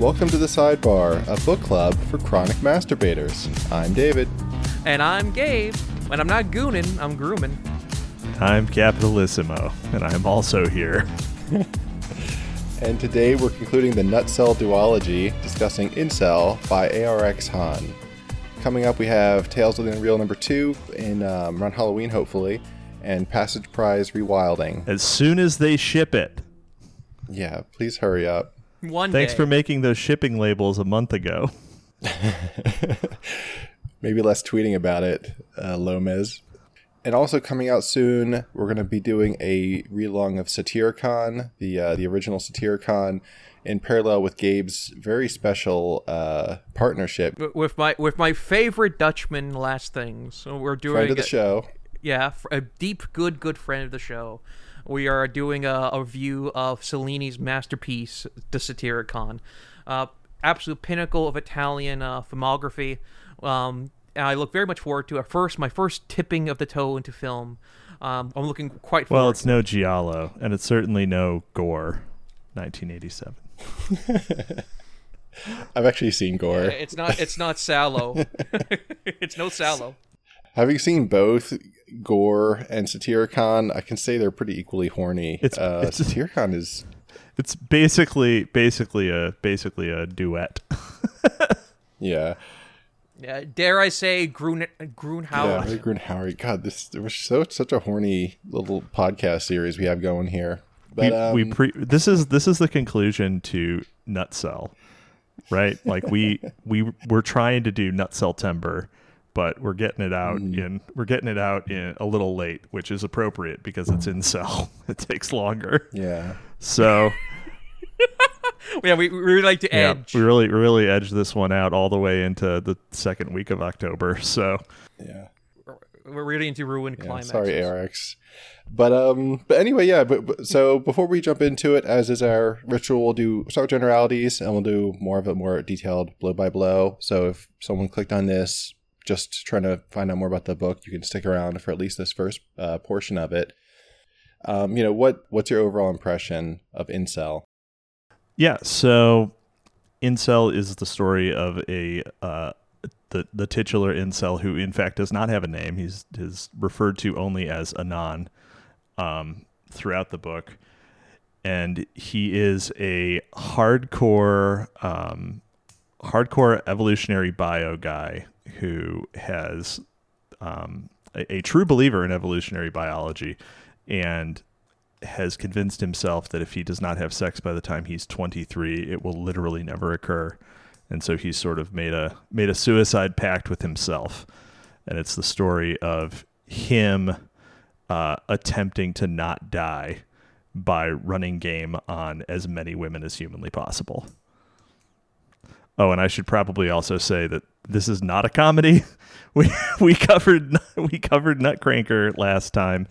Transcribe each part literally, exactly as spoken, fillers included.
Welcome to The Sidebar, a book club for chronic masturbators. I'm David. And I'm Gabe. And I'm not gooning, I'm grooming. I'm Capitalissimo, and I'm also here. And today we're concluding the Nutcell duology, discussing Incel by A R X Han. Coming up, we have Tales of the Unreal number two in um, around Halloween, hopefully, and Passage Prize Rewilding. As soon as they ship it. Yeah, please hurry up. One Thanks day. For making those shipping labels a month ago. Maybe less tweeting about it, uh, Lomez. And also coming out soon, we're going to be doing a relong of Satyricon, the uh, the original Satyricon, in parallel with Gabe's very special uh, partnership with my with my favorite Dutchman. Last things so we're doing friend of the a, show. Yeah, a deep, good, good friend of the show. We are doing a, a review of Cellini's masterpiece, The Satyricon, uh, absolute pinnacle of Italian uh, filmography. Um, And I look very much forward to a first, my first tipping of the toe into film. Um, I'm looking quite forward. Well, it's no Giallo, and it's certainly no Gore, nineteen eighty-seven. I've actually seen Gore. Yeah, it's not. It's not Salo. It's no Salo. Having seen both Gore and Satyricon, I can say they're pretty equally horny. It's, uh, it's Satyricon is. It's basically basically a basically a duet. Yeah. Uh, dare I say Grun- Grunhauer. Yeah, Grunhauer. God, this was so such a horny little podcast series we have going here. But we, um, we pre- this is this is the conclusion to Nutcell, right? Like we we we're trying to do Nutcell Timber, but we're getting it out mm. in we're getting it out in a little late, which is appropriate because it's incel. It takes longer. Yeah. So. Yeah, we, we really like to edge. Yeah, we really, really edge this one out all the way into the second week of October. So, yeah, we're really into ruined yeah, climax. Sorry, A R X. But um, but anyway, yeah. But, but so before we jump into it, as is our ritual, we'll do start with generalities, and we'll do more of a more detailed blow by blow. So if someone clicked on this, just trying to find out more about the book, you can stick around for at least this first uh, portion of it. Um, you know what? What's your overall impression of Incel? Yeah, so Incel is the story of a uh, the the titular incel who, in fact, does not have a name. He's is referred to only as Anon um, throughout the book, and he is a hardcore um, hardcore evolutionary bio guy who has um, a, a true believer in evolutionary biology, and has convinced himself that if he does not have sex by the time he's twenty-three, it will literally never occur. And so he's sort of made a made a suicide pact with himself. And it's the story of him uh, attempting to not die by running game on as many women as humanly possible. Oh, and I should probably also say that this is not a comedy. We we covered we covered Nutcrankr last time.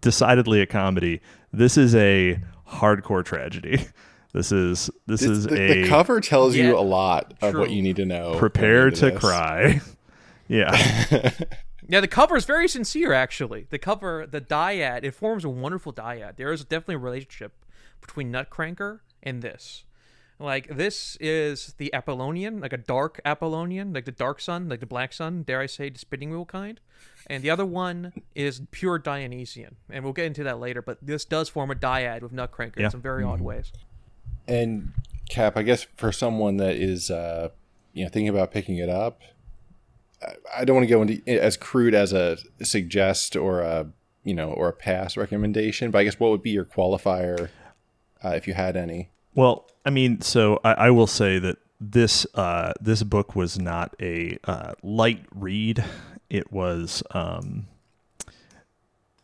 Decidedly a comedy. This is a hardcore tragedy. This is this, this is the, a the cover tells yeah, you a lot of true. What you need to know. Prepare to this. Cry. Yeah. Yeah, the cover is very sincere actually. The cover, the dyad, it forms a wonderful dyad. There is definitely a relationship between Nutcracker and this. Like this is the Apollonian, like a dark Apollonian, like the dark sun, like the black sun, dare I say the spinning wheel kind. And the other one is pure Dionysian. And we'll get into that later, but this does form a dyad with Nutcracker yeah. in some very mm-hmm. odd ways. And Cap, I guess for someone that is uh, you know, thinking about picking it up, I don't want to go into as crude as a suggest or a, you know, or a pass recommendation, but I guess what would be your qualifier uh, if you had any? Well, I mean, so I, I will say that this uh, this book was not a uh, light read. It was um,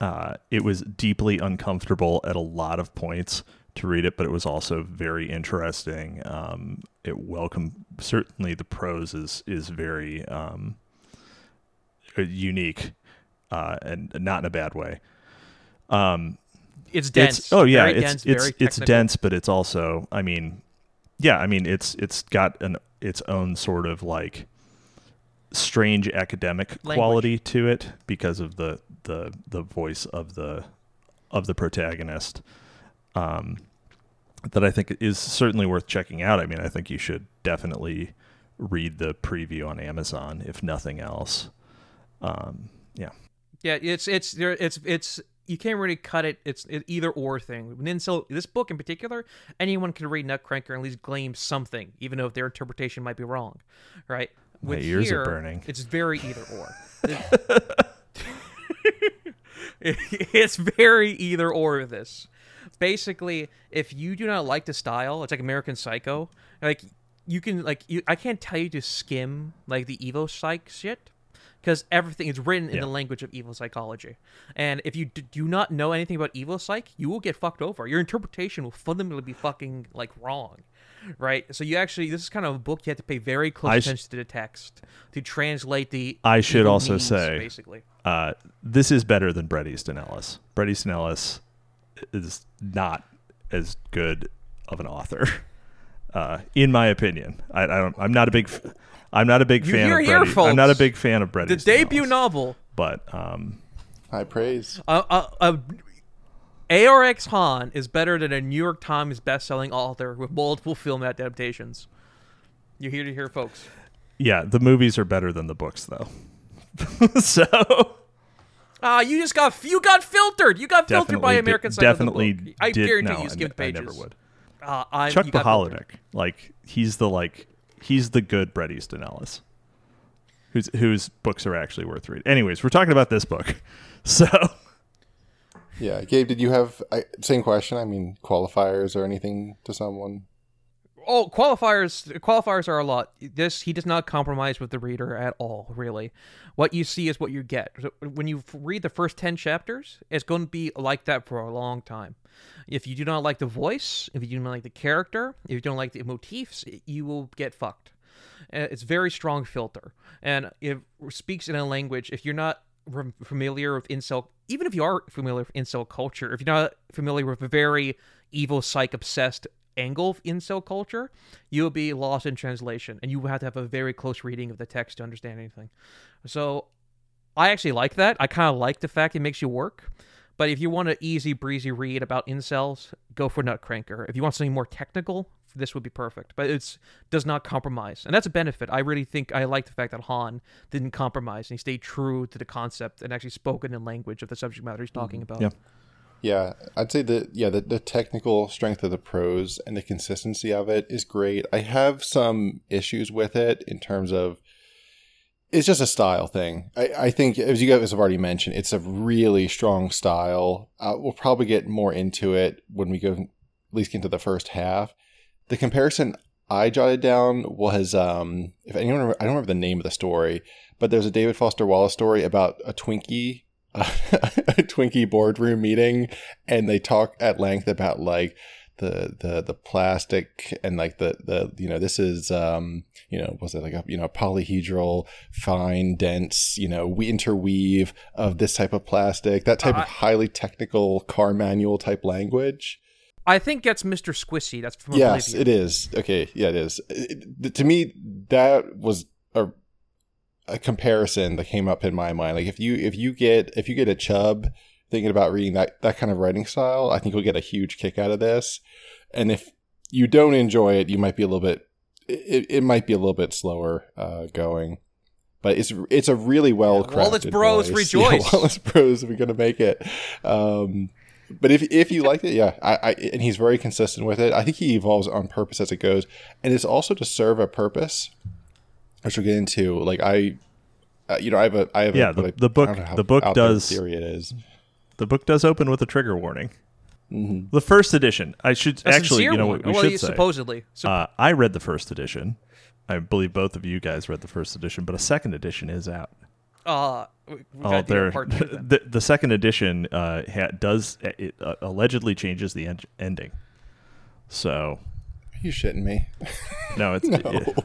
uh, it was deeply uncomfortable at a lot of points to read it, but it was also very interesting. Um, it welcome certainly the prose is is very um, unique uh, and not in a bad way. Um, it's dense. It's, oh yeah, very it's dense, it's it's dense, but it's also I mean, yeah, I mean it's it's got an its own sort of like. Strange academic language. Quality to it because of the, the the voice of the of the protagonist, um, that I think is certainly worth checking out. I mean, I think you should definitely read the preview on Amazon, if nothing else. Um, yeah. Yeah, it's it's it's it's you can't really cut it. It's an either or thing. And so this book in particular, anyone can read Nutcracker and at least claim something, even though their interpretation might be wrong, right? With My ears here, are burning. It's very either or. It's very either or of this. Basically, if you do not like the style, it's like American Psycho. Like you can like you, I can't tell you to skim like the Evo Psych shit, because everything is written in yeah. the language of evil psychology. And if you d- do not know anything about evil psych, you will get fucked over. Your interpretation will fundamentally be fucking, like, wrong, right? So you actually, this is kind of a book you have to pay very close I attention sh- to the text to translate the I should also means, say, basically. Uh, this is better than Bret Easton Ellis. Bret Easton Ellis is not as good of an author, uh, in my opinion. I, I don't, I'm not a big... F- I'm not a big you fan of here, Bret. I'm not a big fan of Bret. The debut else. novel, but um, high praise. Uh, uh, uh, A R X Han is better than a New York Times best-selling author with multiple film adaptations. You're here to hear, folks. Yeah, the movies are better than the books, though. so, ah, uh, you just got you got filtered. You got filtered by American Psycho. Definitely, the book. I did, guarantee no, you skimmed I, pages. I never would. Uh, I, Chuck the Houellebecq, like he's the like. He's the good Bret Easton Ellis, whose whose books are actually worth reading. Anyways, we're talking about this book, so yeah. Gabe, did you have I, same question? I mean, qualifiers or anything to someone? Oh, qualifiers! Qualifiers are a lot. This he does not compromise with the reader at all. Really, what you see is what you get. When you read the first ten chapters, it's going to be like that for a long time. If you do not like the voice, if you don't like the character, if you don't like the motifs, you will get fucked. It's very strong filter, and it speaks in a language. If you're not familiar with incel, even if you are familiar with incel culture, if you're not familiar with a very evil, psych-obsessed angle of incel culture, you'll be lost in translation, and you will have to have a very close reading of the text to understand anything. So, I actually like that. I kind of like the fact it makes you work. But if you want an easy, breezy read about incels, go for Nutcrankr. If you want something more technical, this would be perfect. But it does not compromise. And that's a benefit. I really think I like the fact that Han didn't compromise, and he stayed true to the concept and actually spoke in the language of the subject matter he's talking about. Yeah, yeah I'd say that yeah, the, the technical strength of the prose and the consistency of it is great. I have some issues with it in terms of it's just a style thing. I, I think, as you guys have already mentioned, it's a really strong style. Uh, we'll probably get more into it when we go, at least into the first half. The comparison I jotted down was, um, if anyone, remember, I don't remember the name of the story, but there's a David Foster Wallace story about a Twinkie, a Twinkie boardroom meeting, and they talk at length about like the the the plastic and like the the you know this is um you know was it like a you know polyhedral fine dense you know we interweave of this type of plastic, that type uh, of highly technical car manual type language. I think that's Mister Squishy. That's from yes it is okay yeah it is it, it, to me that was a a comparison that came up in my mind. Like if you if you get if you get a chub thinking about reading that, that kind of writing style, I think you'll get a huge kick out of this. And if you don't enjoy it, you might be a little bit, it, it might be a little bit slower uh, going. But it's it's a really well-crafted yeah, Wallace Bros voice. Rejoice. Yeah, Wallace Bros, we're going to make it. Um, but if if you liked it, yeah. I, I And he's very consistent with it. I think he evolves on purpose as it goes. And it's also to serve a purpose, which we'll get into. Like I, uh, you know, I have a, I have yeah, a, the, like, the book, I don't know how the book does, theory it is. The book does open with a trigger warning. Mm-hmm. The first edition. I should a actually, you know, what we well, should say. Supposedly, uh, I read the first edition. I believe both of you guys read the first edition, but a second edition is out. Uh, we, we oh, there. The, the second edition uh, ha, does it, uh, allegedly changes the en- ending. So, are you shitting me? No, it's no. It, it,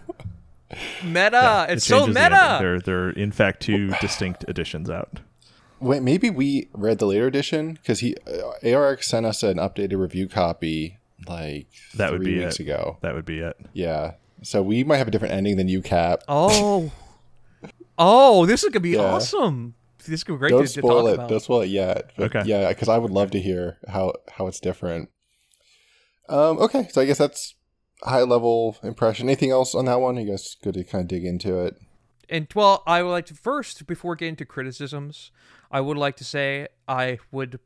meta. Yeah, it's it so meta. The there, there are in fact two distinct editions out. Wait, maybe we read the later edition because he uh, A R X sent us an updated review copy like that three would be weeks it. ago. That would be it. Yeah, so we might have a different ending than you, Cap. Oh, oh, this is gonna be yeah. awesome. This is gonna be great. Don't to, spoil to talk it. About. Don't spoil it yet. But okay. Yeah, because I would love to hear how how it's different. Um, okay, so I guess that's high-level impression. Anything else on that one? You guys good to kind of dig into it? And, well, I would like to first, before getting to criticisms, I would like to say I would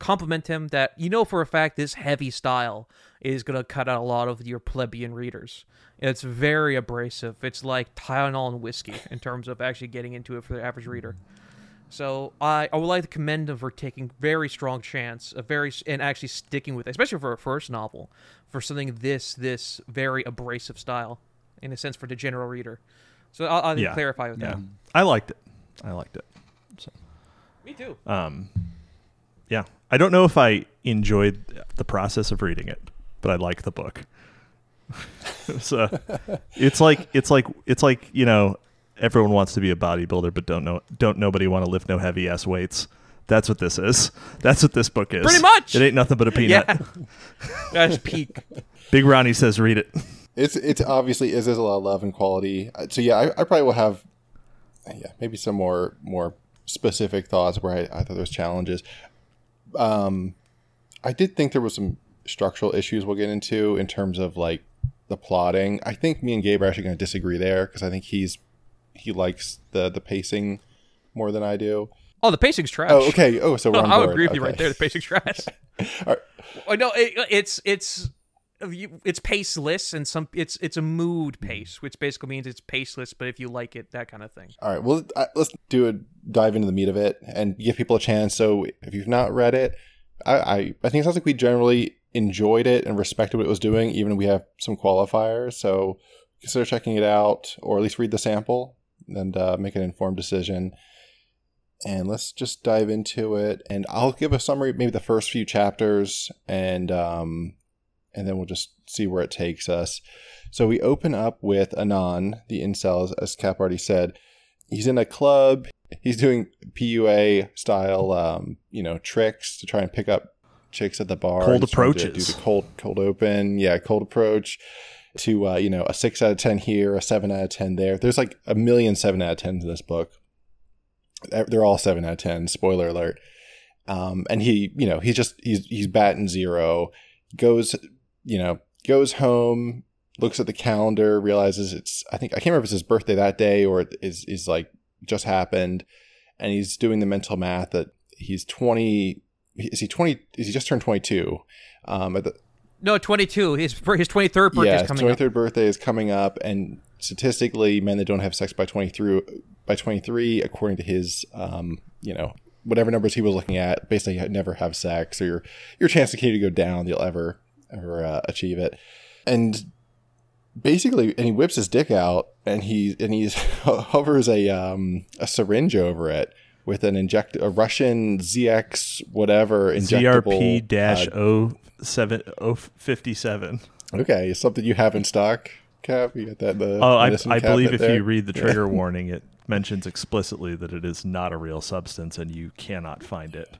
compliment him that, you know, for a fact, this heavy style is going to cut out a lot of your plebeian readers. It's very abrasive. It's like Tylenol and whiskey in terms of actually getting into it for the average reader. So I, I would like to commend him for taking very strong chance, a very and actually sticking with it, especially for a first novel, for something this this very abrasive style, in a sense, for the general reader. So I'll, I'll yeah. clarify with yeah. that. I liked it. I liked it. So, me too. Um, yeah. I don't know if I enjoyed the process of reading it, but I like the book. So it's like it's like it's like you know. Everyone wants to be a bodybuilder, but don't know. Don't nobody want to lift no heavy ass weights. That's what this is. That's what this book is. Pretty much. It ain't nothing but a peanut. Yeah. That's peak. Big Ronnie says, read it. It's it's obviously is there's a lot of love and quality. So yeah, I, I probably will have, yeah, maybe some more more specific thoughts where I, I thought there was challenges. Um, I did think there was some structural issues we'll get into in terms of like the plotting. I think me and Gabe are actually going to disagree there because I think he's. He likes the, the pacing more than I do. Oh, the pacing's trash. Oh, okay. Oh, so we're on board. I'll agree with okay. you right there. The pacing's trash. All right. No, it, it's it's it's paceless, and some it's it's a mood pace, which basically means it's paceless. But if you like it, that kind of thing. All right. Well, let's do a dive into the meat of it and give people a chance. So, if you've not read it, I I, I think it sounds like we generally enjoyed it and respected what it was doing, even if we have some qualifiers. So consider checking it out, or at least read the sample. And uh, make an informed decision. And let's just dive into it. And I'll give a summary, maybe the first few chapters, and um, and then we'll just see where it takes us. So we open up with Anon, the incel, as Cap already said. He's in a club. He's doing P U A style, um, you know, tricks to try and pick up chicks at the bar. Cold approaches. Do the cold, cold open. Yeah, cold approach. To, uh, you know, a six out of ten here, a seven out of ten there. There's like a million seven out of tens in this book. They're all seven out of ten, spoiler alert. Um, and he, you know, he's just, he's he's batting zero. Goes, you know, goes home, looks at the calendar, realizes it's, I think, I can't remember if it's his birthday that day or it is, is like just happened. And he's doing the mental math that he's twenty, is he twenty, is he just turned twenty-two? Um, at the, No, twenty-two. His his twenty-third birthday yeah, is coming up. Yeah, his twenty-third birthday is coming up, and statistically, men that don't have sex by twenty-three, by twenty-three according to his, um, you know, whatever numbers he was looking at, basically never have sex, or your your chance to continue to go down, you'll ever, ever uh, achieve it. And basically, and he whips his dick out, and he and he's hovers a um a syringe over it with an inject a Russian Z X whatever injectable Z R P oh. Seven oh fifty seven. Okay, something you have in stock, Cap. You got that? The oh, I, I believe if there. You read the trigger warning, it mentions explicitly that it is not a real substance and you cannot find it.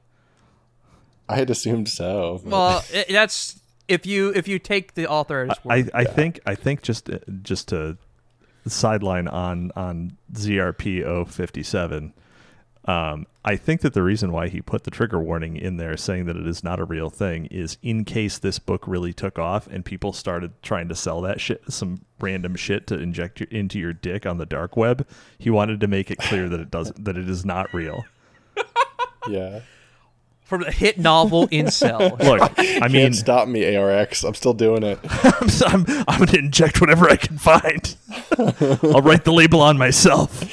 I had assumed so. But. Well, it, that's if you if you take the author. At his word. I I yeah. think I think just just to sideline on on Z R P oh fifty seven. Um, I think that the reason why he put the trigger warning in there saying that it is not a real thing is in case this book really took off and people started trying to sell that shit, some random shit to inject you, into your dick on the dark web. He wanted to make it clear that it doesn't, that it is not real. Yeah. From the hit novel Incel. Look, I mean, can't stop me, A R X. I'm still doing it. I'm, I'm, I'm going to inject whatever I can find. I'll write the label on myself.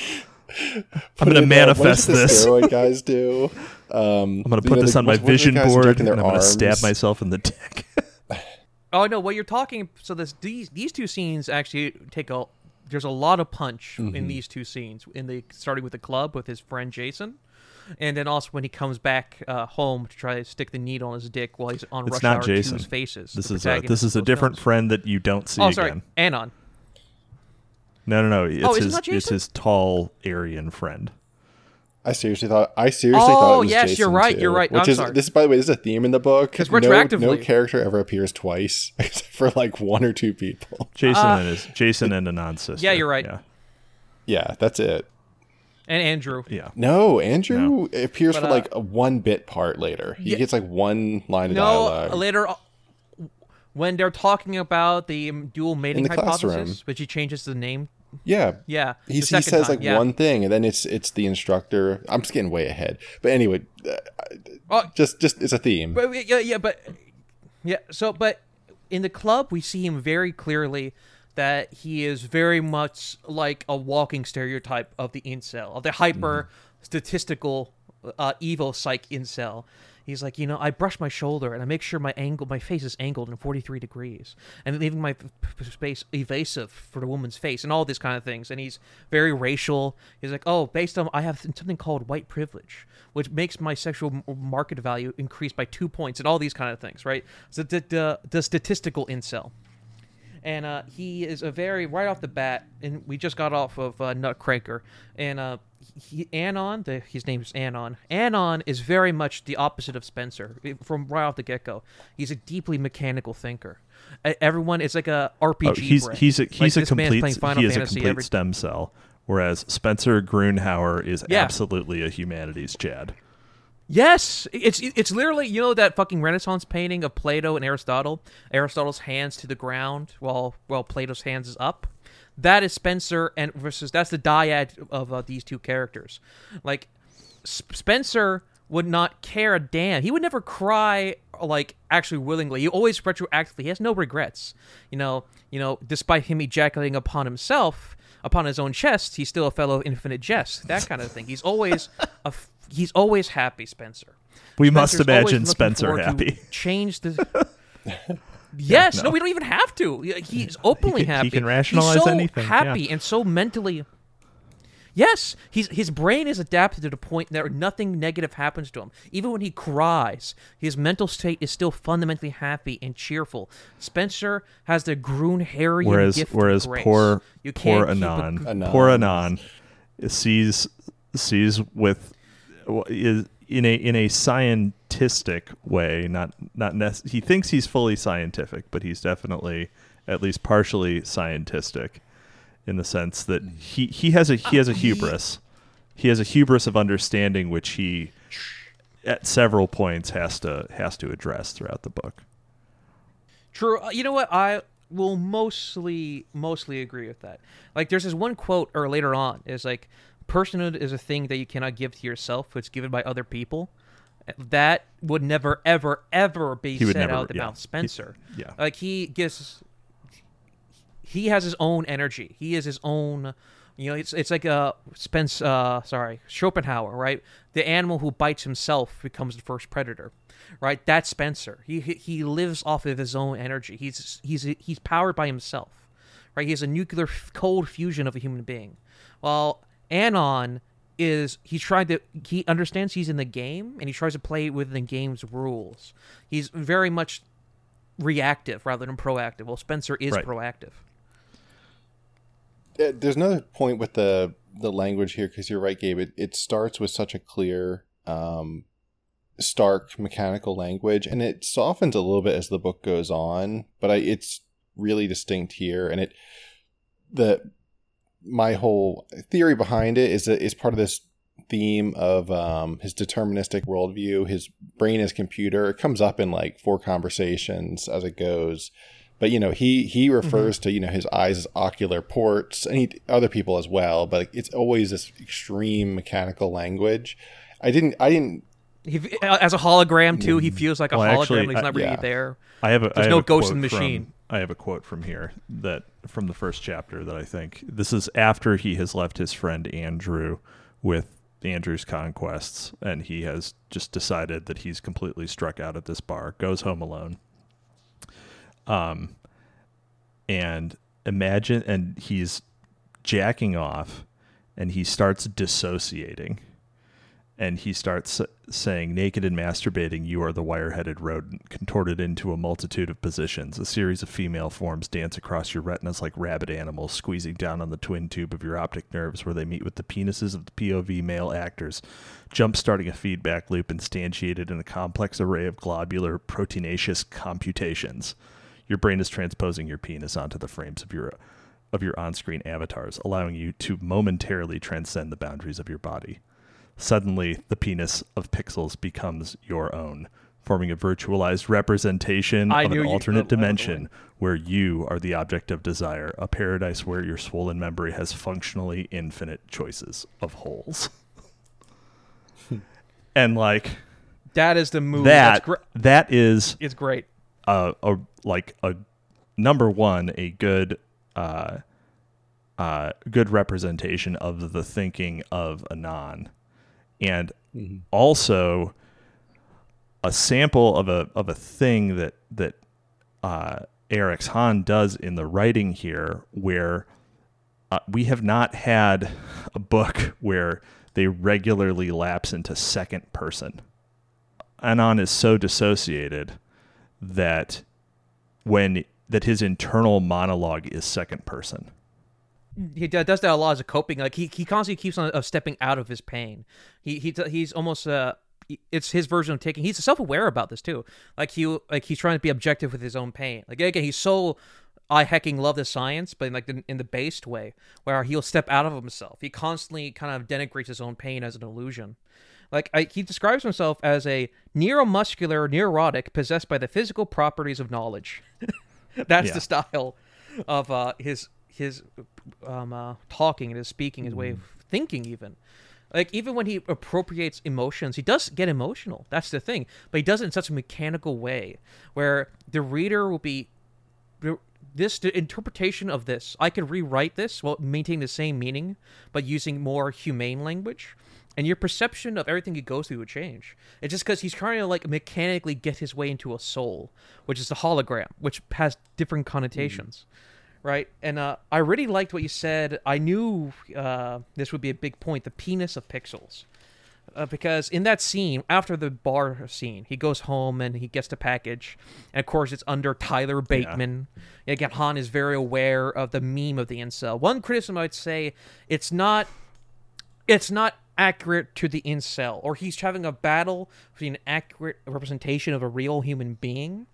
Put I'm gonna manifest what this. Steroid guys do. Um, I'm gonna put know, this the, on my vision board, and I'm gonna stab myself in the dick. Oh no! What you're talking? So this these these two scenes actually take a. There's a lot of punch mm-hmm. in these two scenes. In the starting with the club with his friend Jason, and then also when he comes back uh, home to try to stick the needle on his dick while he's on it's Rush Hour two's faces. This is a, this is a different films. Friend that you don't see. Oh, sorry, again. Anon. No, no, no. It's, oh, his, it's his tall Aryan friend. I seriously thought I seriously oh, thought it was yes, Jason, you're right, too, you're right. No, which I'm is sorry. This by the way, this is a theme in the book. Because no, no character ever appears twice except for like one or two people. Jason uh, and his Jason and Anand's sister. Yeah, you're right. Yeah. yeah, that's it. And Andrew. Yeah. No, Andrew no. appears but, for uh, like a one bit part later. He yeah. gets like one line of no, dialogue. Later when they're talking about the dual mating the hypothesis, classroom. Which he changes the name. Yeah, yeah. He, he says time. like yeah. one thing, and then it's it's the instructor. I'm just getting way ahead, but anyway, uh, well, just just it's a theme. But yeah, yeah, but yeah. So, but in the club, we see him very clearly that he is very much like a walking stereotype of the incel, of the hyper statistical uh, evil psych incel. He's like, you know, I brush my shoulder and I make sure my angle, my face is angled in forty-three degrees and leaving my space evasive for the woman's face and all these kind of things. And he's very racial. He's like, oh, based on, I have something called white privilege, which makes my sexual market value increase by two points and all these kind of things, right? So the, the, the statistical incel. And uh, he is a very, right off the bat, and we just got off of uh, Nutcracker, and uh, he, Anon, the, his name is Anon, Anon is very much the opposite of Spencer from right off the get-go. He's a deeply mechanical thinker. Everyone, it's like a R P G oh, he's, brain. He's a, he's like a complete, he is a complete every... stem cell, whereas Spencer Grunhauer is yeah. absolutely a humanities Chad. Yes, it's it's literally, you know, that fucking Renaissance painting of Plato and Aristotle. Aristotle's hands to the ground while while Plato's hands is up. That is Spencer and versus that's the dyad of uh, these two characters. Like Sp- Spencer would not care a damn. He would never cry like actually willingly. He always retroactively. He has no regrets. You know, you know, despite him ejaculating upon himself, upon his own chest, he's still a fellow infinite jest. That kind of thing. He's always a He's always happy, Spencer. We Spencer's must imagine Spencer happy. Change the. Yes, yeah, no. no, we don't even have to. He's openly he can, happy. He can rationalize he's so anything. Happy yeah. and so mentally. Yes, he's his brain is adapted to the point that nothing negative happens to him. Even when he cries, his mental state is still fundamentally happy and cheerful. Spencer has the Grunhauerian whereas, gift whereas of grace. Whereas poor, poor Anon, a, Anon, poor Anon, sees sees with. Is in a in a scientistic way, not not nec- he thinks he's fully scientific, but he's definitely at least partially scientistic, in the sense that he, he has a he has a hubris, he has a hubris of understanding, which he at several points has to has to address throughout the book. True, you know what I. will mostly mostly agree with that. Like there's this one quote or later on is like, personhood is a thing that you cannot give to yourself, it's given by other people. That would never ever ever be said never, out of the yeah. mouth Spencer. He, yeah. Like he gives he has his own energy. He is his own, you know, it's it's like a Spence uh sorry, Schopenhauer, right? The animal who bites himself becomes the first predator. Right, that's Spencer. He he lives off of his own energy. He's he's he's powered by himself. Right, he is a nuclear cold fusion of a human being. While Anon is he tried to he understands he's in the game and he tries to play within the game's rules. He's very much reactive rather than proactive. Well, Spencer is right. proactive. There's another point with the the language here because you're right, Gabe. It it starts with such a clear. Um, stark mechanical language, and it softens a little bit as the book goes on, but I, it's really distinct here, and it the my whole theory behind it is that it's part of this theme of um his deterministic worldview. His brain is computer. It comes up in like four conversations as it goes, but you know he he refers mm-hmm. to you know his eyes as ocular ports, and he, other people as well, but it's always this extreme mechanical language. I didn't I didn't He, as a hologram too, he feels like a well, hologram. Actually, he's not really yeah. there. I have a, There's I have no a ghost in the machine. From, I have a quote from here that from the first chapter that I think this is after he has left his friend Andrew with Andrew's conquests, and he has just decided that he's completely struck out at this bar. Goes home alone. Um, and imagine, and he's jacking off, and he starts dissociating. And he starts saying, naked and masturbating, you are the wire-headed rodent, contorted into a multitude of positions. A series of female forms dance across your retinas like rabid animals, squeezing down on the twin tube of your optic nerves where they meet with the penises of the P O V male actors, jump-starting a feedback loop instantiated in a complex array of globular, proteinaceous computations. Your brain is transposing your penis onto the frames of your, of your on-screen avatars, allowing you to momentarily transcend the boundaries of your body. Suddenly, the penis of pixels becomes your own. forming a virtualized representation I of an alternate dimension where you are the object of desire, a paradise where your swollen memory has functionally infinite choices of holes. And like, that is the movie. That That's gr- that is it's great. Uh, a like a number one, a good, uh, uh, good representation of the thinking of Anon, and mm-hmm. also a sample of a of a thing that that uh, A R X Han does in the writing here, where uh, we have not had a book where they regularly lapse into second person. Anon is so dissociated that when that his internal monologue is second person. He does that a lot as a coping. Like he, he constantly keeps on uh, stepping out of his pain. He he he's almost uh it's his version of taking. He's self aware about this too. Like he like he's trying to be objective with his own pain. Like again, he's so. I hecking love the science, but in like the, in the based way, where he'll step out of himself. He constantly kind of denigrates his own pain as an illusion. Like I, he describes himself as a neuromuscular neurotic possessed by the physical properties of knowledge. That's yeah. the style of uh, his his um, uh, talking and his speaking, his mm-hmm. way of thinking even. Like, even when he appropriates emotions, he does get emotional. That's the thing. But he does it in such a mechanical way where the reader will be... This the interpretation of this, I could rewrite this while maintaining the same meaning, but using more humane language, and your perception of everything he goes through would change. It's just because he's trying to like mechanically get his way into a soul, which is the hologram, which has different connotations, mm. right? And uh, I really liked what you said. I knew uh, this would be a big point: the penis of pixels, uh, because in that scene, after the bar scene, he goes home and he gets the package, and of course it's under Tyler Bateman. Yeah. Again, Han is very aware of the meme of the incel. One criticism I'd say, it's not it's not accurate to the incel, or he's having a battle between an accurate representation of a real human being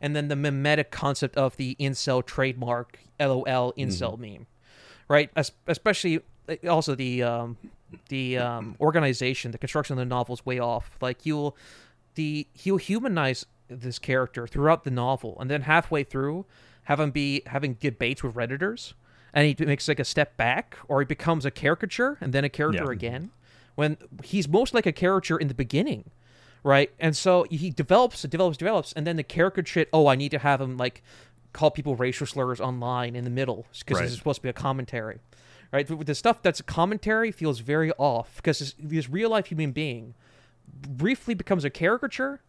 and then the mimetic concept of the incel trademark LOL incel mm-hmm. meme, right? As, especially also the um, the um, organization, the construction of the novel is way off. Like you'll the he'll humanize this character throughout the novel, and then halfway through have him be having debates with Redditors, and he makes like a step back, or he becomes a caricature and then a character yeah. again, when he's most like a caricature in the beginning, right? And so he develops, develops, develops, and then the caricature, oh, I need to have him like call people racial slurs online in the middle because right. this is supposed to be a commentary, right? The stuff that's a commentary feels very off because this, this real-life human being briefly becomes a caricature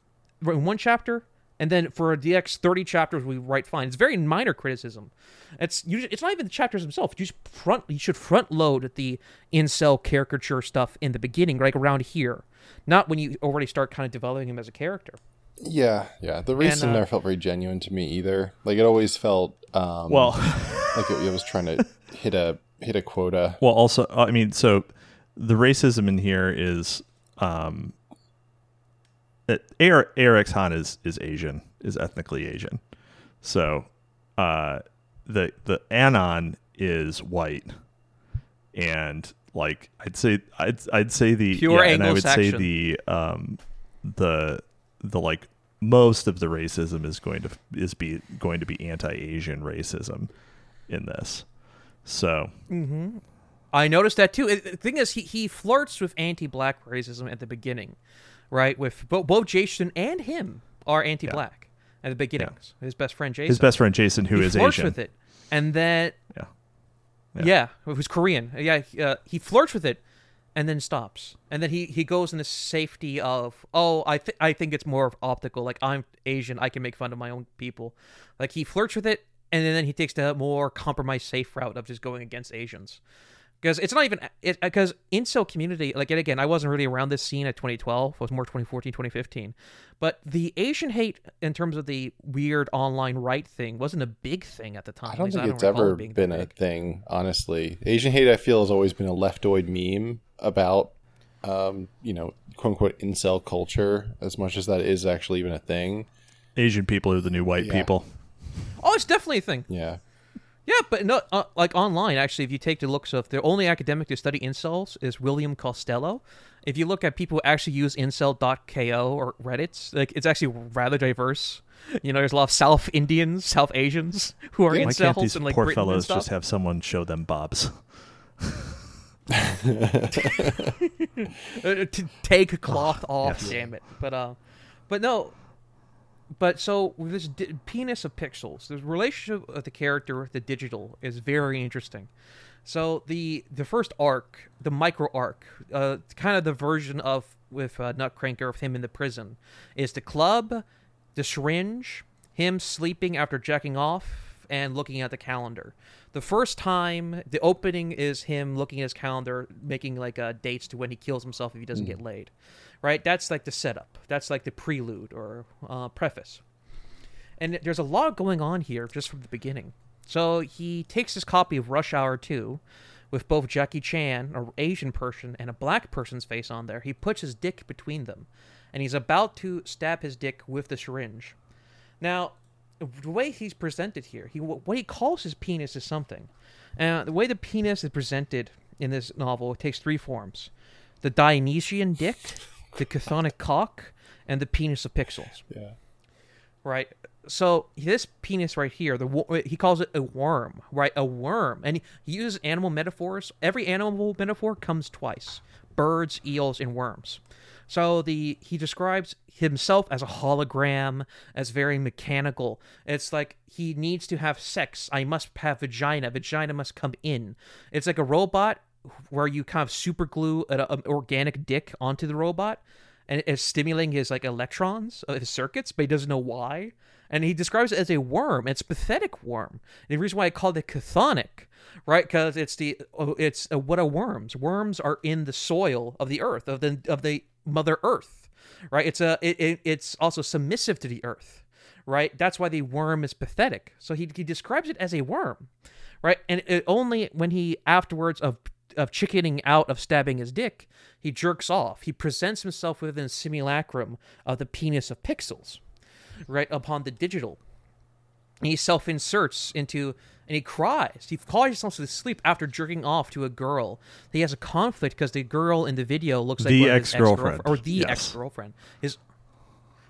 in one chapter. And then for the next thirty chapters, we write fine. It's very minor criticism. It's you, it's not even the chapters themselves. You just front you should front load the incel caricature stuff in the beginning, like around here, not when you already start kind of developing him as a character. Yeah, yeah. The racism uh, never felt very genuine to me either. Like it always felt um, well, like it, it was trying to hit a hit a quota. Well, also, I mean, so the racism in here is. Um, A R X Han is, is Asian, is ethnically Asian. So uh, the the Anon is white, and like I'd say I'd I'd say the pure yeah, and I would say the um the the like most of the racism is going to is be going to be anti-Asian racism in this. So mm-hmm. I noticed that too. The thing is, he he flirts with anti-black racism at the beginning. Right, with both, both Jason and him are anti-black yeah. at the beginnings. Yeah. His best friend Jason. His best friend Jason, who he is Asian, with it, and then yeah, yeah, yeah who's Korean. Yeah, uh, he flirts with it, and then stops, and then he, he goes in the safety of oh, I th- I think it's more of optical. Like I'm Asian, I can make fun of my own people. Like he flirts with it, and then he takes the more compromise safe route of just going against Asians. Because it's not even, because incel community, like, and again, I wasn't really around this scene at twenty twelve. It was more twenty fourteen, twenty fifteen. But the Asian hate in terms of the weird online right thing wasn't a big thing at the time. I don't think I don't it's ever it been a thing, honestly. Asian hate, I feel, has always been a leftoid meme about, um, you know, quote unquote, incel culture, as much as that is actually even a thing. Asian people are the new white yeah. people. Oh, it's definitely a thing. Yeah. Yeah, but no, uh, like online, actually, if you take the looks of the only academic to study incels is William Costello. If you look at people who actually use incel dot k o or Reddit, like it's actually rather diverse. You know, there's a lot of South Indians, South Asians who are yeah, incels. Why can't these and like poor Britain fellows just have someone show them bobs? To take cloth oh, off, yes. Damn it! But um, uh, but no. But so with this di- penis of pixels, the relationship of the character with the digital is very interesting. So the the first arc, the micro arc, uh, kind of the version of with uh, Nutcrankr of him in the prison, is the club, the syringe, him sleeping after jacking off and looking at the calendar. The first time, the opening is him looking at his calendar, making like uh, dates to when he kills himself if he doesn't mm. get laid. Right, that's like the setup. That's like the prelude or uh, preface. And there's a lot going on here just from the beginning. So he takes his copy of Rush Hour two with both Jackie Chan, an Asian person, and a black person's face on there. He puts his dick between them, and he's about to stab his dick with the syringe. Now, the way he's presented here, he what he calls his penis is something. And uh, the way the penis is presented in this novel, it takes three forms. The Dionysian dick... the chthonic cock, and the penis of pixels. Yeah. Right. So this penis right here, the he calls it a worm, right? A worm. And he uses animal metaphors. Every animal metaphor comes twice. Birds, eels, and worms. So the he describes himself as a hologram, as very mechanical. It's like he needs to have sex. I must have vagina. Vagina must come in. It's like a robot where you kind of super glue an, an organic dick onto the robot, and it's stimulating his like electrons, his circuits, but he doesn't know why. And he describes it as a worm. It's a pathetic worm. And the reason why I called it chthonic, right? Because it's the it's uh, what are worms? Worms are in the soil of the earth, of the of the Mother Earth, right? It's a it, it, it's also submissive to the earth, right? That's why the worm is pathetic. So he he describes it as a worm, right? And it only when he afterwards of of chickening out of stabbing his dick, he jerks off. He presents himself within a simulacrum of the penis of pixels, right, upon the digital. And he self-inserts into, and he cries. He calls himself to sleep after jerking off to a girl. He has a conflict because the girl in the video looks like the ex-girlfriend. Or the yes. ex-girlfriend. His,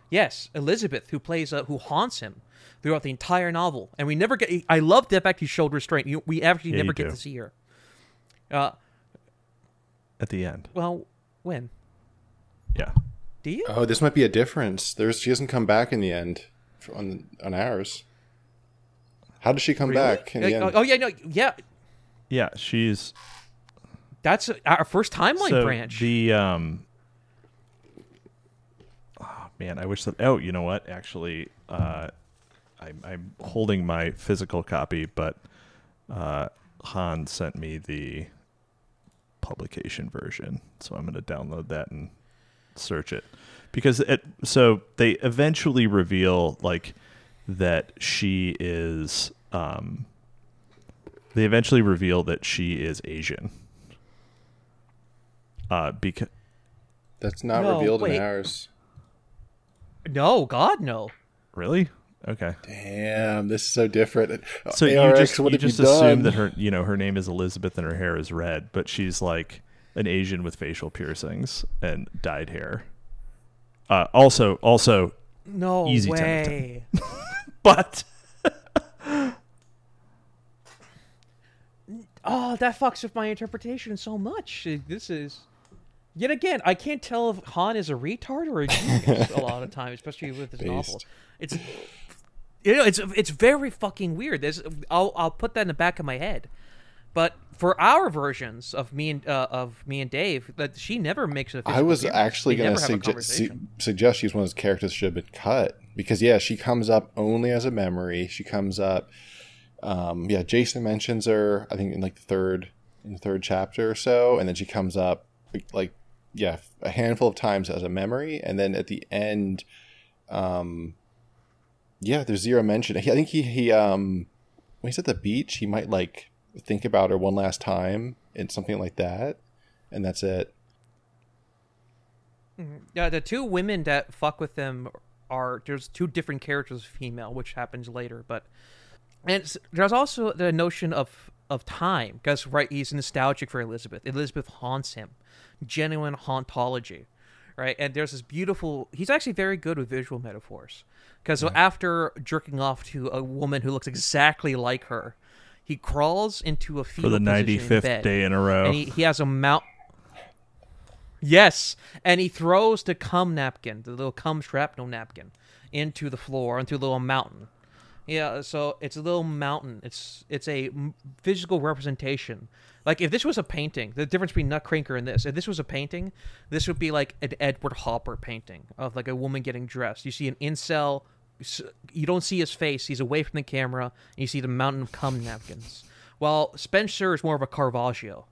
yes, Elizabeth, who plays, uh, who haunts him throughout the entire novel. And we never get, I love the fact he showed restraint. We actually yeah, never get do. to see her. Uh, at the end. Well, when? Yeah. Do you? Oh, this might be a difference. There's she doesn't come back in the end on on ours. How does she come really? back in uh, the end? Oh yeah, no, yeah. Yeah, she's. That's our first timeline so branch. The um. Oh man, I wish that. Oh, you know what? Actually, uh, I'm I'm holding my physical copy, but uh, Han sent me the publication version, so I'm going to download that and search it, because it so they eventually reveal like that she is um they eventually reveal that she is Asian uh because that's not no, revealed wait. in ours. No god no really okay damn this is so different so A R X, you just, what you just you assume done? that her you know her name is Elizabeth and her hair is red, but she's like an Asian with facial piercings and dyed hair. Uh also also no easy way ten ten. But oh, that fucks with my interpretation so much. This is yet again, I can't tell if Han is a retard or a genius a lot of times, especially with his Based. novel. It's you know, it's it's very fucking weird. There's, I'll I'll put that in the back of my head. But for our versions of me and uh, of me and Dave, that she never makes a. I was appearance. actually going to suge- su- suggest she's one of those characters should have been cut, because yeah, she comes up only as a memory. She comes up, um, yeah. Jason mentions her, I think, in like the third in the third chapter or so, and then she comes up like. Yeah, a handful of times as a memory, and then at the end, um, yeah, there's zero mention. I think he he um, when he's at the beach, he might like think about her one last time and something like that, and that's it. Yeah, the two women that fuck with them are there's two different characters of female, which happens later, but And there's also the notion of, of time, because right, he's nostalgic for Elizabeth. Elizabeth haunts him. Genuine hauntology, right? And there's this beautiful... He's actually very good with visual metaphors, because yeah. after jerking off to a woman who looks exactly like her, he crawls into a fetal position for the ninety-fifth in bed, day in a row. And he, he has a mount... Yes! And he throws the cum napkin, the little cum shrapnel napkin, into the floor, into a little mountain. Yeah, so it's a little mountain. It's it's a physical representation. Like, if this was a painting, the difference between Nutcracker and this, if this was a painting, this would be like an Edward Hopper painting of, like, a woman getting dressed. You see an incel. You don't see his face. He's away from the camera, and you see the mountain of cum napkins. While Spencer is more of a Caravaggio,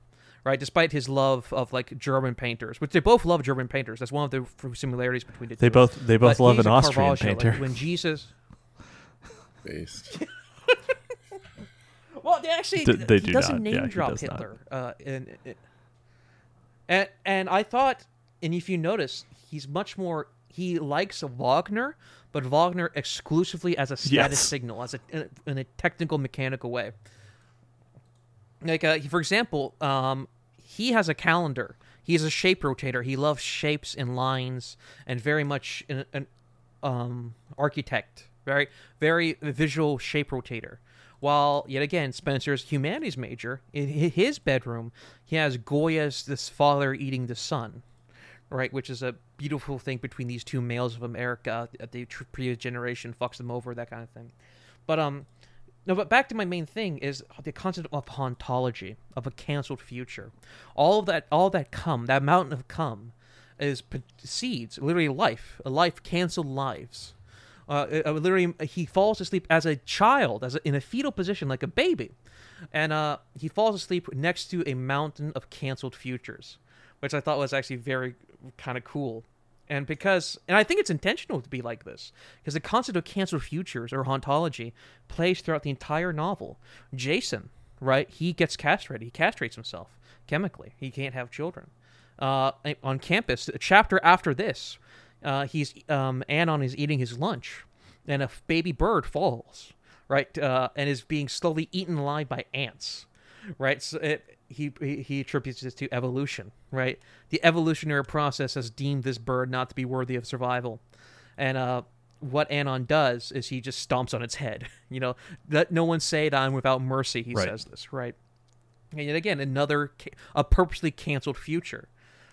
right? Despite his love of, like, German painters, which they both love German painters. That's one of the similarities between the two. They both, they both but love an Austrian painter. Like, when Jesus... Well, they actually D- they do doesn't not. name yeah, drop does Hitler, uh, and, and and I thought, and if you notice, he's much more he likes Wagner, but Wagner exclusively as a status yes. signal, as a in, a in a technical mechanical way. Like uh, for example, um, he has a calendar. He's a shape rotator. He loves shapes and lines, and very much an, an um, architect. Very, very visual shape rotator. While, yet again, Spencer's humanities major, in his bedroom, he has Goya's This Father Eating the Son, right? Which is a beautiful thing between these two males of America. The previous generation fucks them over, that kind of thing. But um, no. But back to my main thing is the concept of hauntology, of a canceled future. All of that, all that cum, that mountain of cum, is seeds, literally life, a life, canceled lives. Uh, literally, he falls asleep as a child, as a, in a fetal position, like a baby, and uh, he falls asleep next to a mountain of canceled futures, which I thought was actually very kind of cool. And because, and I think it's intentional to be like this, because the concept of canceled futures or hauntology plays throughout the entire novel. Jason, right? He gets castrated. He castrates himself chemically. He can't have children. Uh, on campus, a chapter after this. Uh, he's um, Anon is eating his lunch, and a baby bird falls, right, uh, and is being slowly eaten alive by ants, right? So it, he he attributes this to evolution, right? The evolutionary process has deemed this bird not to be worthy of survival, and uh, what Anon does is he just stomps on its head. You know, let no one say that I'm without mercy. He right. says this, right? And yet again, another ca- a purposely canceled future.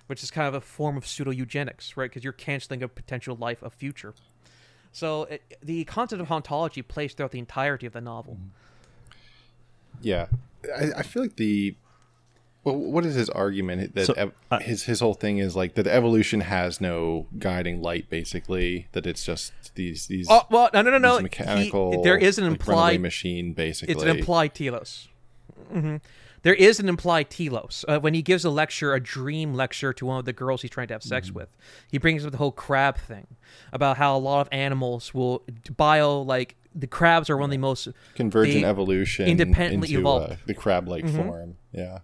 Which is kind of a form of pseudo-eugenics, right? Because you're canceling a potential life, a future. So it, the concept of hauntology plays throughout the entirety of the novel. Yeah. I, I feel like the... Well, what is his argument? That so, ev- I, his his whole thing is like that evolution has no guiding light, basically. That it's just these... these oh, well, no, no, no, no. Mechanical... He, there is an like, implied... machine, basically. It's an implied telos. Mm-hmm. There is an implied telos. Uh, when he gives a lecture, a dream lecture to one of the girls he's trying to have sex mm-hmm. with, he brings up the whole crab thing about how a lot of animals will bio, like, the crabs are one of the most... Convergent evolution independently into evolved. Uh, the crab-like mm-hmm. form, yeah.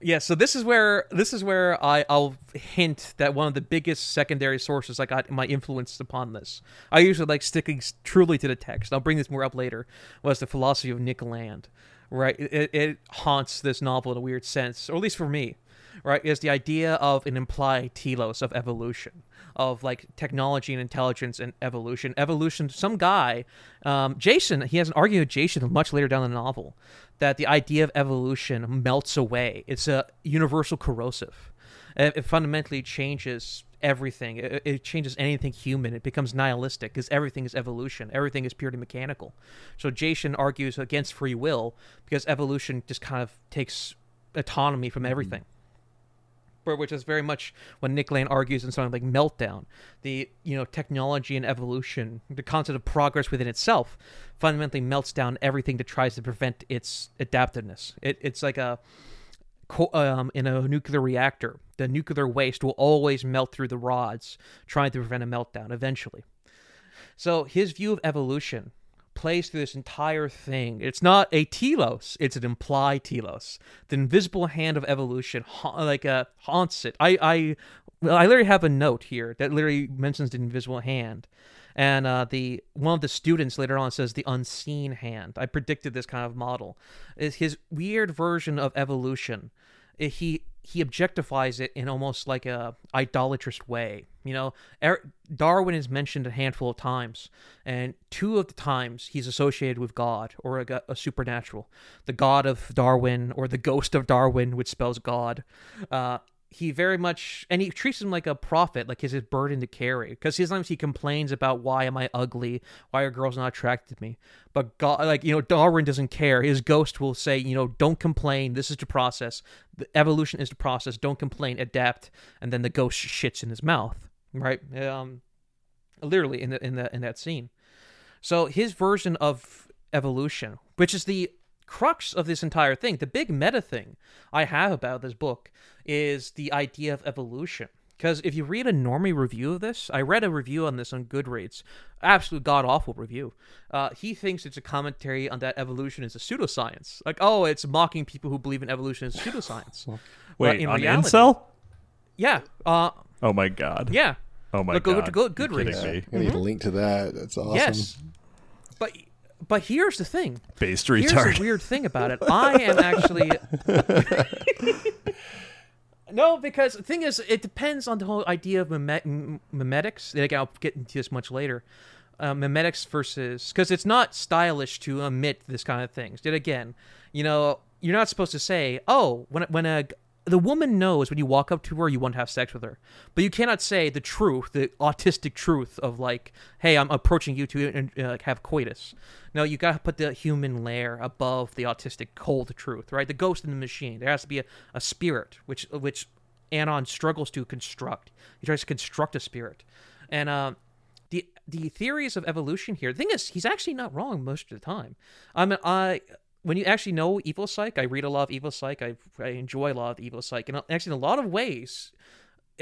Yeah, so this is where this is where I, I'll hint that one of the biggest secondary sources I got my influence upon this. I usually like sticking truly to the text. I'll bring this more up later, was the philosophy of Nick Land. Right, it, it haunts this novel in a weird sense, or at least for me, right, is the idea of an implied telos of evolution, of like technology and intelligence and evolution. Evolution, some guy, um, Jason, he has an argument with Jason much later down in the novel, that the idea of evolution melts away. It's a universal corrosive. It, it fundamentally changes everything. It, it changes anything human. It becomes nihilistic because everything is evolution. Everything is purely mechanical. So Jason argues against free will because evolution just kind of takes autonomy from everything. Mm. Which is very much when Nick Land argues in something like Meltdown. The, you know, technology and evolution, the concept of progress within itself fundamentally melts down everything that tries to prevent its adaptiveness. It, it's like a Um, in a nuclear reactor, the nuclear waste will always melt through the rods, trying to prevent a meltdown eventually. So his view of evolution plays through this entire thing. It's not a telos, it's an implied telos. The invisible hand of evolution ha- like uh, haunts it. I, I, I literally have a note here that literally mentions the invisible hand And uh, the one of the students later on says the unseen hand. I predicted this kind of model. It's his weird version of evolution. He he objectifies it in almost like a idolatrous way. You know, er- Darwin is mentioned a handful of times, and two of the times he's associated with God or a, a supernatural. The God of Darwin or the ghost of Darwin, which spells God. Uh, he very much, and he treats him like a prophet, like his, his burden to carry. Because sometimes he complains about, why am I ugly? Why are girls not attracted to me? But God, like, you know, Darwin doesn't care. His ghost will say, you know, don't complain. This is the process. The evolution is the process. Don't complain. Adapt. And then the ghost shits in his mouth. Right, um, literally in the, in the in that scene. So his version of evolution, which is the crux of this entire thing, the big meta thing I have about this book, is the idea of evolution. Because if you read a normie review of this, I read a review on this on Goodreads, absolute god-awful review. Uh, he thinks it's a commentary on that evolution is a pseudoscience. Like, oh, it's mocking people who believe in evolution is pseudoscience. Wait, in on reality, Incel? Yeah. Uh, oh my god. Yeah. Oh my Look, go, god. Go to Goodreads. Yeah, I need mm-hmm. a link to that. That's awesome. Yes. But but here's the thing. Based retard. Here's the weird thing about it. I am actually No, because the thing is, it depends on the whole idea of mime- mimetics. Like, I'll get into this much later. Uh, mimetics versus, because it's not stylish to omit this kind of things. Yet again, you know, you're not supposed to say, "Oh, when when a The woman knows when you walk up to her, you want to have sex with her." But you cannot say the truth, the autistic truth of like, hey, I'm approaching you to uh, have coitus. No, you got to put the human layer above the autistic cold truth, right? The ghost in the machine. There has to be a, a spirit, which which Anon struggles to construct. He tries to construct a spirit. And uh, the the theories of evolution here, the thing is, he's actually not wrong most of the time. I mean, I... When you actually know Evil Psych, I read a lot of Evil Psych. I, I enjoy a lot of Evil Psych. And actually, in a lot of ways,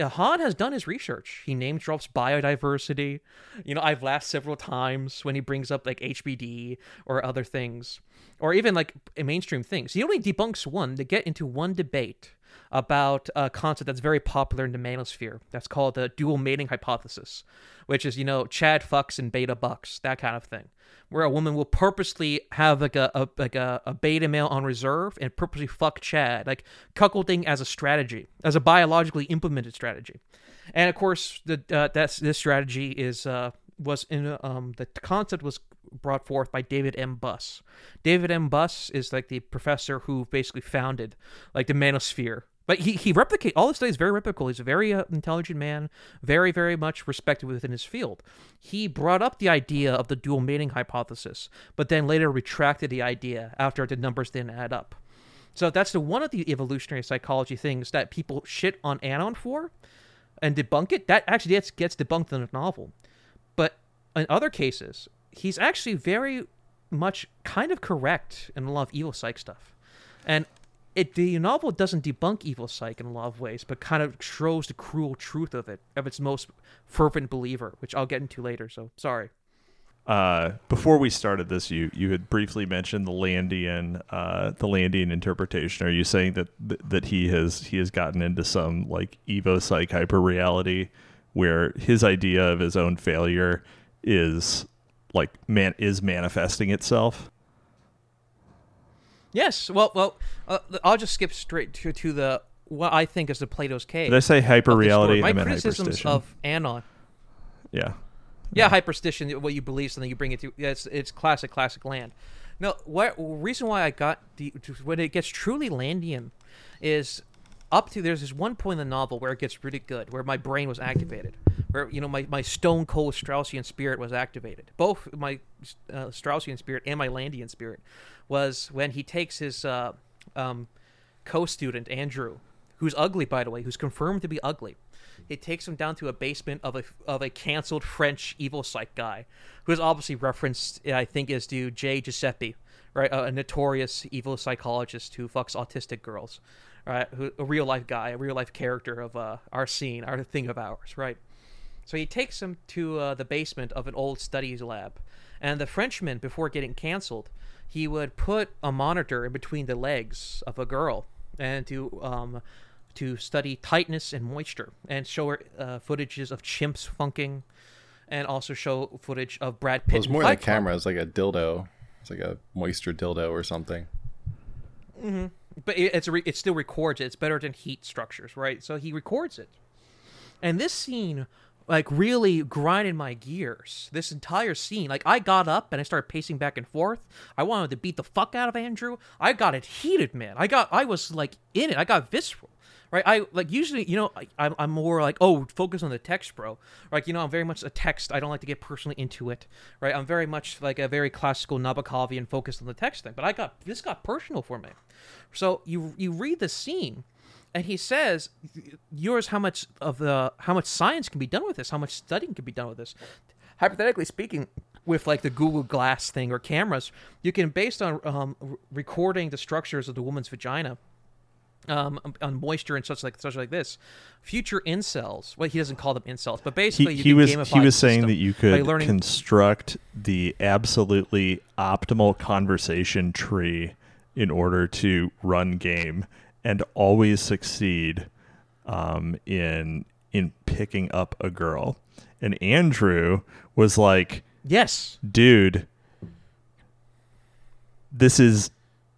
Han has done his research. He name drops biodiversity. You know, I've laughed several times when he brings up like H B D or other things, or even like mainstream things. He only debunks one to get into one debate about a concept that's very popular in the manosphere. That's called the dual mating hypothesis, which is, you know, Chad fucks and beta bucks, that kind of thing, where a woman will purposely have like a, a like a, a beta male on reserve and purposely fuck Chad, like cuckolding as a strategy, as a biologically implemented strategy. And of course, the uh, that's this strategy is uh, was in um the concept was brought forth by David M. Buss. David M. Buss is like the professor who basically founded like the manosphere. But he he replicates all this stuff. Is very replicable. He's a very uh, intelligent man, very very much respected within his field. He brought up the idea of the dual mating hypothesis, but then later retracted the idea after the numbers didn't add up. So that's the one of the evolutionary psychology things that people shit on Anon for, and debunk it. That actually gets gets debunked in a novel, but in other cases, he's actually very much kind of correct in a lot of Evil Psych stuff, and. It, the novel doesn't debunk Evil Psych in a lot of ways, but kind of shows the cruel truth of it, of its most fervent believer, which I'll get into later, so sorry. Uh, before we started this, you you had briefly mentioned the Landian uh, the Landian interpretation. Are you saying that that he has he has gotten into some like Evo Psych hyperreality where his idea of his own failure is like man is manifesting itself? Yes, well, well, uh, I'll just skip straight to to the what I think is the Plato's cave. Did I say hyperreality? I meant hyperstition. My criticisms of Anon. Yeah. Yeah, yeah. Hyperstition, what you believe, something you bring it to. It's, it's classic, classic land. No, what reason why I got the when it gets truly Landian is up to there's this one point in the novel where it gets really good, where my brain was activated, where you know my, my stone cold Straussian spirit was activated. Both my uh, Straussian spirit and my Landian spirit. Was when he takes his uh, um, co-student, Andrew, who's ugly, by the way, who's confirmed to be ugly. He takes him down to a basement of a of a canceled French Evil Psych guy, who is obviously referenced, I think, is to J. Giuseppe, right, a, a notorious evil psychologist who fucks autistic girls, right, who, a real-life guy, a real-life character of uh, our scene, our thing of ours, right? So he takes him to uh, the basement of an old studies lab, and the Frenchman, before getting canceled, he would put a monitor in between the legs of a girl and to um, to study tightness and moisture and show her uh, footages of chimps funking and also show footage of Brad Pitt. It was more than a camera. It was like a dildo. It's like a moisture dildo or something. Mm-hmm. But it, it's re- it still records it. It's better than heat structures, right? So he records it. And this scene, like, really grinded my gears. This entire scene. Like, I got up and I started pacing back and forth. I wanted to beat the fuck out of Andrew. I got it heated, man. I got, I was, like, in it. I got visceral. Right, I like usually, you know, I, I'm I'm more like, oh, focus on the text, bro. Like, you know, I'm very much a text. I don't like to get personally into it. Right, I'm very much like a very classical Nabokovian focus on the text thing. But I got this got personal for me. So you you read the scene, and he says, "Yours, how much of the how much science can be done with this? How much studying can be done with this? Hypothetically speaking." With like the Google Glass thing or cameras, you can based on um, recording the structures of the woman's vagina." Um, on moisture and such like such like this, future incels. Well, he doesn't call them incels, but basically he, you he can was gamify he was saying that you could learning... construct the absolutely optimal conversation tree in order to run game and always succeed um, in in picking up a girl. And Andrew was like, "Yes, dude, this is."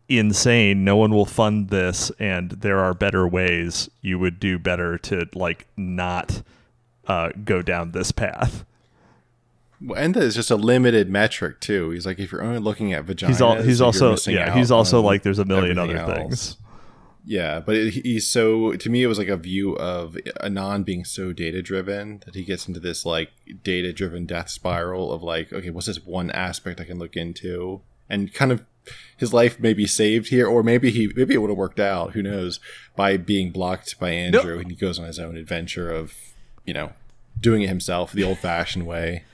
Insane. No one will fund this, and there are better ways. You would do better to like not uh go down this path. Well, and there's just a limited metric too. He's like, if you're only looking at vaginas, he's, all, he's also yeah. He's also like, there's a million other else. things. Yeah, but it, he's so to me, it was like a view of Anand being so data driven that he gets into this like data driven death spiral of like, okay, what's this one aspect I can look into, and kind of. His life may be saved here, or maybe he maybe it would have worked out. Who knows? By being blocked by Andrew, nope. And he goes on his own adventure of, you know, doing it himself the old-fashioned way,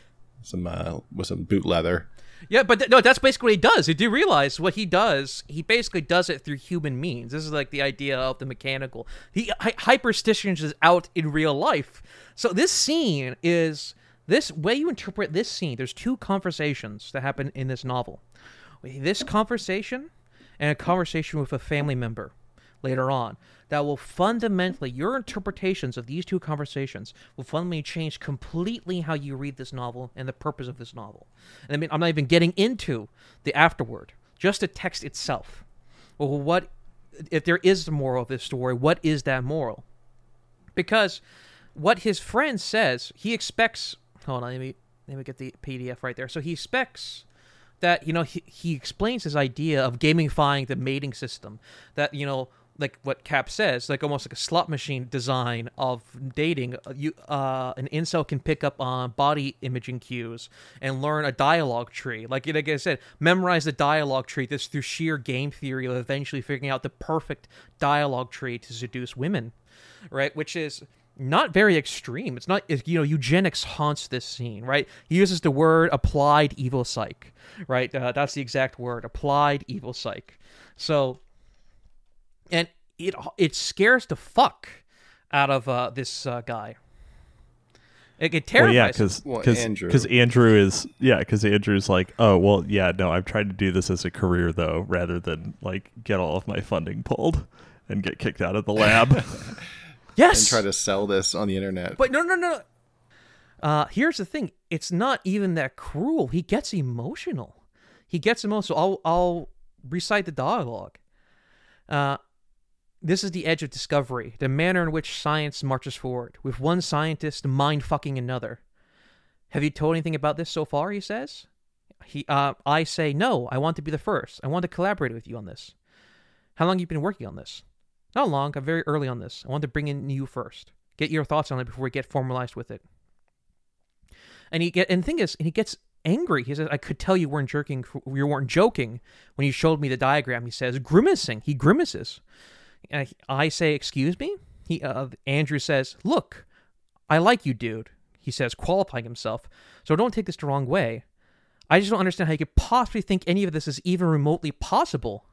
some uh, with some boot leather. Yeah, but th- no, that's basically what he does. You do realize what he does. He basically does it through human means. This is like the idea of the mechanical. He hi- hyperstitions is out in real life. So this scene is this way you interpret this scene. There's two conversations that happen in this novel. This conversation and a conversation with a family member later on that will fundamentally, your interpretations of these two conversations will fundamentally change completely how you read this novel and the purpose of this novel. And I mean, I'm not even getting into the afterword, just the text itself. Well, what, if there is the moral of this story, what is that moral? Because what his friend says, he expects, hold on, let me, let me get the P D F right there. So he expects... that, you know, he, he explains his idea of gamifying the mating system. That, you know, like what Cap says, like almost like a slot machine design of dating. You uh, an incel can pick up on body imaging cues and learn a dialogue tree. Like, like I said, memorize the dialogue tree. This through sheer game theory of eventually figuring out the perfect dialogue tree to seduce women, right? Which is... not very extreme. It's not, you know, eugenics haunts this scene, right? He uses the word applied evil psych, right? Uh, that's the exact word, applied evil psych. So, and it it scares the fuck out of uh, this uh, guy. It, it terrifies. Well, yeah, because well, Andrew. Andrew is yeah, because Andrew's like, oh well, yeah, no, I'm trying to do this as a career though, rather than like get all of my funding pulled and get kicked out of the lab. Yes. And try to sell this on the internet. But no, no, no. Uh, here's the thing. It's not even that cruel. He gets emotional. He gets emotional. I'll, I'll recite the dialogue. Uh, this is the edge of discovery, the manner in which science marches forward, with one scientist mind-fucking another. Have you told anything about this so far, he says? He, uh, I say, no, I want to be the first. I want to collaborate with you on this. How long have you been working on this? Not long. I'm very early on this. I want to bring in you first. Get your thoughts on it before we get formalized with it. And he get and the thing is, and he gets angry. He says, "I could tell you weren't jerking. You weren't joking when you showed me the diagram." He says, grimacing. He grimaces. I, I say, "Excuse me." He uh, Andrew says, "Look, I like you, dude." He says, qualifying himself. So don't take this the wrong way. I just don't understand how you could possibly think any of this is even remotely possible.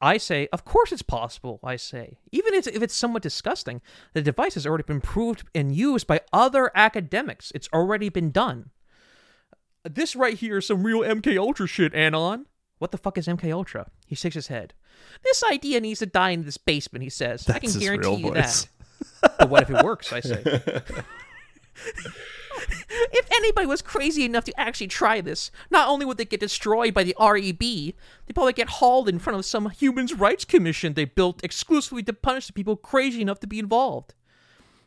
I say, of course it's possible, I say. Even if it's somewhat disgusting, the device has already been proved and used by other academics. It's already been done. This right here is some real M K Ultra shit, Anon. What the fuck is M K Ultra? He shakes his head. This idea needs to die in this basement, he says. That's I can guarantee you voice. that. But what if it works, I say. If anybody was crazy enough to actually try this, not only would they get destroyed by the R E B, they'd probably get hauled in front of some human rights commission they built exclusively to punish the people crazy enough to be involved.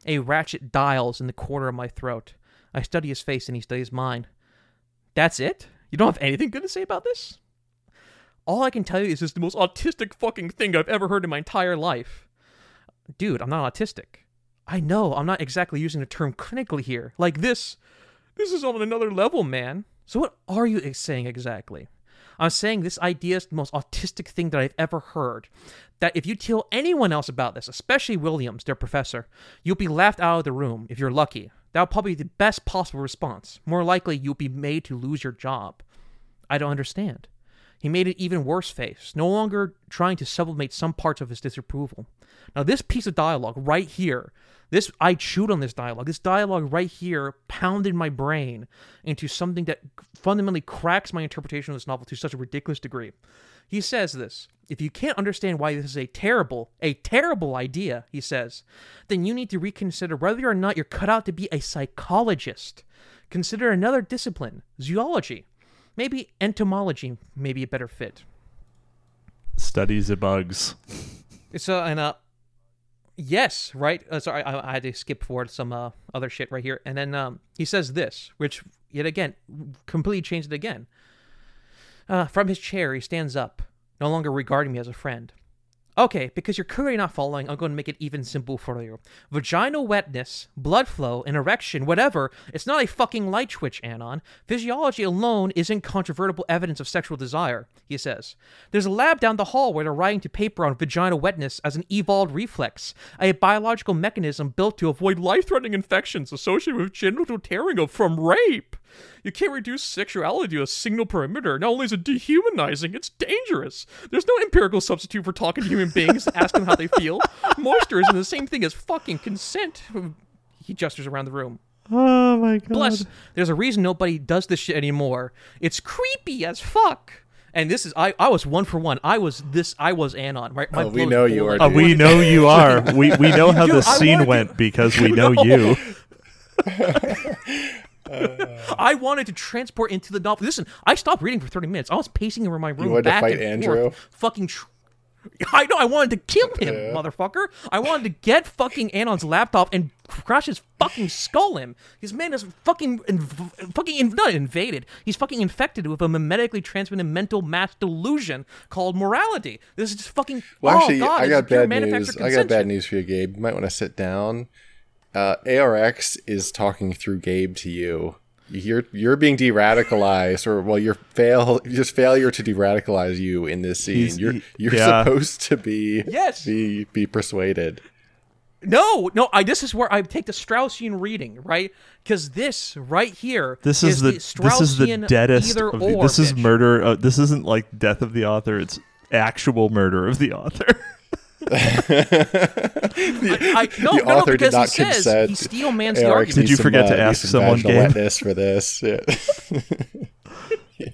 A ratchet dials in the corner of my throat. I study his face and he studies mine. That's it? You don't have anything good to say about this? All I can tell you is this is the most autistic fucking thing I've ever heard in my entire life. Dude, I'm not autistic. I know, I'm not exactly using the term clinically here. Like this, this is on another level, man. So what are you saying exactly? I'm saying this idea is the most autistic thing that I've ever heard. That if you tell anyone else about this, especially Williams, their professor, you'll be laughed out of the room if you're lucky. That'll probably be the best possible response. More likely, you'll be made to lose your job. I don't understand. He made an even worse face, no longer trying to sublimate some parts of his disapproval. Now, this piece of dialogue right here, this I chewed on this dialogue. This dialogue right here pounded my brain into something that fundamentally cracks my interpretation of this novel to such a ridiculous degree. He says this, if you can't understand why this is a terrible, a terrible idea, he says, then you need to reconsider whether or not you're cut out to be a psychologist. Consider another discipline, zoology. Maybe entomology may be a better fit. Studies of bugs. So, and, uh, yes, right? Uh, sorry, I, I had to skip forward some uh, other shit right here. And then um, he says this, which, yet again, completely changed it again. Uh, from his chair, he stands up, no longer regarding me as a friend. Okay, because you're clearly not following, I'm going to make it even simple for you. Vaginal wetness, blood flow, an erection, whatever, it's not a fucking light switch, Anon. Physiology alone isn't controvertible evidence of sexual desire, he says. There's a lab down the hall where they're writing to paper on vaginal wetness as an evolved reflex, a biological mechanism built to avoid life-threatening infections associated with genital tearing up from rape. You can't reduce sexuality to a single perimeter. Not only is it dehumanizing, it's dangerous. There's no empirical substitute for talking to human beings to ask them how they feel. Moisture isn't the same thing as fucking consent. He gestures around the room. Oh my god. Plus, there's a reason nobody does this shit anymore. It's creepy as fuck. And this is, I, I was one for one. I was this, I was Anon, right? My oh, we know you are. Uh, we know you are. We we know how dude, the scene went to... because we know no. you. I wanted to transport into the novel. Listen, I stopped reading for thirty minutes. I was pacing around my room. You wanted back to fight and Andrew? Forth, fucking. Tr- I know. I wanted to kill him, yeah. motherfucker. I wanted to get fucking Anon's laptop and crash his fucking skull in. His man is fucking, inv- fucking inv- not invaded. He's fucking infected with a mimetically transmitted mental mass delusion called morality. This is just fucking. Well, oh, actually, God, I got bad news. I got bad news for you, Gabe. You might want to sit down. Uh, A R X is talking through Gabe to you. You're you're being de-radicalized, or well, your fail just failure to de-radicalize you in this scene. He's, you're you're yeah. supposed to be yes. be be persuaded. No, no, I. This is where I take the Straussian reading, right? Because this right here, this is, is the, the Straussian this is the deadest. Either of the, or, this is bitch. murder. Uh, this isn't like death of the author. It's actual murder of the author. the, I, I, no, the no, author no, did not he consent. Says he steel mans the argument. Did you some, forget uh, to ask someone witness for this? Yeah. yeah.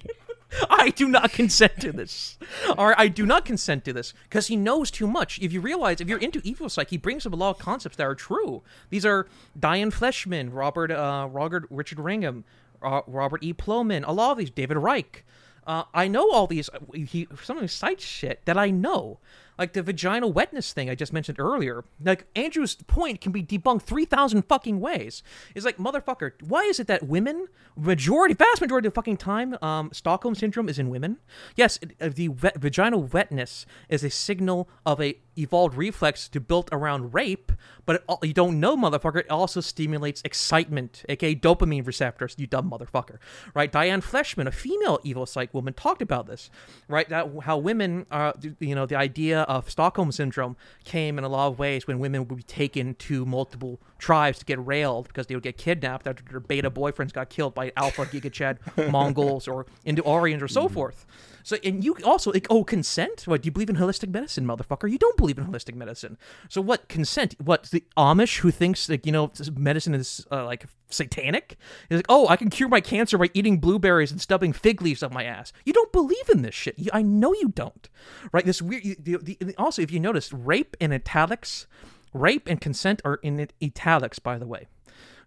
I do not consent to this. Or I do not consent to this because he knows too much. If you realize, if you're into evil psych, he brings up a lot of concepts that are true. These are Diana Fleischman, Robert, uh, Robert Richard Ringham, uh, Robert E. Plowman, a lot of these, David Reich. Uh, I know all these. He sometimes cites shit that I know. Like the vaginal wetness thing I just mentioned earlier. Like, Andrew's point can be debunked three thousand fucking ways. It's like, motherfucker, why is it that women, majority, vast majority of the fucking time, um, Stockholm Syndrome is in women? Yes, it, uh, the wet, vaginal wetness is a signal of a evolved reflex to built around rape, but it, you don't know, motherfucker, it also stimulates excitement, aka dopamine receptors, you dumb motherfucker, right? Diana Fleischman, a female evil psych woman, talked about this, right? That how women, are, you know, the idea of Stockholm Syndrome came in a lot of ways when women would be taken to multiple tribes to get railed because they would get kidnapped after their beta boyfriends got killed by alpha gigachad Mongols or Indo-Aryans or so mm-hmm. forth. So, and you also, like, oh, consent? What, do you believe in holistic medicine, motherfucker? You don't believe in holistic medicine. So what, consent? What, the Amish who thinks that, you know, medicine is, uh, like, satanic? Is like, oh, I can cure my cancer by eating blueberries and stubbing fig leaves up my ass. You don't believe in this shit. You, I know you don't. Right? This weird, you, the, the, also, if you notice, rape in italics, rape and consent are in italics, by the way.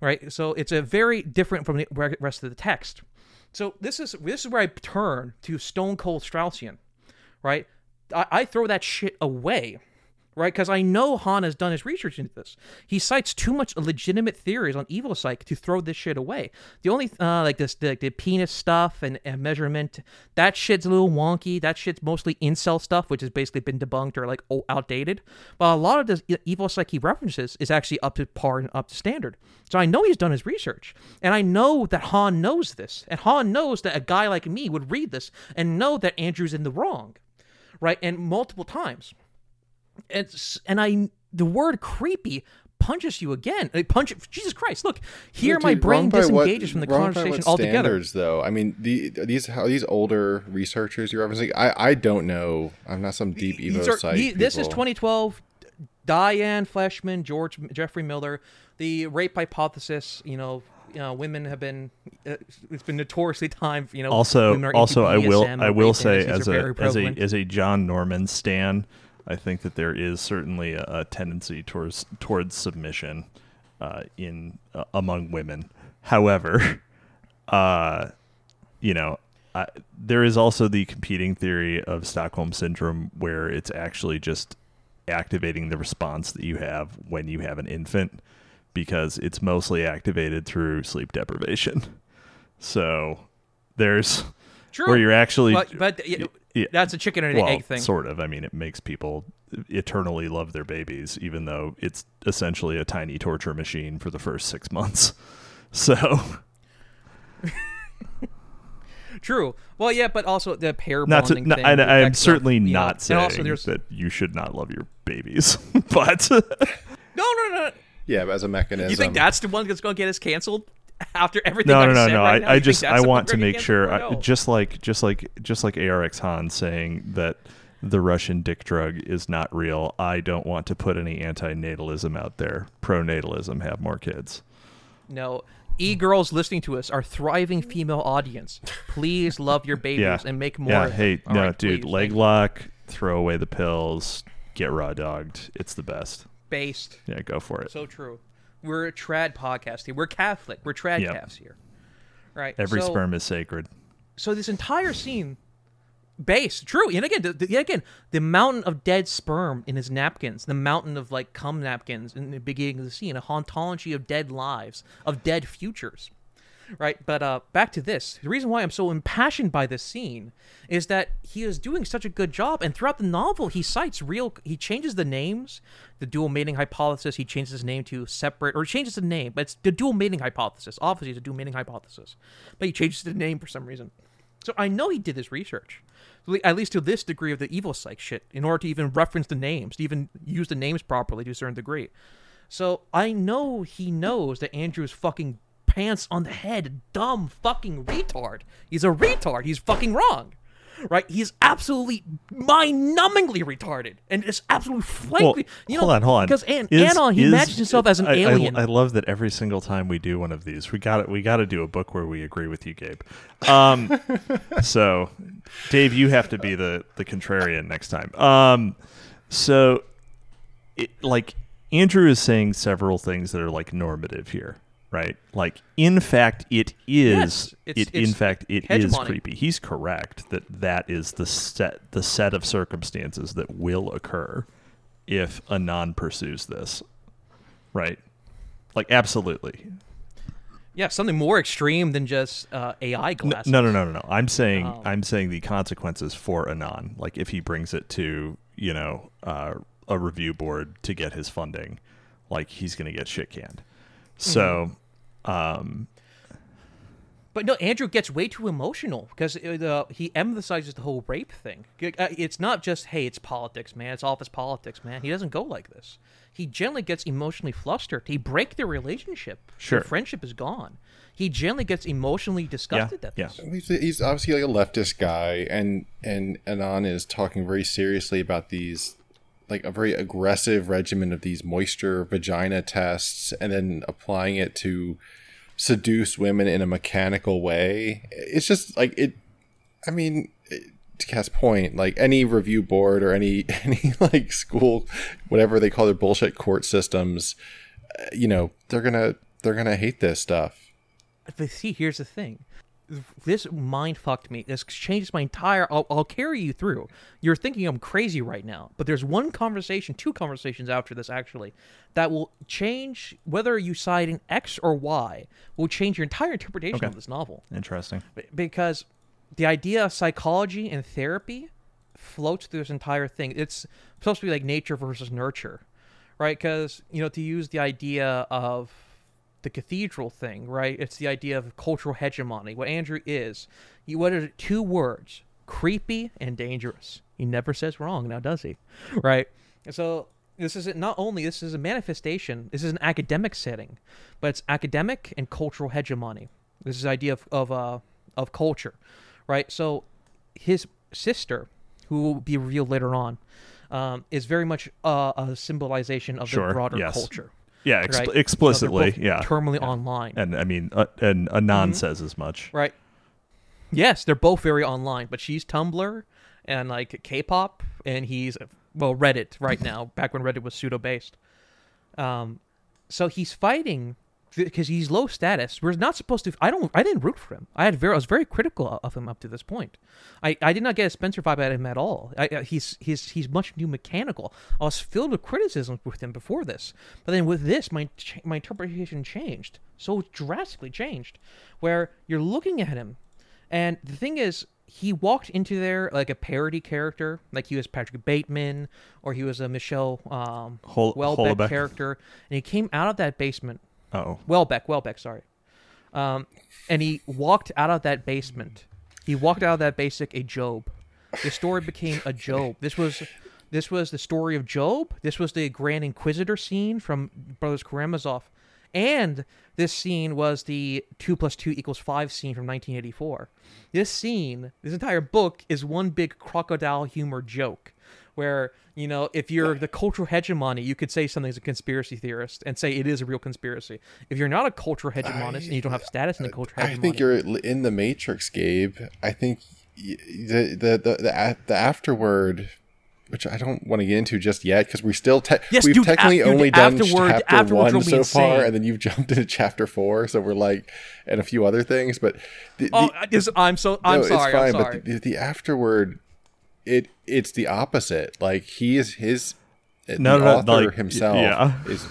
right? So it's a very different from the rest of the text. So this is this is where I turn to Stone Cold Straussian, right? I, I throw that shit away, right? Because I know Han has done his research into this. He cites too much legitimate theories on evil psych to throw this shit away. The only, uh, like this, the, the penis stuff and, and measurement, that shit's a little wonky. That shit's mostly incel stuff, which has basically been debunked or like outdated. But a lot of this evil psych he references is actually up to par and up to standard. So I know he's done his research. And I know that Han knows this. And Han knows that a guy like me would read this and know that Andrew's in the wrong, right? And multiple times. It's, and I, the word creepy punches you again. It punch, Jesus Christ! Look, here dude, my dude, brain disengages what, from the conversation altogether. Though, I mean, the these how these older researchers you're referencing, I I don't know. I'm not some deep evo are, psych. He, this is twenty twelve. Diana Fleischman, George Jeffrey Miller, the rape hypothesis. You know, you know women have been uh, it's been notoriously timed. You know, also also I will I will say as a as a as a John Norman stan, I think that there is certainly a, a tendency towards towards submission uh, in uh, among women. However, uh, you know, I, there is also the competing theory of Stockholm syndrome, where it's actually just activating the response that you have when you have an infant, because it's mostly activated through sleep deprivation. So there's True. Where you're actually. But, but, you, Yeah. That's a chicken and an well, egg thing. Sort of. I mean, it makes people eternally love their babies, even though it's essentially a tiny torture machine for the first six months. So. True. Well, yeah, but also the pair not bonding to, not, thing. I, I am certainly them, not you know, saying that you should not love your babies, but. no, no, no, no. Yeah, but as a mechanism. You think that's the one that's going to get us canceled? After everything no, I've no, no, said no. Right I, now, I just I want to make sure, I, just like just like just like A R X Han saying that the Russian dick drug is not real. I don't want to put any anti-natalism out there. Pro-natalism, have more kids. No, e-girls listening to us, our thriving female audience, please love your babies yeah. and make more. Yeah, hey, All no, right, dude, please, leg lock, throw away the pills, get raw dogged. It's the best. Based. Yeah, go for it. So true. We're a trad podcast here. We're Catholic. We're trad yep. Cavs here. Right. Every so, sperm is sacred. So this entire scene, based, true. And again, the, the, yet again, the mountain of dead sperm in his napkins, the mountain of like cum napkins in the beginning of the scene, a hauntology of dead lives, of dead futures. Right. But uh, back to this. The reason why I'm so impassioned by this scene is that he is doing such a good job. And throughout the novel, he cites real. He changes the names, the dual mating hypothesis. He changes his name to separate or changes the name. But it's the dual mating hypothesis. Obviously, it's a dual mating hypothesis. But he changes the name for some reason. So I know he did his research, at least to this degree of the evil psych shit, in order to even reference the names, to even use the names properly to a certain degree. So I know he knows that Andrew is fucking pants on the head, dumb fucking retard. He's a retard. He's fucking wrong, right? He's absolutely mind-numbingly retarded, and it's absolutely flagrant. Well, you know, hold on, hold on. Because An- is, Anon, he is, imagines himself as an I, alien. I, I love that every single time we do one of these, we got it. We got to do a book where we agree with you, Gabe. Um, so, Dave, you have to be the the contrarian next time. Um, so, it, like Andrew is saying several things that are like normative here. Right, like in fact, it is. Yes, it's, it it's in fact, it is creepy. He's correct that that is the set, the set of circumstances that will occur if Anon pursues this. Right, like absolutely. Yeah, something more extreme than just uh, A I glasses. No, no, no, no, no. I'm saying, oh. I'm saying the consequences for Anon, like if he brings it to you know uh, a review board to get his funding, like he's gonna get shit canned. So. Mm-hmm. Um, but no, Andrew gets way too emotional because uh, he emphasizes the whole rape thing. It's not just, hey, it's politics, man. It's office politics, man. He doesn't go like this. He generally gets emotionally flustered. He breaks their relationship. Sure. Their friendship is gone. He generally gets emotionally disgusted yeah, at this. Yeah. He's, he's obviously like a leftist guy, and, and Anon is talking very seriously about these, like a very aggressive regimen of these moisture vagina tests and then applying it to seduce women in a mechanical way. It's just like it, I mean, it, to Kat's point, like any review board or any, any like school, whatever they call their bullshit court systems, uh, you know, they're going to They're going to hate this stuff. But see, here's the thing. This mind fucked me. This changes my entire... I'll, I'll carry you through. You're thinking I'm crazy right now, but there's one conversation, two conversations after this, actually, that will change whether you side in X or Y, will change your entire interpretation okay. of this novel. Interesting. B- because the idea of psychology and therapy floats through this entire thing. It's supposed to be like nature versus nurture, right? Because, you know, to use the idea of... the cathedral thing, right? It's the idea of cultural hegemony. What Andrew is, he what are two words, creepy and dangerous. He never says wrong, now does he? Right? And so this isn't not only, this is a manifestation, this is an academic setting, but it's academic and cultural hegemony. This is the idea of, of, uh, of culture, right? So his sister, who will be revealed later on, um, is very much uh, a symbolization of sure, the broader yes. culture. Yeah, ex- right? explicitly. So yeah, terminally yeah. online, and I mean, uh, and Anand mm-hmm. says as much, right? Yes, they're both very online, but she's Tumblr and like K-pop, and he's well Reddit right now. Back when Reddit was pseudo-based, um, so he's fighting because he's low status. We're not supposed to. I don't. I didn't root for him. I had very. I was very critical of him up to this point. I, I did not get a Spencer vibe at him at all. I, uh, he's he's he's much new mechanical. I was filled with criticisms with him before this, but then with this, my my interpretation changed so drastically changed, where you're looking at him, and the thing is, he walked into there like a parody character, like he was Patrick Bateman or he was a Michelle um, Hol- Houellebecq Houellebecq. character, and he came out of that basement. Oh, Houellebecq, Houellebecq, sorry. Um, and he walked out of that basement. He walked out of that basic a Job. The story became a Job. This was, this was the story of Job. This was the Grand Inquisitor scene from Brothers Karamazov, and this scene was the two plus two equals five scene from nineteen eighty-four. This scene, this entire book, is one big crocodile humor joke. Where, you know, if you're the cultural hegemony, you could say something's a conspiracy theorist and say it is a real conspiracy. If you're not a cultural hegemonist I, and you don't have status in the cultural hegemony. I think you're in the Matrix, Gabe. I think the the the, the, the afterword, which I don't want to get into just yet because we still te- yes, we've dude, technically af- only dude, done afterward, chapter one so far, and then you've jumped into chapter four, so we're like, and a few other things. But the, oh, the, is, I'm so I'm no, sorry. It's fine, I'm sorry. But the, the, the afterword. It it's the opposite. Like he is his no, the no, author like, himself yeah. is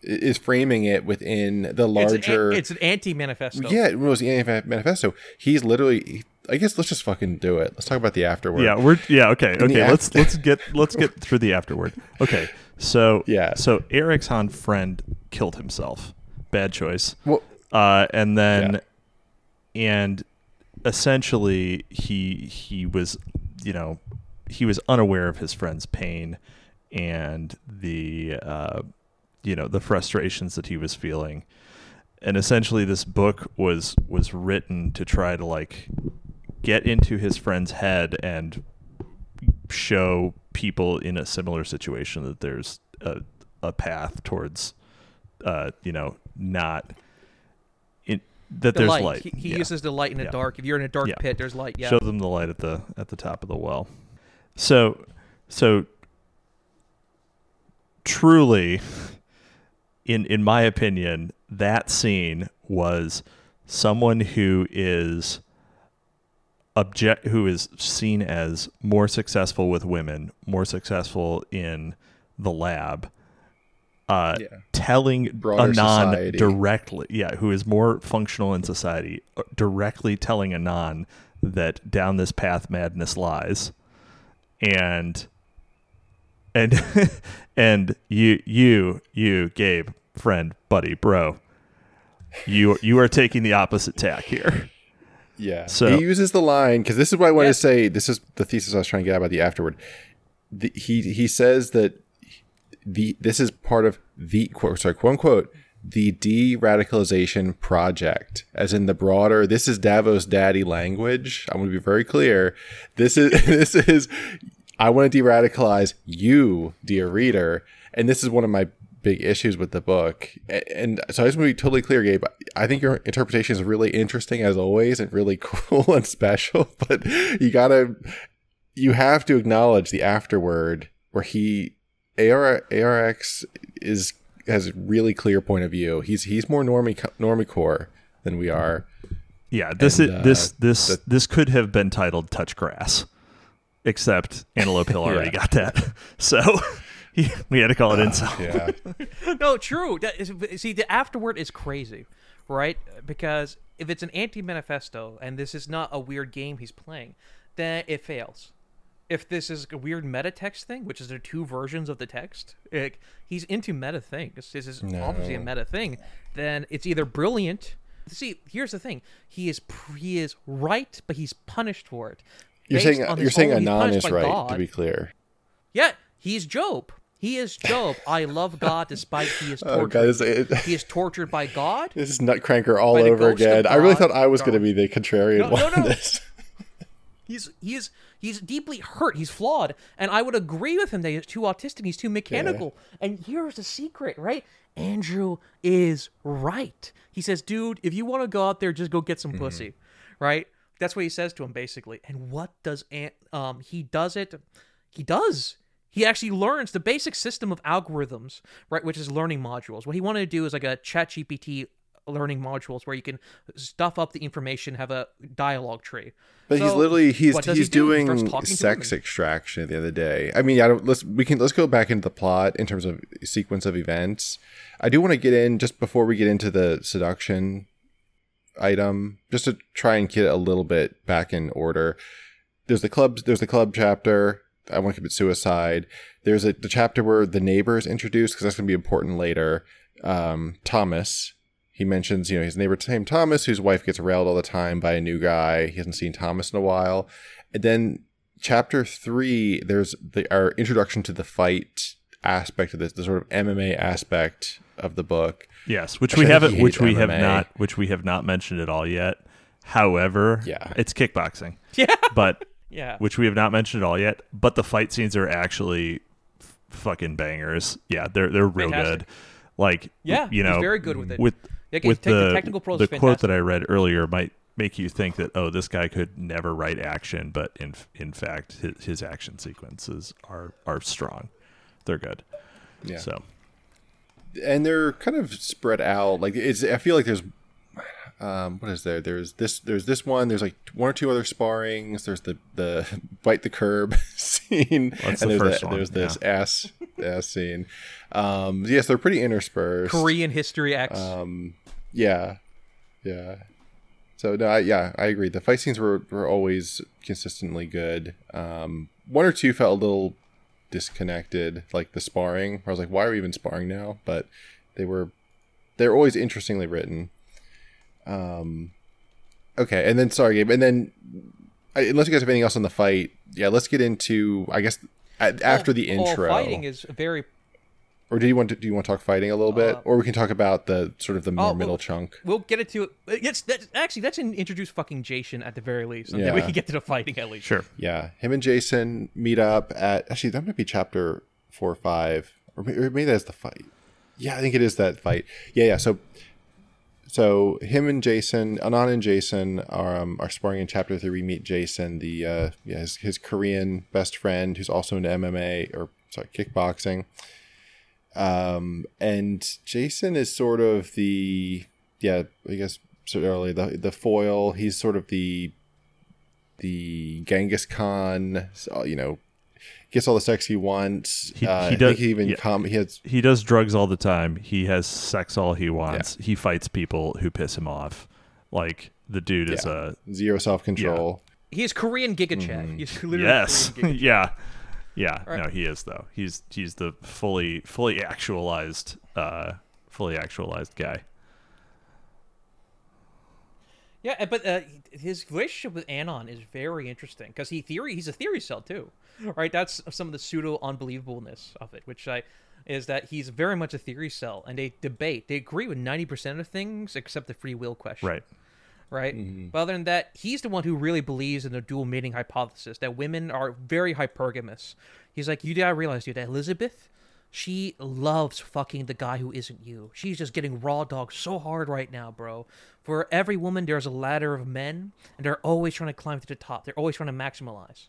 is framing it within the larger. It's an, an, an anti-manifesto. Yeah, it was the anti-manifesto. He's literally. I guess let's just fucking do it. Let's talk about the afterword. Yeah, we're yeah okay In okay. After- let's let's get let's get through the afterward. Okay, so yeah, so A R X Han friend killed himself. Bad choice. Well, uh, and then yeah. and essentially he he was. You know, he was unaware of his friend's pain and the, uh, you know, the frustrations that he was feeling. And essentially this book was, was written to try to like get into his friend's head and show people in a similar situation that there's a, a path towards, uh, you know, not in that the there's light. light. He, he yeah. uses the light in the yeah. dark. If you're in a dark yeah. pit, there's light. Yeah. Show them the light at the at the top of the well. So, so truly, in in my opinion, that scene was someone who is object who is seen as more successful with women, more successful in the lab. Uh, yeah. telling Broader Anand society. directly, yeah, who is more functional in society, directly telling Anand that down this path madness lies, and and and you you you Gabe, friend, buddy, bro, you you are taking the opposite tack here. Yeah, so he uses the line because this is what I want yeah. to say. This is the thesis I was trying to get out about the afterward. The, he he says that. The this is part of the quote sorry quote unquote the de-radicalization project, as in the broader. This is Davos Daddy language. I'm going to be very clear. This is this is I want to de-radicalize you, dear reader, and this is one of my big issues with the book. And so I just want to be totally clear, Gabe. I think your interpretation is really interesting as always, and really cool and special. But you gotta you have to acknowledge the afterword where he. A R X is has a really clear point of view. He's he's more normie normiecore than we are. Yeah, this and, is uh, this this the, this could have been titled Touch Grass, except Antelope Hill already yeah. got that. So we had to call it uh, Incel. Yeah. No, true. That is, see, the afterword is crazy, right? Because if it's an anti-manifesto and this is not a weird game he's playing, then it fails. If this is a weird meta text thing, which is there are two versions of the text, it, he's into meta things. This is no. obviously a meta thing. Then it's either brilliant. See, here's the thing: he is he is right, but he's punished for it. You're Based saying you're saying Anan is right, God. To be clear. Yeah, he's Job. He is Job. I love God, despite he is tortured. Oh, God, this, it, he is tortured by God. This is Nutcracker all over again. I really thought I was going to be the contrarian no, one. No, no. This. He's he is he's deeply hurt. He's flawed, and I would agree with him that he's too autistic. He's too mechanical. Yeah. And here's the secret, right? Andrew is right. He says, "Dude, if you want to go out there, just go get some mm-hmm. pussy," right? That's what he says to him, basically. And what does Ant? Um, he does it. He does. He actually learns the basic system of algorithms, right? Which is learning modules. What he wanted to do is like a ChatGPT learning modules where you can stuff up the information, have a dialogue tree. But so, he's literally he's he's he do? doing sex extraction at the end of the day. I mean, I don't let's we can let's go back into the plot in terms of sequence of events. I do want to get in just before we get into the seduction item, just to try and get it a little bit back in order. There's the club there's the club chapter. I want to commit suicide. There's a the chapter where the neighbor is introduced, because that's gonna be important later. Um Thomas. He mentions, you know, his neighbor named Thomas, whose wife gets railed all the time by a new guy. He hasn't seen Thomas in a while. And then chapter three, there's the, our introduction to the fight aspect of this, the sort of M M A aspect of the book. Yes, which Actually, we haven't, which we M M A. have not, which we have not mentioned at all yet. However, yeah. it's kickboxing. Yeah, but yeah, which we have not mentioned at all yet. But the fight scenes are actually f- fucking bangers. Yeah, they're they're real Fantastic. good. Like yeah, you know, he's very good with it. With Can, with the, the, technical pros the quote that I read earlier might make you think that, oh, this guy could never write action, but in in fact, his, his action sequences are, are strong. They're good. Yeah. So, and they're kind of spread out. Like it's, I feel like there's, um, what is there? There's this. There's this one. There's like one or two other sparrings. There's the the bite the curb scene. Well, that's and the there's first that, one. There's this yeah. ass ass scene. Um, yes, they're pretty interspersed. Korean history X. Um, Yeah, yeah. So no, I, yeah, I agree. The fight scenes were, were always consistently good. Um, one or two felt a little disconnected, like the sparring. I was like, why are we even sparring now? But they were, they're always interestingly written. Um, okay, and then sorry, Gabe, and then I, unless you guys have anything else on the fight, yeah, let's get into. I guess at, oh, after the intro, oh, fighting is very. Or do you want to do you want to talk fighting a little bit, uh, or we can talk about the sort of the more oh, middle we'll, chunk. We'll get it to it. Yes, that's, actually, that's an introduce fucking Jason at the very least. So yeah. Then we can get to the fighting at least. Sure. Yeah, him and Jason meet up at actually that might be chapter four or five, or maybe that's the fight. Yeah, I think it is that fight. Yeah, yeah. So, so him and Jason, Anan and Jason are um, are sparring in chapter three. We meet Jason, the uh, yeah his, his Korean best friend, who's also into M M A or sorry kickboxing. Um, and Jason is sort of the, yeah, I guess so early, the, the foil, he's sort of the, the Genghis Khan, you know, gets all the sex he wants. He, uh, he does, he even yeah, com- he, has, he does drugs all the time. He has sex all he wants. Yeah. He fights people who piss him off. Like the dude yeah. is a zero self-control. Yeah. He's Korean Giga Chad. Mm-hmm. He's literally yes. Korean Giga Chad. yeah. Yeah, right. No, he is though. He's he's the fully fully actualized uh, fully actualized guy. Yeah, but uh, his relationship with Anan is very interesting because he theory he's a theory cell too, right? That's some of the pseudo unbelievableness of it, which I is that he's very much a theory cell, and they debate. They agree with ninety percent of things except the free will question, right? Right. Mm-hmm. But other than that, he's the one who really believes in the dual mating hypothesis that women are very hypergamous. He's like, you gotta realize, dude, that Elizabeth, She loves fucking the guy who isn't you. She's just getting raw dog so hard right now, bro. For every woman, there's a ladder of men, and they're always trying to climb to the top. They're always trying to maximize,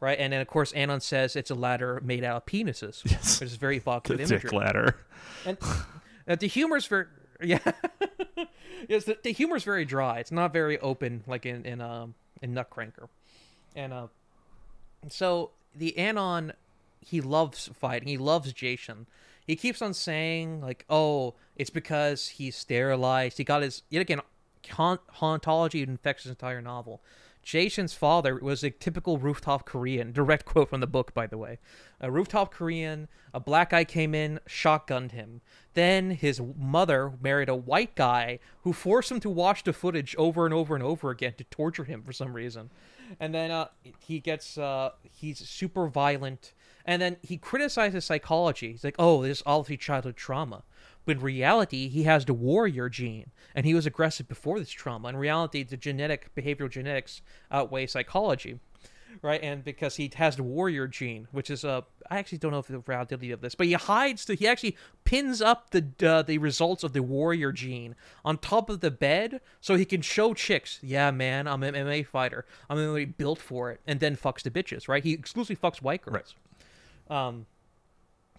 right? And then, of course, Anon says it's a ladder made out of penises, yes. which is very evocative imagery. The dick ladder. And uh, the humor's very... Yeah. yes, the, the humor's very dry. It's not very open, like in, in, um, in Nutcrankr. And uh, so the Anon... He loves fighting. He loves Jason. He keeps on saying, like, oh, it's because he's sterilized. He got his, yet again, hauntology infects his entire novel. Jason's father was a typical rooftop Korean. Direct quote from the book, by the way. A rooftop Korean, a black guy came in, shotgunned him. Then his mother married a white guy who forced him to watch the footage over and over and over again to torture him for some reason. And then uh, he gets, uh, he's super violent. And then he criticizes psychology. He's like, oh, this is obviously childhood trauma. But in reality, he has the warrior gene, and he was aggressive before this trauma. In reality, the genetic, behavioral genetics outweigh psychology, right? And because he has the warrior gene, which is, uh, I actually don't know if the validity of this, but he hides, the, he actually pins up the uh, the results of the warrior gene on top of the bed so he can show chicks, yeah, man, I'm an M M A fighter. I'm really built for it, and then fucks the bitches, right? He exclusively fucks white girls. Right. Um,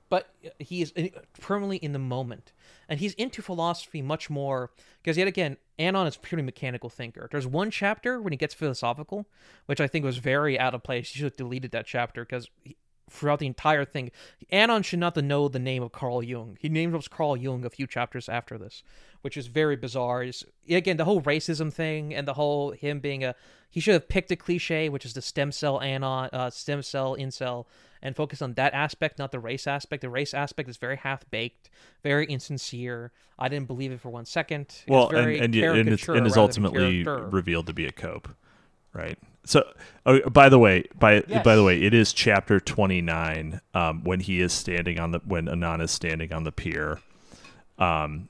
but he is permanently in the moment, and he's into philosophy much more because, yet again, Anon is a purely mechanical thinker. There's one chapter when he gets philosophical, which I think was very out of place. You should have deleted that chapter because he, throughout the entire thing, Anon should not know the name of Carl Jung. He names Carl Jung a few chapters after this, which is very bizarre. It's, again, the whole racism thing and the whole him being a he should have picked a cliche, which is the stem cell Anon, uh, stem cell incel. And focus on that aspect, not the race aspect. The race aspect is very half-baked, very insincere. I didn't believe it for one second. It well, and, and, and, it's, and is ultimately revealed to be a cope, right? So, oh, by the way, by yes. by the way, it is chapter twenty-nine um, when he is standing on the when Anon is standing on the pier. Um,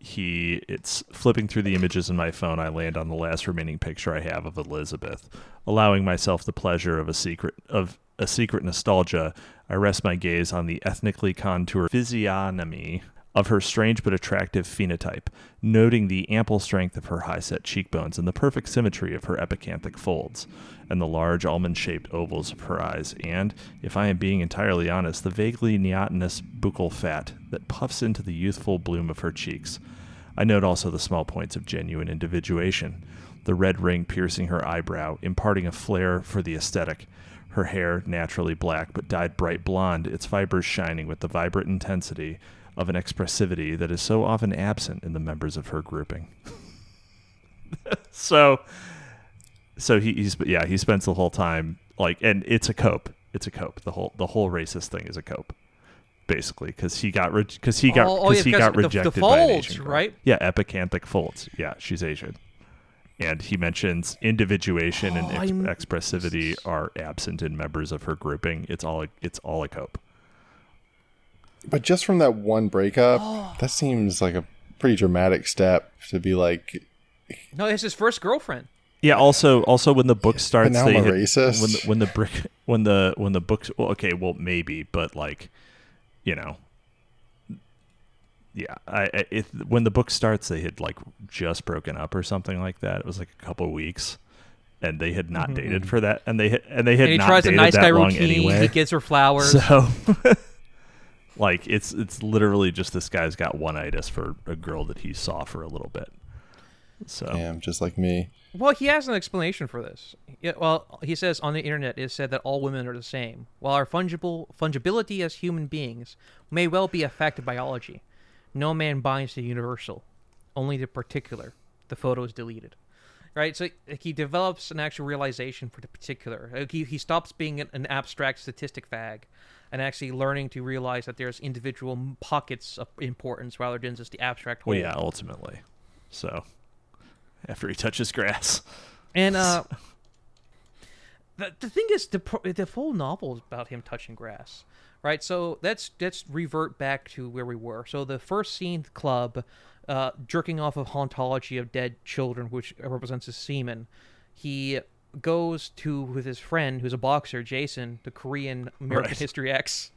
he it's flipping through the images in my phone. I land on the last remaining picture I have of Elizabeth, allowing myself the pleasure of a secret of. A secret nostalgia. I rest my gaze on the ethnically contoured physiognomy of her strange but attractive phenotype, noting the ample strength of her high-set cheekbones and the perfect symmetry of her epicanthic folds and the large almond-shaped ovals of her eyes and, if I am being entirely honest, the vaguely neotenous buccal fat that puffs into the youthful bloom of her cheeks. I note also the small points of genuine individuation, the red ring piercing her eyebrow, imparting a flair for the aesthetic. Her hair, naturally black, but dyed bright blonde, its fibers shining with the vibrant intensity of an expressivity that is so often absent in the members of her grouping. so, so he, he's, yeah, he spends the whole time, like, and it's a cope. It's a cope. The whole, the whole racist thing is a cope, basically, because he got, because re- he got, oh, oh, yeah, he got the, rejected the folds, by an Asian girl. Right? Yeah, epicanthic folds. Yeah, she's Asian. And he mentions individuation oh, and ex- expressivity are absent in members of her grouping. It's all it's all a cope. But just from that one breakup, oh. that seems like a pretty dramatic step to be like. No, it's his first girlfriend. Yeah. Also, also when the book starts, but now they I'm a hit, racist. When the, when the brick when the when the books. Well, okay. Well, maybe, but like, you know. Yeah, I, it, when the book starts, they had like just broken up or something like that. It was like a couple weeks, and they had not mm-hmm. dated for that, and they and they had and not tries dated a nice that guy long routine. Anyway. He gives her flowers. So, like, it's it's literally just this guy's got one-itis for a girl that he saw for a little bit. So, damn, just like me. Well, he has an explanation for this. Yeah, well, he says on the internet, it's said that all women are the same, while our fungible fungibility as human beings may well be a fact of biology. No man binds the universal, only the particular. The photo is deleted, right? So he develops an actual realization for the particular. He, he stops being an abstract statistic fag and actually learning to realize that there's individual pockets of importance rather than just the abstract whole. Well, yeah, ultimately. So after he touches grass. And uh, the, the thing is, the, the whole novel is about him touching grass. Right, so let's let's revert back to where we were. So the first scene, the club, uh, jerking off of hauntology of dead children, which represents his semen. He goes to with his friend, who's a boxer, Jason, the Korean American right. History X.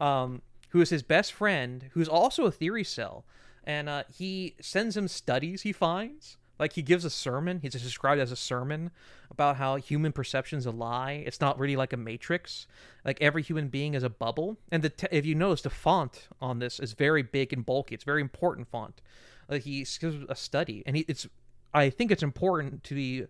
Um, who is his best friend, who's also a theory cell. And uh, he sends him studies he finds. Like, he gives a sermon. He's described as a sermon about how human perception's a lie. It's not really like a matrix. Like, every human being is a bubble. And the te- if you notice, the font on this is very big and bulky. It's a very important font. Like, he gives a study. And he, it's I think it's important to the,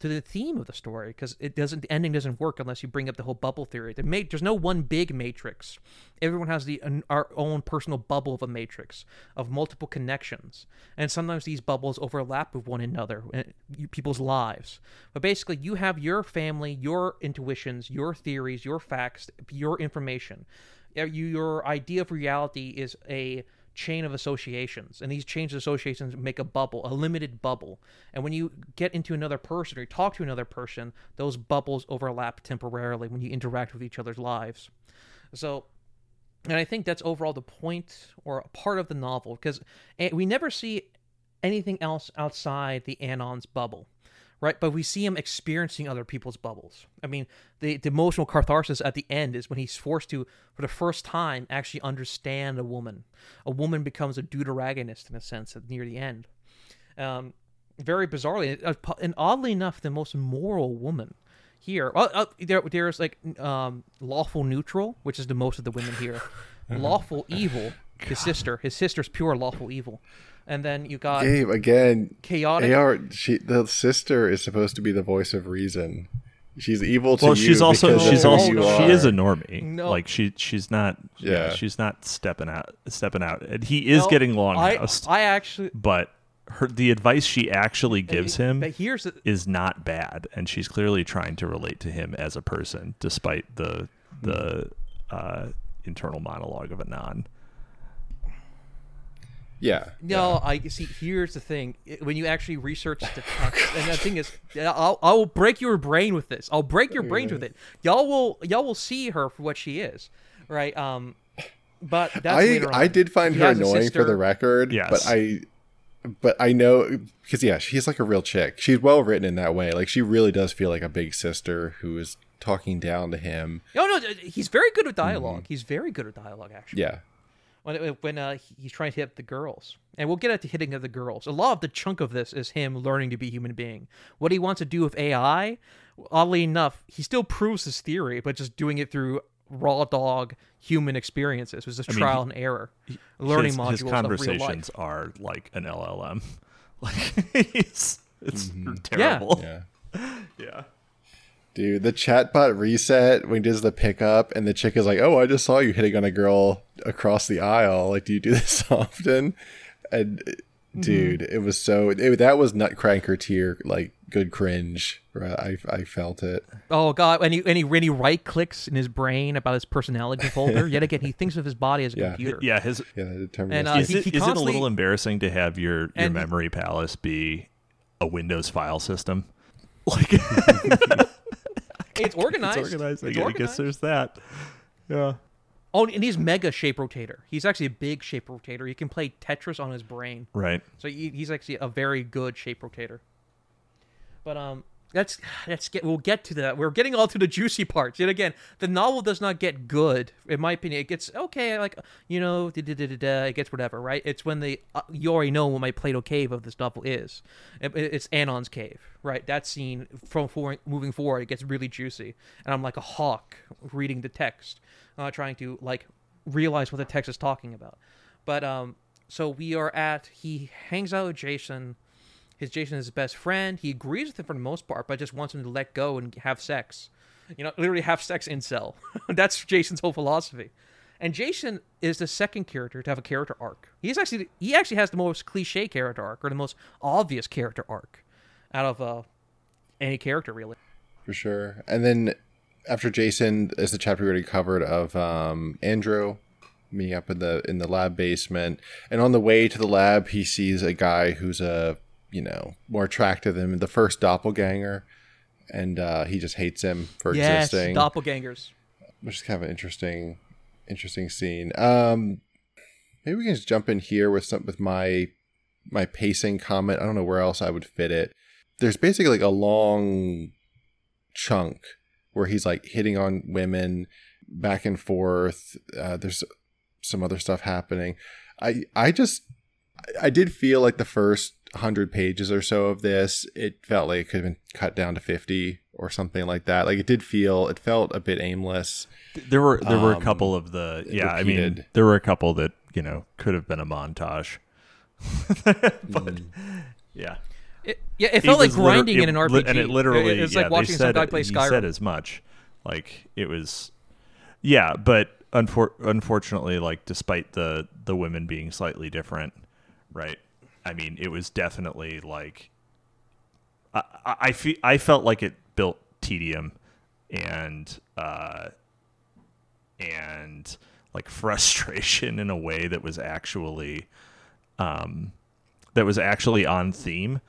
to the theme of the story, because it doesn't the ending doesn't work unless you bring up the whole bubble theory. The ma- there's no one big matrix. Everyone has the an, our own personal bubble of a matrix of multiple connections, and sometimes these bubbles overlap with one another and you, people's lives. But basically, you have your family, your intuitions, your theories, your facts, your information. You, your idea of reality is a chain of associations, and these chains of associations make a bubble, a limited bubble. And when you get into another person or you talk to another person, those bubbles overlap temporarily when you interact with each other's lives. So, and I think that's overall the point or part of the novel, because we never see anything else outside the Anon's bubble, right? But we see him experiencing other people's bubbles. I mean, the, the emotional catharsis at the end is when he's forced to, for the first time, actually understand a woman. A woman becomes a deuteragonist, in a sense, near the end. Um, very bizarrely, and oddly enough, the most moral woman here. Well, uh, there, there's like um, lawful neutral, which is the most of the women here. Lawful evil, God. his sister. His sister's pure lawful evil. And then you got Gabe again. Chaotic. A R, she, the sister is supposed to be the voice of reason. She's evil to well, you. Well, she's also she's also she is a normie. No. Like she she's not. Yeah. She's not stepping out stepping out. And he is no, getting longhoused. I, I actually. But her the advice she actually gives and, him but here's the, is not bad, and she's clearly trying to relate to him as a person, despite the the uh, internal monologue of Anon. Yeah. No, yeah. I see. Here's the thing: when you actually research the text, oh, and the thing is, I'll I will break your brain with this. I'll break your brains with it. Y'all will y'all will see her for what she is, right? Um, but that's I later on. I did find she her annoying for the record. Yes. But I, but I know because yeah, she's like a real chick. She's well written in that way. Like she really does feel like a big sister who is talking down to him. No, no, he's very good with dialogue. Mm. He's very good at dialogue, actually. Yeah. When when uh, he's trying to hit the girls. And we'll get at the hitting of the girls. A lot of the chunk of this is him learning to be a human being. What he wants to do with A I, oddly enough, he still proves his theory, but just doing it through raw dog human experiences. It was just I trial mean, and error. He, learning his, modules his conversations of real life are like an L L M. Like It's, it's mm-hmm. terrible. Yeah. Yeah. yeah. Dude, the chatbot reset when he does the pickup and the chick is like, oh, I just saw you hitting on a girl across the aisle. Like, do you do this often? And mm-hmm. dude, it was so, it, that was Nutcracker tier, like good cringe. Right? I I felt it. Oh God. And he, and he really right clicks in his brain about his personality folder. Yet again, he thinks of his body as a yeah. computer. Yeah. His, yeah and, uh, is, he, it, he is it a little embarrassing to have your, your and, memory palace be a Windows file system? Like It's organized. It's organized. It's I organized. guess there's that. Yeah. Oh, and he's mega shape rotator. He's actually a big shape rotator. He can play Tetris on his brain. Right. So he's actually a very good shape rotator. But um, let's let's get we'll get to that. We're getting all to the juicy parts. And again, the novel does not get good. In my opinion, it gets okay. Like you know, da, da, da, da, da, it gets whatever. Right. It's when the uh, you already know what my Plato cave of this novel is. It, it's Anon's cave. Right, that scene from for, moving forward, it gets really juicy, and I'm like a hawk reading the text, uh, trying to like realize what the text is talking about. But um, so we are at he hangs out with Jason. His Jason is his best friend. He agrees with him for the most part, but just wants him to let go and have sex. You know, literally have sex incel. That's Jason's whole philosophy. And Jason is the second character to have a character arc. He's actually he actually has the most cliche character arc, or the most obvious character arc. Out of uh, any character, really. For sure. And then after Jason is the chapter we already covered of um, Andrew meeting up in the in the lab basement. And on the way to the lab, he sees a guy who's a you know more attractive than the first doppelganger, and uh, he just hates him for yes, existing. Yes, doppelgangers. Which is kind of an interesting, interesting scene. Um, maybe we can just jump in here with some with my my pacing comment. I don't know where else I would fit it. There's basically like a long chunk where he's like hitting on women, back and forth. Uh, there's some other stuff happening. I I just I did feel like the first hundred pages or so of this, it felt like it could have been cut down to fifty or something like that. Like it did feel, it felt a bit aimless. There were there were um, a couple of the yeah. Repeated. I mean, there were a couple that you know could have been a montage. but mm. yeah, it, yeah, it felt it like grinding liter- in an R P G, and it literally it, it was yeah, like watching some guy play Skyrim. He said as much. Like it was, yeah, but. Unfortunately, like despite the, the women being slightly different, right? I mean, it was definitely like I I, fe- I felt like it built tedium and uh, and like frustration in a way that was actually um, that was actually on theme,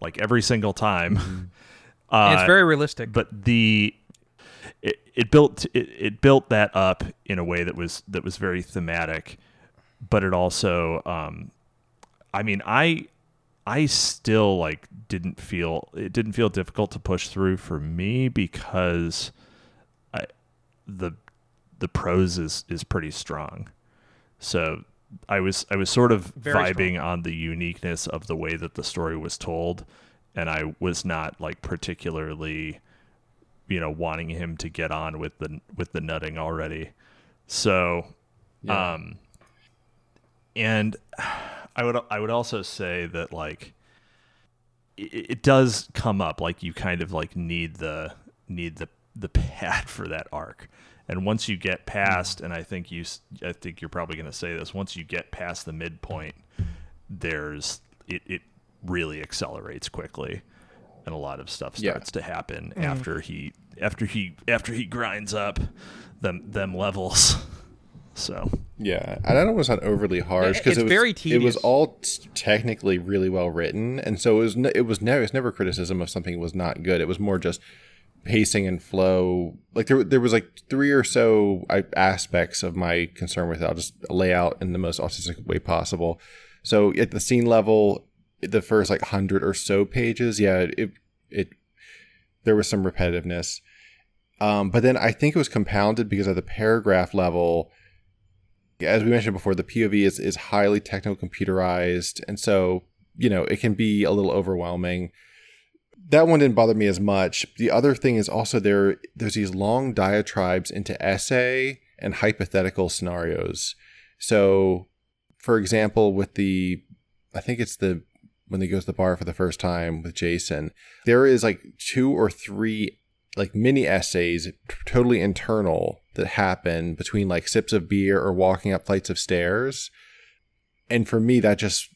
like every single time. Mm-hmm. Uh, it's very realistic, but the. It, it built it, it built that up in a way that was that was very thematic, but it also, um, I mean, I I still like didn't feel it didn't feel difficult to push through for me because I, the the prose is, is pretty strong, so I was I was sort of very vibing strong. On the uniqueness of the way that the story was told, and I was not like particularly. You know, wanting him to get on with the with the nutting already. So, yeah. um, and I would I would also say that like it, it does come up like you kind of like need the need the the pad for that arc. And once you get past, and I think you I think you're probably going to say this, once you get past the midpoint, there's it it really accelerates quickly. And a lot of stuff starts yeah. to happen mm. after he, after he, after he grinds up them, them levels. So yeah, I don't know. It was not overly harsh because it, it was it was all t- technically really well written, and so it was. N- it was never. It's never criticism of something that was not good. It was more just pacing and flow. Like there, there was like three or so aspects of my concern with it. I'll just lay out in the most autistic way possible. So at the scene level. The first like hundred or so pages, yeah, it it there was some repetitiveness, um, but then I think it was compounded because at the paragraph level, as we mentioned before, the P O V is is highly technical computerized, and so you know it can be a little overwhelming. That one didn't bother me as much. The other thing is also there there's these long diatribes into essay and hypothetical scenarios. So, for example, with the I think it's the when they go to the bar for the first time with Jason, there is like two or three like mini essays, t- totally internal, that happen between like sips of beer or walking up flights of stairs. And for me, that just,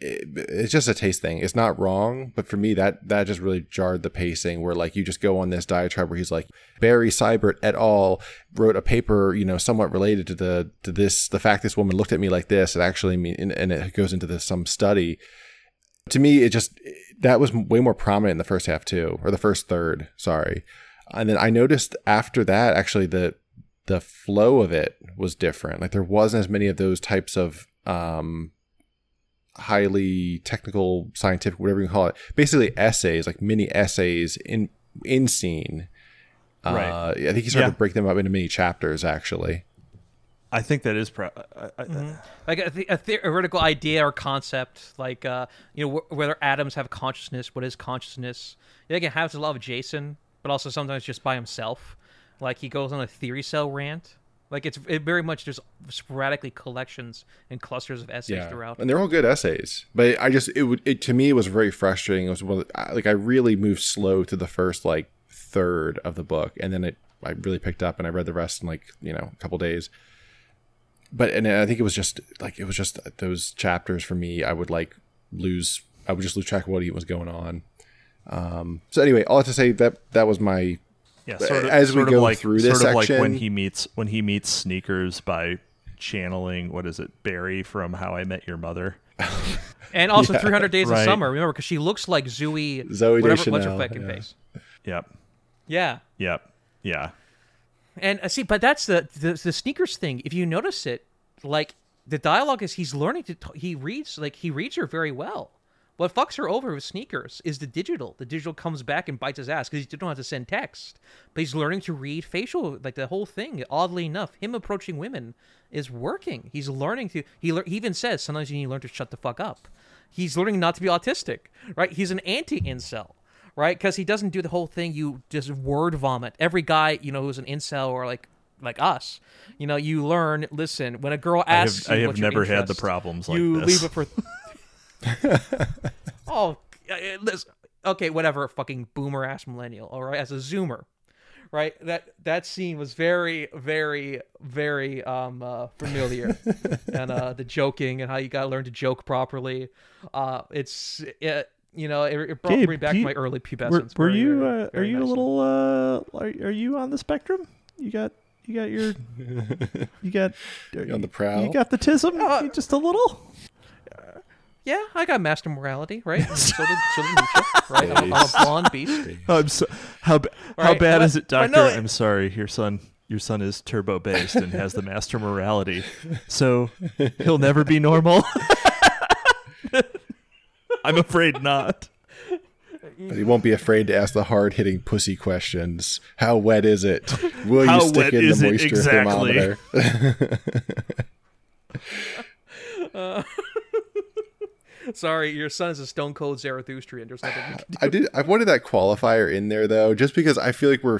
it, it's just a taste thing. It's not wrong. But for me, that, that just really jarred the pacing where like you just go on this diatribe where he's like, Barry Seibert et al. Wrote a paper, you know, somewhat related to the, to this, the fact this woman looked at me like this. It actually mean, and, and it goes into this, some study. To me, it just that was way more prominent in the first half too, or the first third. Sorry, and then I noticed after that actually the the flow of it was different. Like there wasn't as many of those types of um, highly technical, scientific, whatever you call it, basically essays, like mini essays in in scene. Right. Uh, I think he started yeah. to break them up into mini chapters actually. I think that is pro- I, I, mm-hmm. like a, th- a theoretical idea or concept, like uh, you know wh- whether atoms have consciousness. What is consciousness? Yeah, it happens a lot with Jason, but also sometimes just by himself. Like he goes on a theory cell rant. Like it's it very much just sporadically collections and clusters of essays yeah. throughout. And they're all good essays, but I just it would it to me it was very frustrating. It was one of the, like I really moved slow to the first like third of the book, and then it I really picked up and I read the rest in like you know a couple days. But and I think it was just like it was just those chapters for me. I would like lose. I would just lose track of what was going on. Um, so anyway, all I have to say that that was my yeah. Sort of, as sort we go like, through this sort of section, like when he meets when he meets Sneakers by channeling what is it Barry from How I Met Your Mother, and also yeah, three hundred Days right. of Summer. Remember because she looks like Zooey Zooey Deschanel. Yeah. Face. Yep. Yeah. Yep. Yeah. And uh, see, but that's the, the the Sneakers thing. If you notice it, like the dialogue is he's learning to, t- he reads, like he reads her very well. What fucks her over with sneakers is the digital. The digital comes back and bites his ass because he didn't have to send text. But he's learning to read facial, like the whole thing. Oddly enough, him approaching women is working. He's learning to, he, le- he even says, sometimes you need to learn to shut the fuck up. He's learning not to be autistic, right? He's an anti-incel, right? Because he doesn't do the whole thing. You just word vomit. Every guy, you know, who's an incel or like, like us, you know, you learn, listen, when a girl asks I have, you I have never interest, had the problems like you this. You leave it for... Th- oh, listen. Okay, whatever, fucking boomer ass millennial. All right, as a zoomer, right? That that scene was very, very, very um uh, familiar, and uh, the joking and how you gotta learn to joke properly. Uh, it's it, you know, it, it brought Gabe, me back you, to my early pubescence. Were, were very, you? Very, uh, very are you nice a little? Uh, are, are you on the spectrum? You got you got your you got you on the prowl. You got the tism uh, just a little. Yeah, I got master morality, right? So did, so did Nietzsche, right? I'm, I'm a blonde beast. I'm so, how how right, bad is it, Doctor? Know, I'm sorry, your son your son is turbo-based and has the master morality, so he'll never be normal. I'm afraid not. But he won't be afraid to ask the hard-hitting pussy questions. How wet is it? Will how you stick in the moisture exactly? thermometer? uh... Sorry, your son is a stone cold Zarathustrian. There's nothing you can do. I did. I wanted that qualifier in there though, just because I feel like we're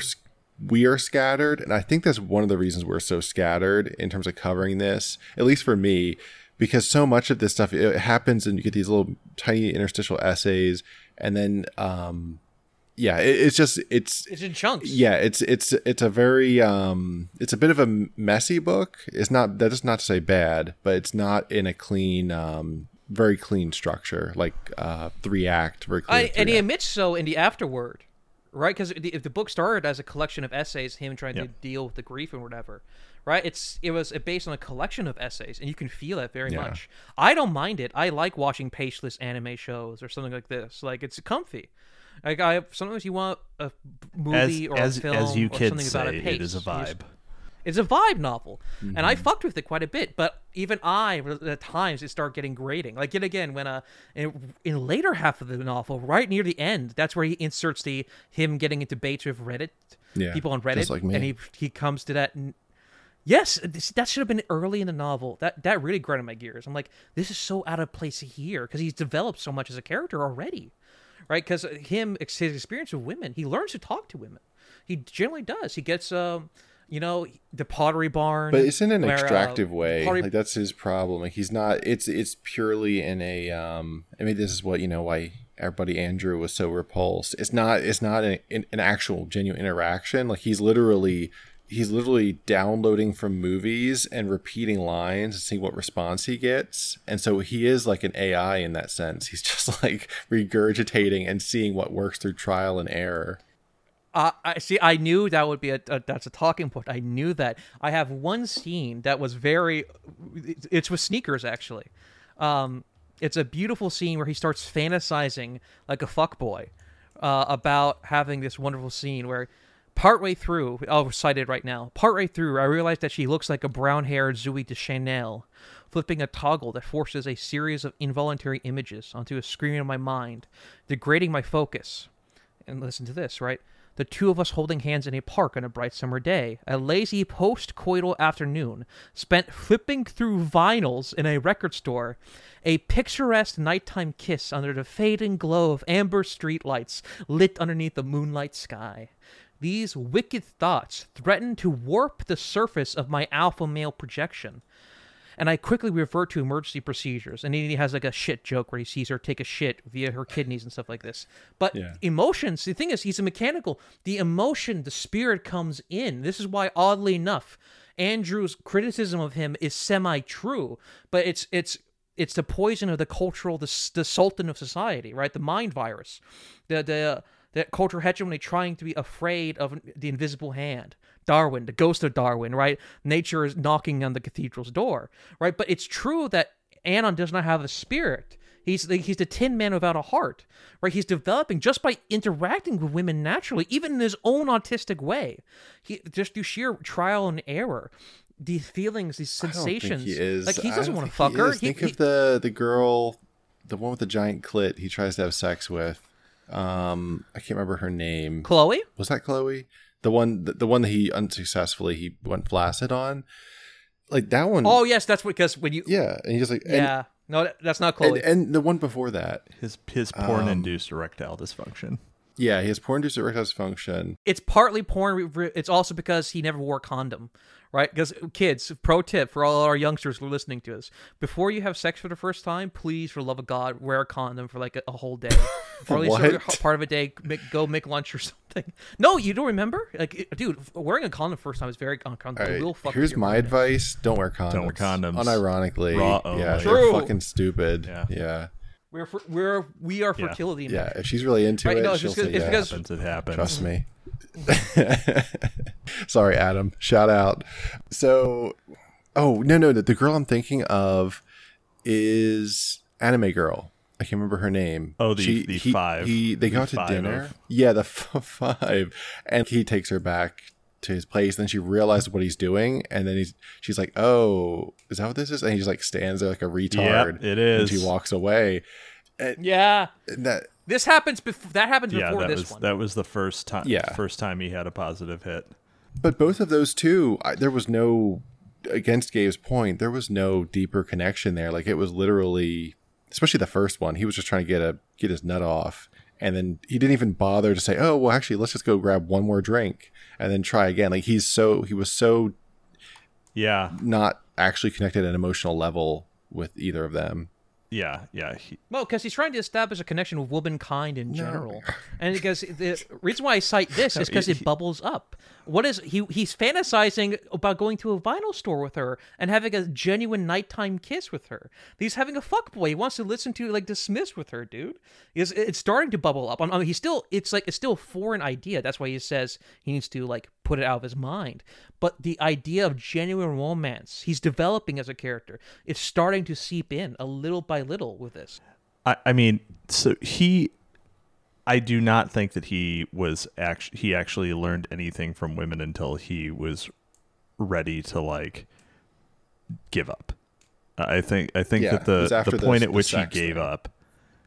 we are scattered, and I think that's one of the reasons we're so scattered in terms of covering this. At least for me, because so much of this stuff it happens, and you get these little tiny interstitial essays, and then um, yeah, it, it's just it's it's in chunks. Yeah, it's it's it's a very um, it's a bit of a messy book. It's not that is not to say bad, but it's not in a clean. Um, very clean structure, like uh three act very clean I, three and he act. Admits so in the afterword, right? Because if the book started as a collection of essays, him trying yep. to deal with the grief and whatever, right? It's it was based on a collection of essays, and you can feel it very yeah. much. I don't mind it. I like watching pageless anime shows or something like this. Like, it's comfy. Like, I sometimes you want a movie as, or as, a film as you kids or something say, about a page. It is a vibe. It's a vibe novel, mm-hmm. and I fucked with it quite a bit. But even I, at times, it started getting grating. Like, yet again, when uh, in, in later half of the novel, right near the end, that's where he inserts the him getting into debates with Reddit yeah, people on Reddit, just like me. And he he comes to that. N- yes, this, that should have been early in the novel. That that really grinded my gears. I'm like, this is so out of place here because he's developed so much as a character already, right? Because him his experience with women, he learns to talk to women. He generally does. He gets um. You know, the pottery barn, but it's in an where, extractive uh, way. Pottery... Like, that's his problem. Like, he's not. It's it's purely in a. Um, I mean, this is what you know why our buddy Andrew was so repulsed. It's not. It's not an, an actual genuine interaction. Like, he's literally, he's literally downloading from movies and repeating lines and seeing what response he gets. And so he is like an A I in that sense. He's just like regurgitating and seeing what works through trial and error. Uh, I see. I knew that would be a, a that's a talking point. I knew that. I have one scene that was very. It's with sneakers actually. Um, it's a beautiful scene where he starts fantasizing like a fuckboy uh, about having this wonderful scene where, partway through, I'll recite it right now. Partway through, I realized that she looks like a brown-haired Zooey Deschanel, flipping a toggle that forces a series of involuntary images onto a screen in my mind, degrading my focus. And listen to this, right? The two of us holding hands in a park on a bright summer day, a lazy post-coital afternoon spent flipping through vinyls in a record store, a picturesque nighttime kiss under the fading glow of amber streetlights lit underneath the moonlight sky. These wicked thoughts threatened to warp the surface of my alpha male projection. And I quickly revert to emergency procedures. And he has like a shit joke where he sees her take a shit via her kidneys and stuff like this. But yeah. Emotions, the thing is, he's a mechanical. The emotion, the spirit comes in. This is why, oddly enough, Andrew's criticism of him is semi-true. But it's it's it's the poison of the cultural, the, the sultan of society, right? The mind virus. The, the, the culture hegemony trying to be afraid of the invisible hand. Darwin, the ghost of Darwin, right? Nature is knocking on the cathedral's door, right? But it's true that Anon does not have a spirit. He's the, he's the tin man without a heart, right? He's developing just by interacting with women naturally, even in his own autistic way. He just through sheer trial and error, these feelings, these sensations. I don't think he is. Like, he doesn't want to fuck he her. He, think he, of the the girl the one with the giant clit he tries to have sex with. Um, I can't remember her name. Chloe? Was that Chloe? The one, the, the one that he unsuccessfully he went flaccid on. Like that one. Oh yes, that's because when you. Yeah, and he's like. Yeah, and, no, that's not Chloe. And, and the one before that, his his porn induced um, erectile dysfunction. Yeah, he has porn induced erectile dysfunction. It's partly porn. It's also because he never wore a condom. Right? Because kids, pro tip for all our youngsters who are listening to us. Before you have sex for the first time, please, for the love of God, wear a condom for like a, a whole day. Or at least a part of a day, make, go make lunch or something. No, you don't remember? Like, it, dude, wearing a condom first time is very uncomfortable. Right, here's my mind. advice. Don't wear condoms. Don't wear condoms. Unironically. Raw only. Yeah, True. They're fucking stupid. Yeah. yeah. We're for, we're we are fertility. Yeah. yeah, if she's really into right? it, no, she'll say yeah. It happens. It happens. Trust me. Sorry, Adam. Shout out. So, oh no, no, the girl I'm thinking of is Anime Girl. I can't remember her name. Oh, the she, the he, five. He, they the go out to dinner. Of... Yeah, the f- five, and he takes her back to his place. Then she realizes what he's doing, and then he's she's like, "Oh, is that what this is?" And he just like stands there like a retard. Yep, it is. And she walks away. And yeah. That this happens before. That happens yeah, before that this was, one. That was the first time. Yeah. First time he had a positive hit. But both of those two, I, there was no. Against Gabe's point, there was no deeper connection there. Like it was literally, especially the first one. He was just trying to get a get his nut off. And then he didn't even bother to say, oh, well, actually, let's just go grab one more drink and then try again. Like he's so he was so, yeah, not actually connected at an emotional level with either of them. Yeah. Yeah. He... Well, because he's trying to establish a connection with womankind in no. general. And because the reason why I cite this is because it bubbles up. What is he? He's fantasizing about going to a vinyl store with her and having a genuine nighttime kiss with her. He's having a fuckboy. He wants to listen to like Dismiss with her, dude. It's, it's starting to bubble up. I mean, he's still it's like it's still a foreign idea. That's why he says he needs to like put it out of his mind. But the idea of genuine romance he's developing as a character, it's starting to seep in a little by little with this. I, I mean, so he, I do not think that he was actually, he actually learned anything from women until he was ready to like give up. I think, I think yeah, that the, the point the, at which he gave thing. up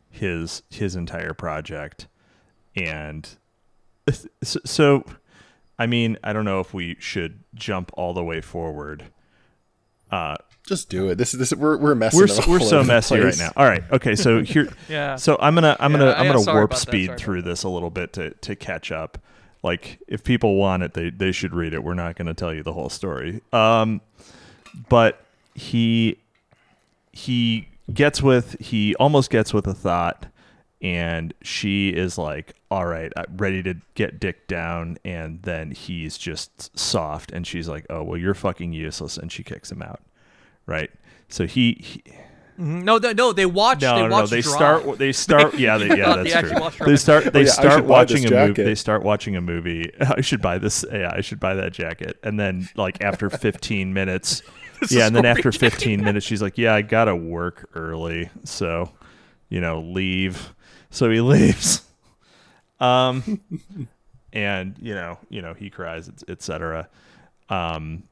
his, his entire project. And so, I mean, I don't know if we should jump all the way forward. Uh, Just do it. This is this. We're we're messing. We're up we're so messy place. right now. All right. Okay. So here. yeah. So I'm gonna I'm yeah, gonna I'm yeah, gonna warp speed through this a little bit to, to catch up. Like if people want it, they they should read it. We're not gonna tell you the whole story. Um, but he he gets with he almost gets with a thought. And she is like, all right, I'm ready to get dick down. And then he's just soft. And she's like, oh, well, you're fucking useless. And she kicks him out. Right. So he. he... No, no, no, they watch. No, they no, watch no. They Drive. start. They start. Yeah, they, yeah, that's they true. They start. They oh, yeah, start watching a movie. They start watching a movie. I should buy this. Yeah, I should buy that jacket. And then, like after fifteen minutes, yeah, and then after fifteen minutes, she's like, yeah, I gotta work early, so you know, leave. So he leaves, um, and you know, you know, he cries, et cetera. Um,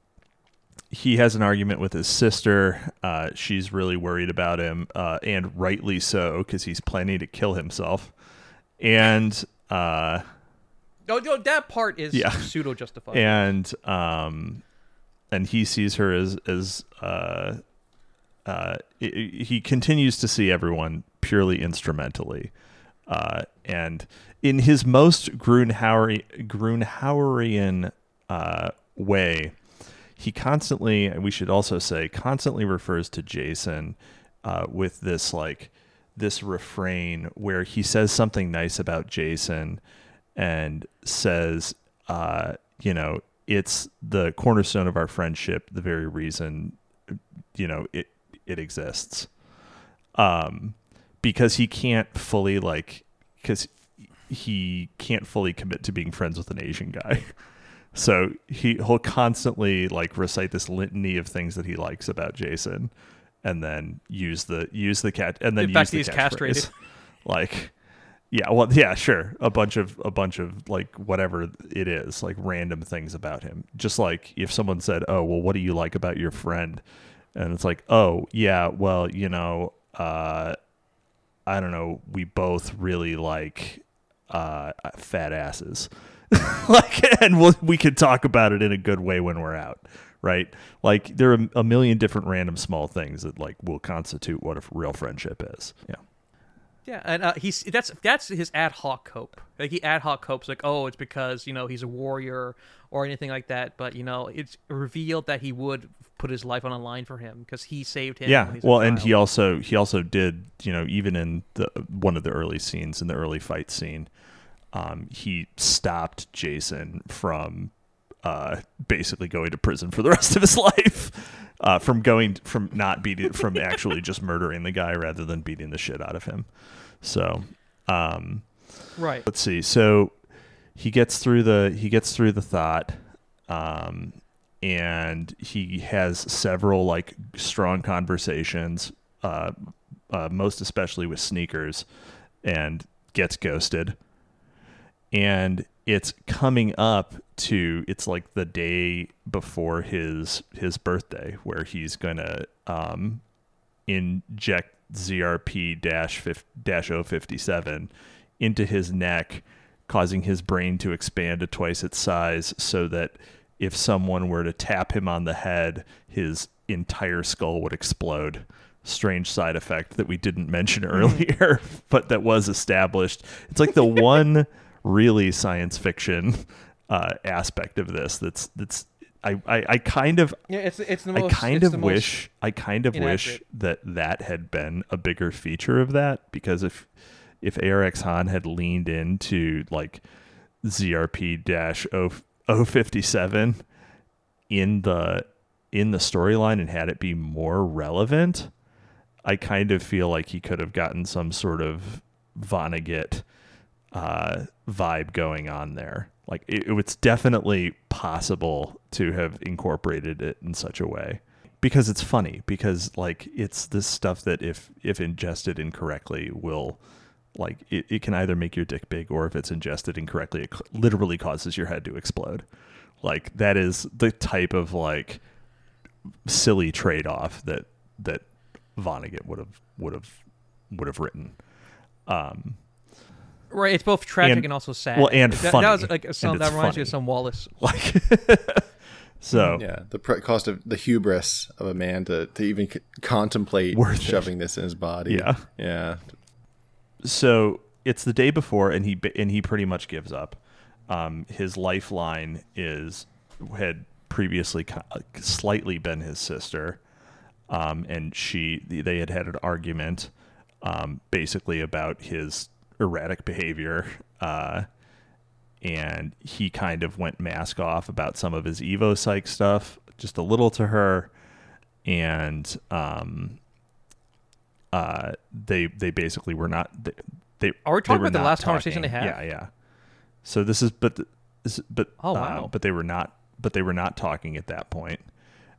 he has an argument with his sister. Uh, she's really worried about him, uh, and rightly so, because he's planning to kill himself. And uh, no, no, that part is yeah. pseudo justified. And um, and he sees her as as uh, uh, he continues to see everyone purely instrumentally. Uh, and in his most Grunhauer, Grunhauerian uh, way, he constantly, and we should also say, constantly refers to Jason uh, with this like this refrain where he says something nice about Jason and says, uh, you know, it's the cornerstone of our friendship, the very reason, you know, it it exists. Um, because he can't fully like, because he can't fully commit to being friends with an Asian guy. So he, he'll constantly like recite this litany of things that he likes about Jason and then use the, use the cat and then in use fact, the he's castrated. Phrase. Like, yeah, well, yeah, sure. A bunch of, a bunch of like whatever it is, like random things about him. Just like if someone said, oh, well, what do you like about your friend? And it's like, oh yeah, well, you know, uh, I don't know, we both really like uh, fat asses. Like, and we'll, we can talk about it in a good way when we're out, right? Like, there are a million different random small things that, like, will constitute what a real friendship is. Yeah. Yeah, and uh, he's that's that's his ad hoc cope. Like, he ad hoc copes, like, oh, it's because, you know, he's a warrior or anything like that. But, you know, it's revealed that he would put his life on the line for him because he saved him. Yeah, well, and he also he also did, you know, even in the one of the early scenes, in the early fight scene, um, he stopped Jason from uh, basically going to prison for the rest of his life. Uh, from going from not beating from actually just murdering the guy rather than beating the shit out of him. So, um, right. Let's see. So he gets through the he gets through the thought, um, and he has several like strong conversations, uh, uh, most especially with Sneakers, and gets ghosted. And it's coming up to it's like the day before his his birthday where he's gonna um, inject Z R P dash oh fifty-seven into his neck, causing his brain to expand to twice its size, so that if someone were to tap him on the head, his entire skull would explode. Strange side effect that we didn't mention earlier, but that was established. It's like the one really science fiction uh, aspect of this. That's that's I, I, I kind of yeah, it's, it's the most, I kind it's of wish I kind of inaccurate. wish that that had been a bigger feature of that, because if if A R X Han had leaned into like Z R P dash oh fifty-seven in the in the storyline and had it be more relevant, I kind of feel like he could have gotten some sort of Vonnegut uh vibe going on there. Like it, it's definitely possible to have incorporated it in such a way, because it's funny, because like it's this stuff that if if ingested incorrectly will like it, it can either make your dick big, or if it's ingested incorrectly it literally causes your head to explode. Like that is the type of like silly trade-off that that Vonnegut would have would have would have written. um Right, it's both tragic and, and also sad. Well, and that, funny. That, was like some, that reminds funny. you of some Wallace. Like, so yeah, the pre- cost of the hubris of a man to, to even c- contemplate shoving it. this in his body. Yeah, yeah. So it's the day before, and he and he pretty much gives up. Um, his lifeline is had previously co- slightly been his sister, um, and she they had had an argument, um, basically about his erratic behavior, uh and he kind of went mask off about some of his Evo Psych stuff just a little to her, and um uh they they basically were not they, they are we talking about the last talking. conversation they had? Yeah, yeah. So this is but this but oh wow uh, but they were not but they were not talking at that point.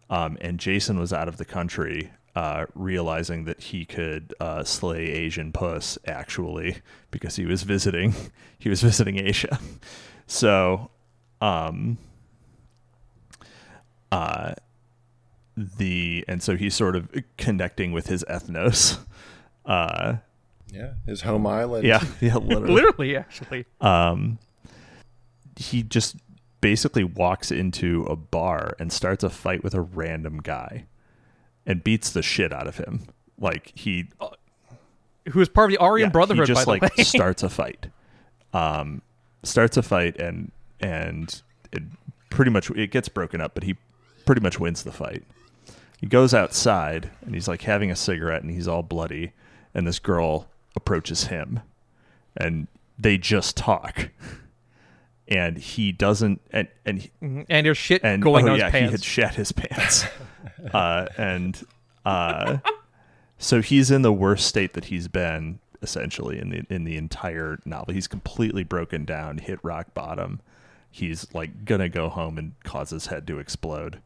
Um and Jason was out of the country, Uh, realizing that he could uh, slay Asian puss, actually, because he was visiting, he was visiting Asia. So, um, uh, the and so he's sort of connecting with his ethnos. Uh, yeah, his home island. Yeah, yeah, literally, literally, actually. Um, he just basically walks into a bar and starts a fight with a random guy. And beats the shit out of him, like he, uh, who is part of the Aryan yeah, Brotherhood. He just by the like way. starts a fight, um, starts a fight, and and it pretty much it gets broken up. But he pretty much wins the fight. He goes outside and he's like having a cigarette and he's all bloody. And this girl approaches him, and they just talk. And he doesn't, and and he, and there's shit and, going oh, on yeah, his pants. He had shat his pants, uh, and uh, so he's in the worst state that he's been essentially in the in the entire novel. He's completely broken down, hit rock bottom. He's like gonna go home and cause his head to explode.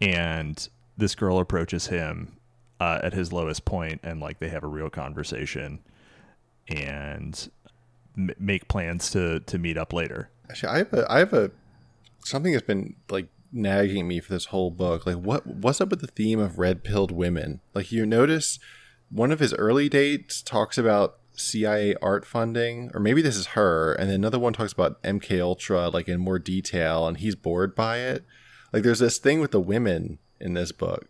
And this girl approaches him uh, at his lowest point, and like they have a real conversation, and make plans to to meet up later. Actually, I have a I have a something that's been like nagging me for this whole book. Like, what what's up with the theme of red-pilled women? Like, you notice one of his early dates talks about C I A art funding, or maybe this is her, and another one talks about M K Ultra like in more detail, and he's bored by it. Like there's this thing with the women in this book.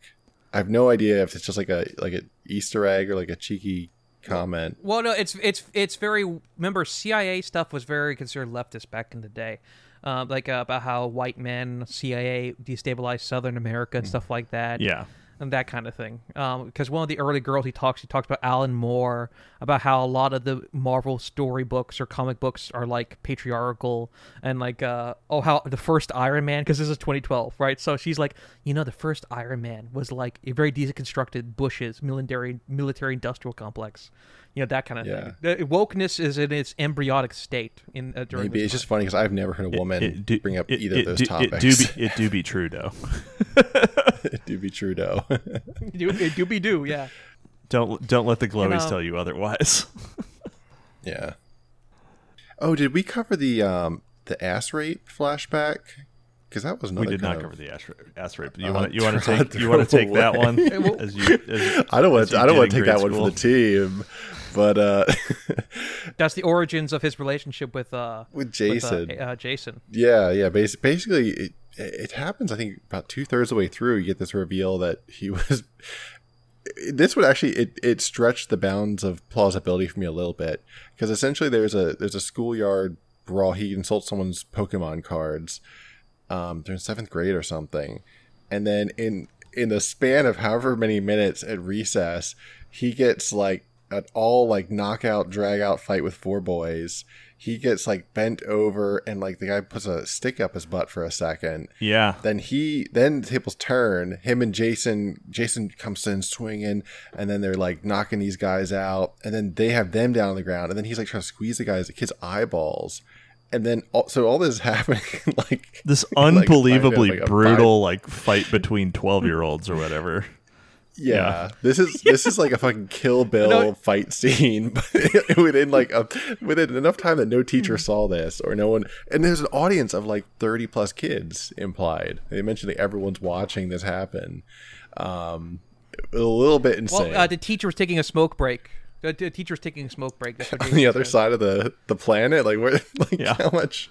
I have no idea if it's just like a like an Easter egg or like a cheeky comment. Well, no, it's it's it's very. Remember, C I A stuff was very considered leftist back in the day, uh, like uh, about how white men, C I A destabilized Southern America and mm. stuff like that. Yeah. And that kind of thing, because um, one of the early girls he talks, he talks about Alan Moore, about how a lot of the Marvel storybooks or comic books are like patriarchal, and like uh, oh how the first Iron Man, because this is twenty twelve, right? So she's like, you know, the first Iron Man was like a very deconstructed Bush's military military industrial complex, you know, that kind of yeah. thing. The wokeness is in its embryonic state in uh, during. Maybe this it's time. Just funny because I've never heard a woman it, it do, bring up it, either it, of those it, topics. It do be, it do be true though. It do be true though. It do be do, yeah. Don't don't let the glowies and, um, tell you otherwise. Yeah. Oh, did we cover the um the ass rape flashback? Because that was another. We did not of, cover the ass rape. Ass rape. You uh, want you want to take you want to take away. That one. As you, as, I don't want to, I don't want to take that one for the team. But uh, that's the origins of his relationship with uh with Jason. With, uh, uh, Jason. Yeah, yeah. Basically, basically it, it happens. I think about two thirds of the way through, you get this reveal that he was. This would actually it it stretched the bounds of plausibility for me a little bit, because essentially there's a there's a schoolyard brawl. He insults someone's Pokemon cards. Um, they're in seventh grade or something, and then in in the span of however many minutes at recess, he gets like. An all like knockout drag out fight with four boys. He gets like bent over and like the guy puts a stick up his butt for a second. Yeah. Then he then the tables turn. Him and Jason Jason comes in swinging, and then they're like knocking these guys out, and then they have them down on the ground, and then he's like trying to squeeze the guy's the kid's eyeballs. And then, all, so all this is happening, like this unbelievably like, like brutal like fight between twelve-year-olds or whatever. Yeah. yeah, this is this is like a fucking Kill Bill no. fight scene within like a, within enough time that no teacher saw this or no one. And there's an audience of like thirty plus kids implied. They mentioned that everyone's watching this happen. Um, a little bit insane. Well, uh, the teacher was taking a smoke break. The, the teacher's taking a smoke break. That's what on the other said. Side of the, the planet, like where, like yeah. how much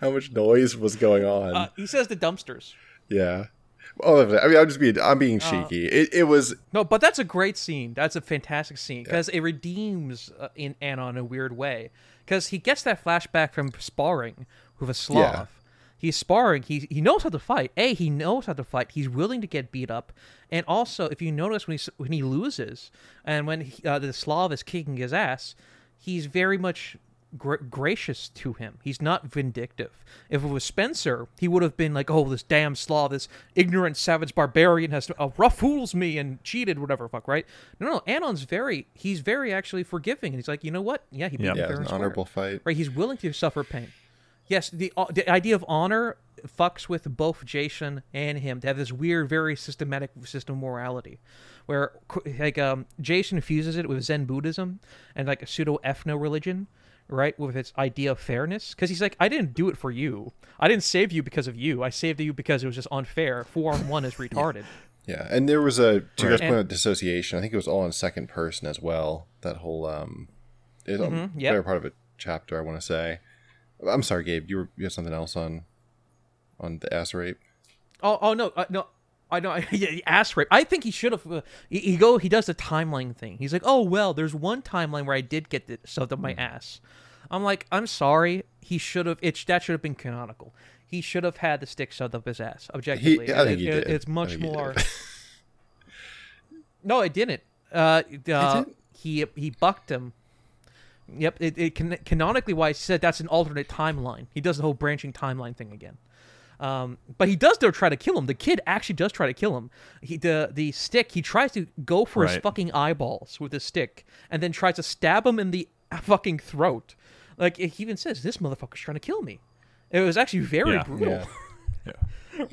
how much noise was going on? Uh, he says the dumpsters. Yeah. All of it. I mean, I'm just being, I'm being cheeky. Uh, it, it was no, but that's a great scene. That's a fantastic scene because yeah. it redeems uh, in Anna in a weird way because he gets that flashback from sparring with a Slav. Yeah. He's sparring. He he knows how to fight. A he knows how to fight. He's willing to get beat up. And also, if you notice when he when he loses and when he, uh, the Slav is kicking his ass, he's very much. Gr- gracious to him. He's not vindictive. If it was Spencer, he would have been like, oh, this damn Slav, this ignorant savage barbarian has uh, rough fools me and cheated, whatever fuck, right? No, no, Anon's very, he's very actually forgiving. And he's like, you know what? Yeah, he beat yeah, me fair and square. It's an honorable fight. Right, he's willing to suffer pain. Yes, the uh, the idea of honor fucks with both Jason and him to have this weird, very systematic system morality, where like um, Jason fuses it with Zen Buddhism and like a pseudo-ethno religion, right, with its idea of fairness, because he's like, I didn't do it for you. I didn't save you because of you. I saved you because it was just unfair. Four on one is retarded. Yeah, and there was a to right. point of dissociation. I think it was all in second person as well. That whole um, it was mm-hmm, a yep. better part of a chapter. I want to say, I'm sorry, Gabe. You were you had something else on on the ass rape? Oh, oh no, uh, no. I know, ass rape. I think he should have. Uh, he, he go. He does the timeline thing. He's like, oh well, there's one timeline where I did get the stuff up my ass. I'm like, I'm sorry. He should have. It that should have been canonical. He should have had the stick shoved up his ass. Objectively, he, I think it, he did. It, it's much I think more. He did. No, it didn't. Uh, uh, he he bucked him. Yep. It, it can, canonically why he said that's an alternate timeline. He does the whole branching timeline thing again. Um, but he does though try to kill him. The kid actually does try to kill him. He the the stick. He tries to go for right. his fucking eyeballs with his stick, and then tries to stab him in the fucking throat. Like he even says, "This motherfucker's trying to kill me." It was actually very yeah. brutal. Yeah. yeah.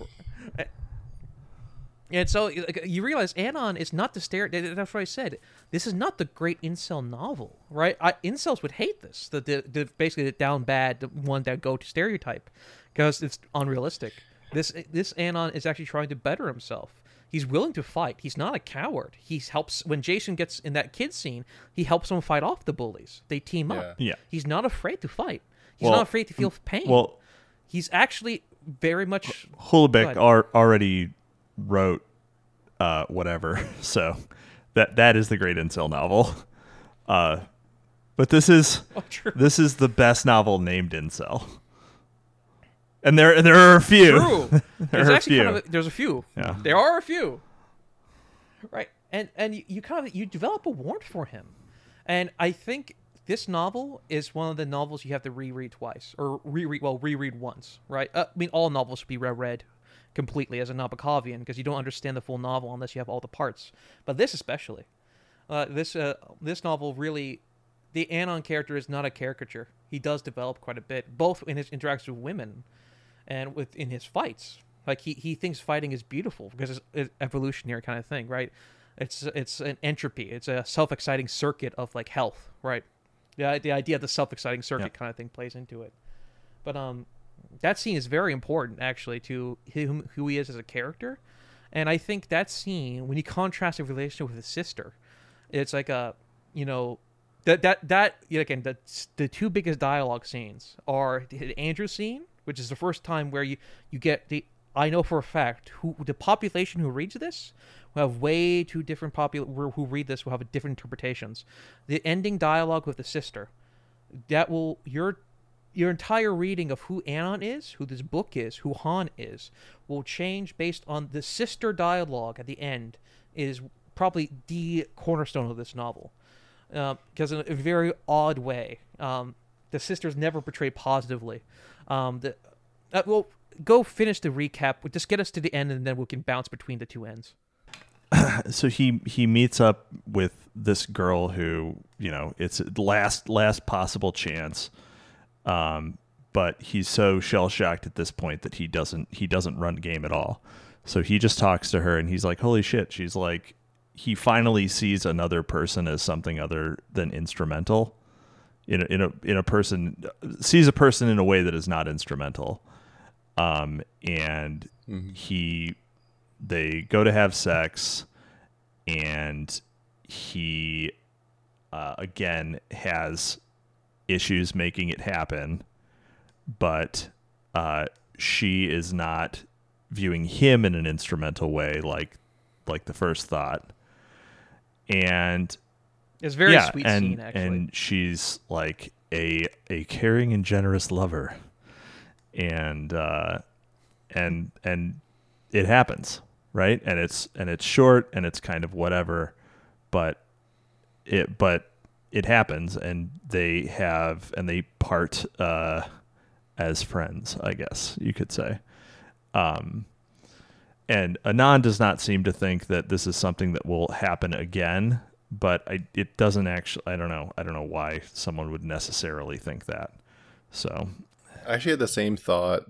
And so like, you realize Anon is not the stare. That's what I said. This is not the great incel novel, right? I, incels would hate this. The, the the basically the down bad, the one that go to stereotype. Because it's unrealistic. This this Anon is actually trying to better himself. He's willing to fight. He's not a coward. He helps when Jason gets in that kid scene. He helps them fight off the bullies. They team up. Yeah. He's not afraid to fight. He's well, not afraid to feel pain. Well, he's actually very much. Houellebecq ar- already wrote uh, whatever, so that that is the great incel novel. Uh, but this is oh, this is the best novel named incel. And there, there are a few. True. there there's are actually a few. Kind of a, there's a few. Yeah. There are a few. Right, and and you, you kind of you develop a warmth for him, and I think this novel is one of the novels you have to reread twice or reread. Well, reread once, right? Uh, I mean, all novels should be reread completely as a Nabokovian because you don't understand the full novel unless you have all the parts. But this especially, uh, this uh, this novel really. The Anon character is not a caricature. He does develop quite a bit, both in his interactions with women and within his fights. Like, he, he thinks fighting is beautiful because it's an evolutionary kind of thing, right? It's it's an entropy. It's a self-exciting circuit of, like, health, right? The, the idea of the self-exciting circuit yep. kind of thing plays into it. But um, that scene is very important, actually, to him, who he is as a character. And I think that scene, when you contrast the relationship with his sister, it's like a, you know... That that that again the the two biggest dialogue scenes are the Andrew scene, which is the first time where you, you get the I know for a fact who the population who reads this will have way two different popul who read this will have different interpretations. The ending dialogue with the sister, that will your your entire reading of who Anon is, who this book is, who Han is, will change based on the sister dialogue at the end. Is probably the cornerstone of this novel. Because uh, in a very odd way, um, the sisters never portrayed positively. Um, the, uh, well, go finish the recap. We'll just get us to the end, and then we can bounce between the two ends. So he he meets up with this girl who, you know, it's last last possible chance. Um, but he's so shell shocked at this point that he doesn't he doesn't run game at all. So he just talks to her, and he's like, "Holy shit!" She's like. He finally sees another person as something other than instrumental in a, in a, in a person sees a person in a way that is not instrumental. Um, and mm-hmm. he, they go to have sex, and he, uh, again, has issues making it happen, but, uh, she is not viewing him in an instrumental way. Like, like the first thought. And it's very yeah, sweet and, scene, actually. And she's like a a caring and generous lover, and uh, and and it happens, right? And it's and it's short, and it's kind of whatever, but it but it happens, and they have and they part uh, as friends, I guess you could say. Um, And Anon does not seem to think that this is something that will happen again, but I, it doesn't actually, I don't know. I don't know why someone would necessarily think that. So I actually had the same thought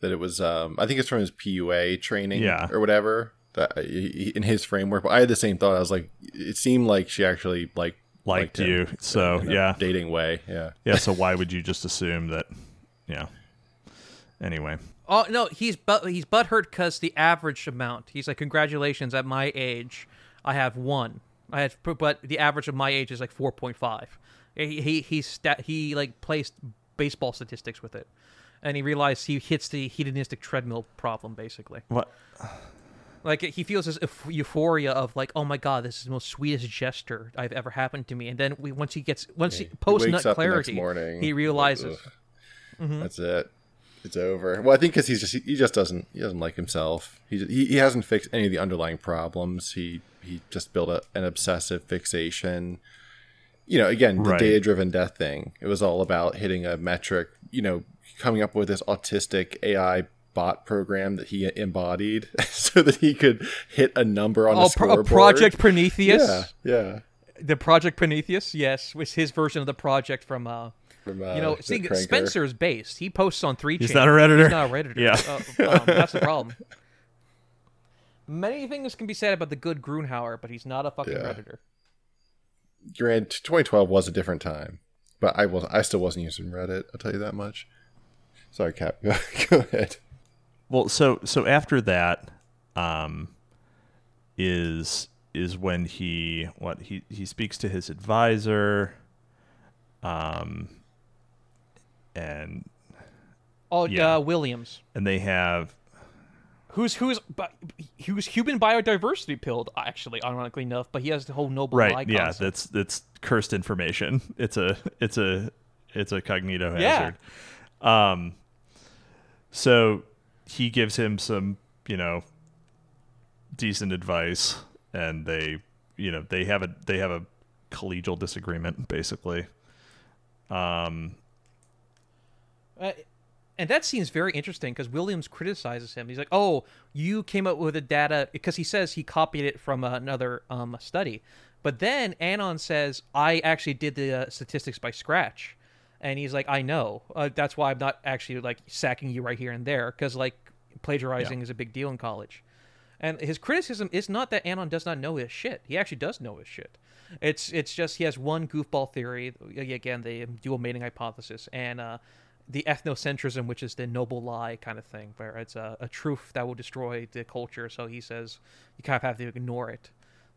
that it was, um, I think it's from his P U A training yeah. or whatever that in his framework. But I had the same thought. I was like, it seemed like she actually like liked, liked you. Him, so in a yeah. dating way. Yeah. Yeah. So why would you just assume that? Yeah. Anyway. Oh no, he's but he's butthurt because the average amount. He's like, congratulations, at my age, I have one. I have, but the average of my age is like four point five. He he he, sta- he like placed baseball statistics with it, and he realized he hits the hedonistic treadmill problem basically. What? Like, he feels this euphoria of like, oh my god, this is the most sweetest gesture I've ever happened to me. And then we once he gets once he, he post nut clarity, morning, he realizes like, mm-hmm. that's it. It's over. Well, I think because he's just he just doesn't he doesn't like himself. He he, he hasn't fixed any of the underlying problems. He he just built a, an obsessive fixation. You know, again, the right. data-driven death thing. It was all about hitting a metric. You know, coming up with this autistic A I bot program that he embodied so that he could hit a number on oh, a scoreboard. Pro- Project Prometheus. Yeah, yeah. The Project Prometheus, yes, was his version of the project from. Uh, From, uh, you know, see, Spencer is based. He posts on three chan. He's not a Redditor. He's not a Redditor. Yeah. Uh, um, that's the problem. Many things can be said about the good Grunhauer, but he's not a fucking yeah. Redditor. Granted, twenty twelve was a different time, but I was I still wasn't using Reddit. I'll tell you that much. Sorry, Cap. Go ahead. Well, so so after that, um, is is when he what he, he speaks to his advisor, um, and oh yeah, uh, Williams, and they have who's who's who's human biodiversity pilled actually, ironically enough, but he has the whole noble right. Icons. Yeah, that's that's cursed information. It's a it's a it's a cognito hazard. Yeah. Um, so he gives him some, you know, decent advice, and they, you know, they have a they have a collegial disagreement basically. Um, uh, and that seems very interesting because Williams criticizes him. He's like, "Oh, you came up with the data," because he says he copied it from another um, study. But then Anon says, "I actually did the uh, statistics by scratch," and he's like, "I know. Uh, that's why I'm not actually like sacking you right here and there because like plagiarizing yeah. is a big deal in college." And his criticism is not that Anon does not know his shit. He actually does know his shit. It's it's just he has one goofball theory, again, the dual mating hypothesis, and uh, the ethnocentrism, which is the noble lie kind of thing, where it's a, a truth that will destroy the culture. So he says you kind of have to ignore it.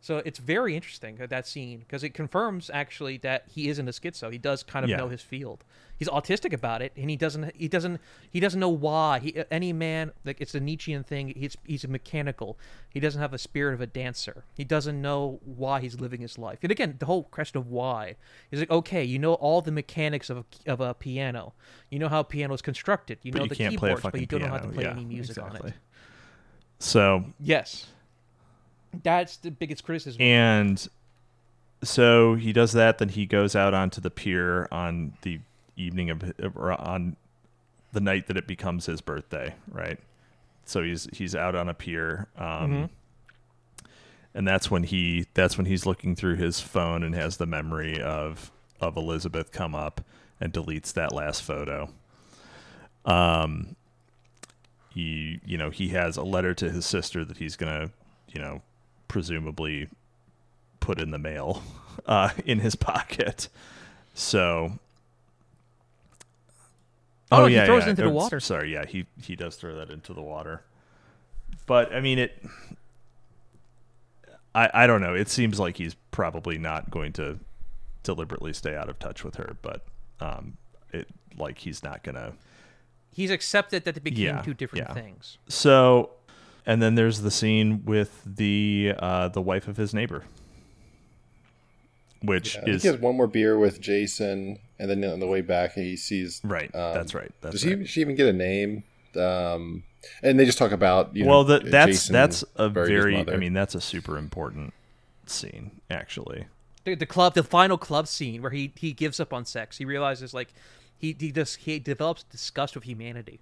So it's very interesting, that scene, because it confirms, actually, that he isn't a schizo. He does kind of yeah. know his field. He's autistic about it, and he doesn't he doesn't, he doesn't know why. He, any man, like it's a Nietzschean thing, he's, he's mechanical. He doesn't have a spirit of a dancer. He doesn't know why he's living his life. And again, the whole question of why. He's like, okay, you know all the mechanics of a, of a piano. You know how piano is constructed. You but know you the keyboards, but you don't piano. know how to play yeah, any music exactly. on it. So... Yes. That's the biggest criticism. And so he does that. Then he goes out onto the pier on the evening of, or on the night that it becomes his birthday, right? So he's he's out on a pier, um, mm-hmm. and that's when he that's when he's looking through his phone and has the memory of of Elizabeth come up and deletes that last photo. Um, he you know he has a letter to his sister that he's gonna you know. presumably put in the mail uh, in his pocket. So, oh, oh yeah, he throws yeah. it into the water. Sorry, yeah, he he does throw that into the water. But I mean, it. I I don't know. It seems like he's probably not going to deliberately stay out of touch with her, but um, it like he's not gonna. He's accepted that they became yeah, two different yeah. things. So. And then there's the scene with the uh, the wife of his neighbor, which yeah, is he has one more beer with Jason, and then on the way back he sees right. Um, that's right. That's does right. He, she even get a name? Um, and they just talk about you well, know, the, that's Jason that's a very I mean that's a super important scene actually. The, the club, the final club scene where he, he gives up on sex. He realizes like he he just he develops disgust with humanity.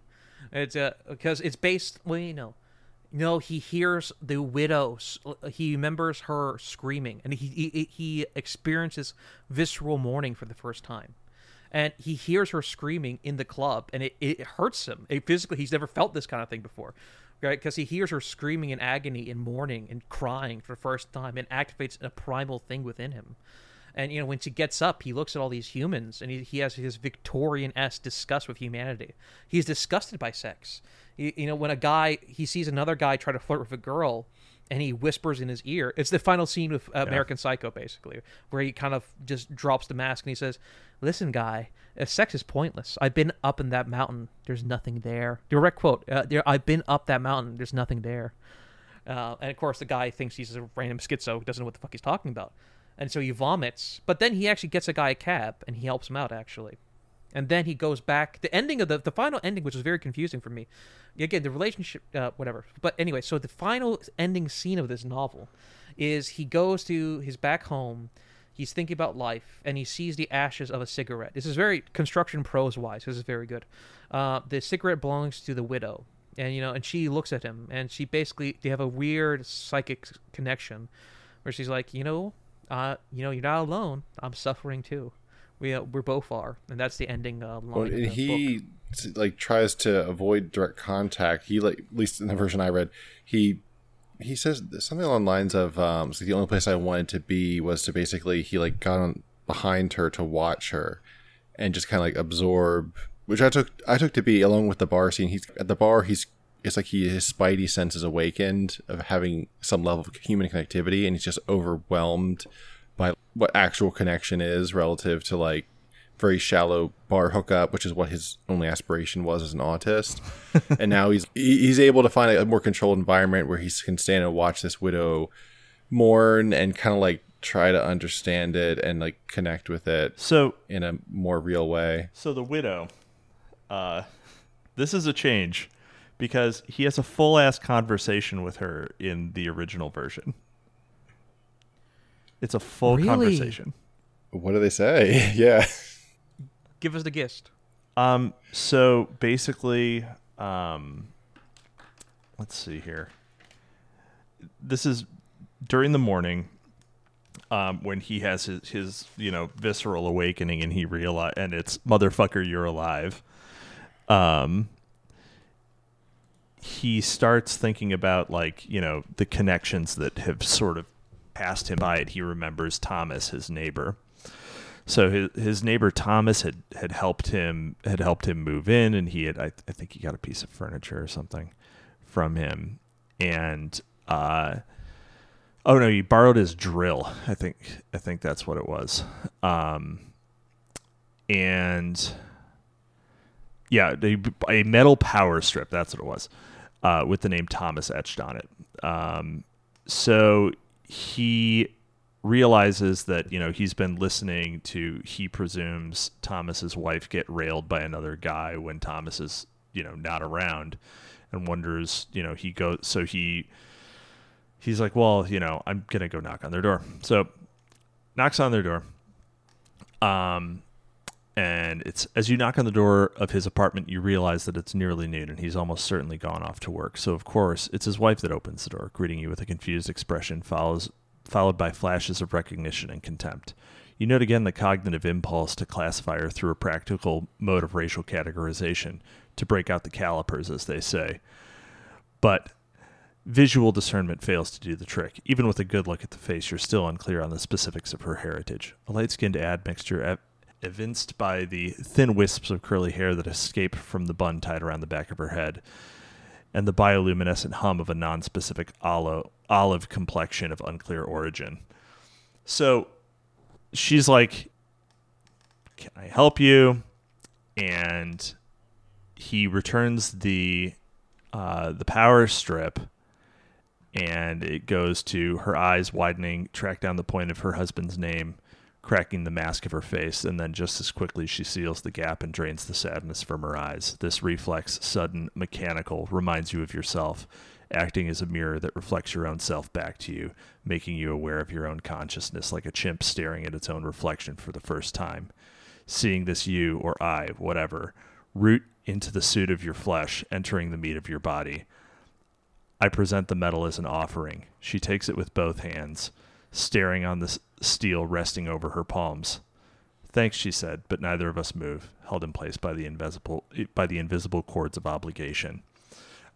It's uh because it's based well you know. No, he hears the widow. He remembers her screaming, and he, he he experiences visceral mourning for the first time. And he hears her screaming in the club, and it, it hurts him. It physically, he's never felt this kind of thing before, right? Because he hears her screaming in agony and mourning and crying for the first time, and activates a primal thing within him. And you know, when she gets up, he looks at all these humans, and he, he has his Victorian-esque disgust with humanity. He's disgusted by sex. You, you know, when a guy he sees another guy try to flirt with a girl, and he whispers in his ear. It's the final scene with uh, yeah. American Psycho, basically, where he kind of just drops the mask and he says, "Listen, guy, sex is pointless. I've been up in that mountain. There's nothing there." Direct quote. Uh, there, I've been up that mountain. There's nothing there. Uh, and of course, the guy thinks he's a random schizo who doesn't know what the fuck he's talking about. And so he vomits, but then he actually gets a guy a cab, and he helps him out, actually. And then he goes back. The ending of the the final ending, which was very confusing for me. Again, the relationship, uh, whatever. But anyway, so the final ending scene of this novel is he goes to his back home. He's thinking about life, and he sees the ashes of a cigarette. This is very construction prose-wise. This is very good. Uh, the cigarette belongs to the widow. And, you know, and she looks at him, and she basically, they have a weird psychic connection where she's like, you know, Uh, you know, you're not alone. I'm suffering too. We uh, we're both are, and that's the ending. Uh, line well, of the he book. like tries to avoid direct contact. He like at least in the version I read, he he says something along the lines of um, like the only place I wanted to be was to basically he like got on behind her to watch her, and just kind of like absorb, which I took I took to be along with the bar scene. He's at the bar. He's it's like he, his spidey sense is awakened of having some level of human connectivity, and he's just overwhelmed by what actual connection is relative to like very shallow bar hookup, which is what his only aspiration was as an autist. And now he's he's able to find a more controlled environment where he can stand and watch this widow mourn and kind of like try to understand it and like connect with it so in a more real way. So the widow, uh, this is a change because he has a full ass conversation with her in the original version. It's a full really? conversation. What do they say? Yeah. Give us the gist. Um, so basically, um, let's see here. This is during the morning um, when he has his, his, you know, visceral awakening, and he realize, and it's motherfucker, you're alive. Um, he starts thinking about like, you know, the connections that have sort of passed him by it. He remembers Thomas, his neighbor. So his his neighbor Thomas had, had helped him had helped him move in, and he had I, I think he got a piece of furniture or something from him, and uh, oh no, he borrowed his drill. I think I think that's what it was, um, and yeah, a metal power strip. That's what it was, uh, with the name Thomas etched on it. Um, so he realizes that, you know, he's been listening to, he presumes, Thomas's wife get railed by another guy when Thomas is, you know, not around, and wonders, you know, he goes, so he, he's like, well, you know, I'm going to go knock on their door. So knocks on their door. Um, and it's, as you knock on the door of his apartment, you realize that it's nearly noon and he's almost certainly gone off to work. So of course it's his wife that opens the door, greeting you with a confused expression, follows followed by flashes of recognition and contempt. You note again the cognitive impulse to classify her through a practical mode of racial categorization, to break out the calipers, as they say. But visual discernment fails to do the trick. Even with a good look at the face, you're still unclear on the specifics of her heritage. A light-skinned admixture ev- evinced by the thin wisps of curly hair that escape from the bun tied around the back of her head, and the bioluminescent hum of a non-specific aloe olive complexion of unclear origin. So she's like, can I help you? And he returns the uh, the power strip, and it goes to her eyes widening, track down the point of her husband's name, cracking the mask of her face, and then just as quickly she seals the gap and drains the sadness from her eyes. This reflex, sudden, mechanical, reminds you of yourself, acting as a mirror that reflects your own self back to you, making you aware of your own consciousness, like a chimp staring at its own reflection for the first time. Seeing this you, or I, whatever, root into the suit of your flesh, entering the meat of your body. I present the metal as an offering. She takes it with both hands, staring on the steel resting over her palms. Thanks, she said, but neither of us move, held in place by the invisible by the invisible cords of obligation.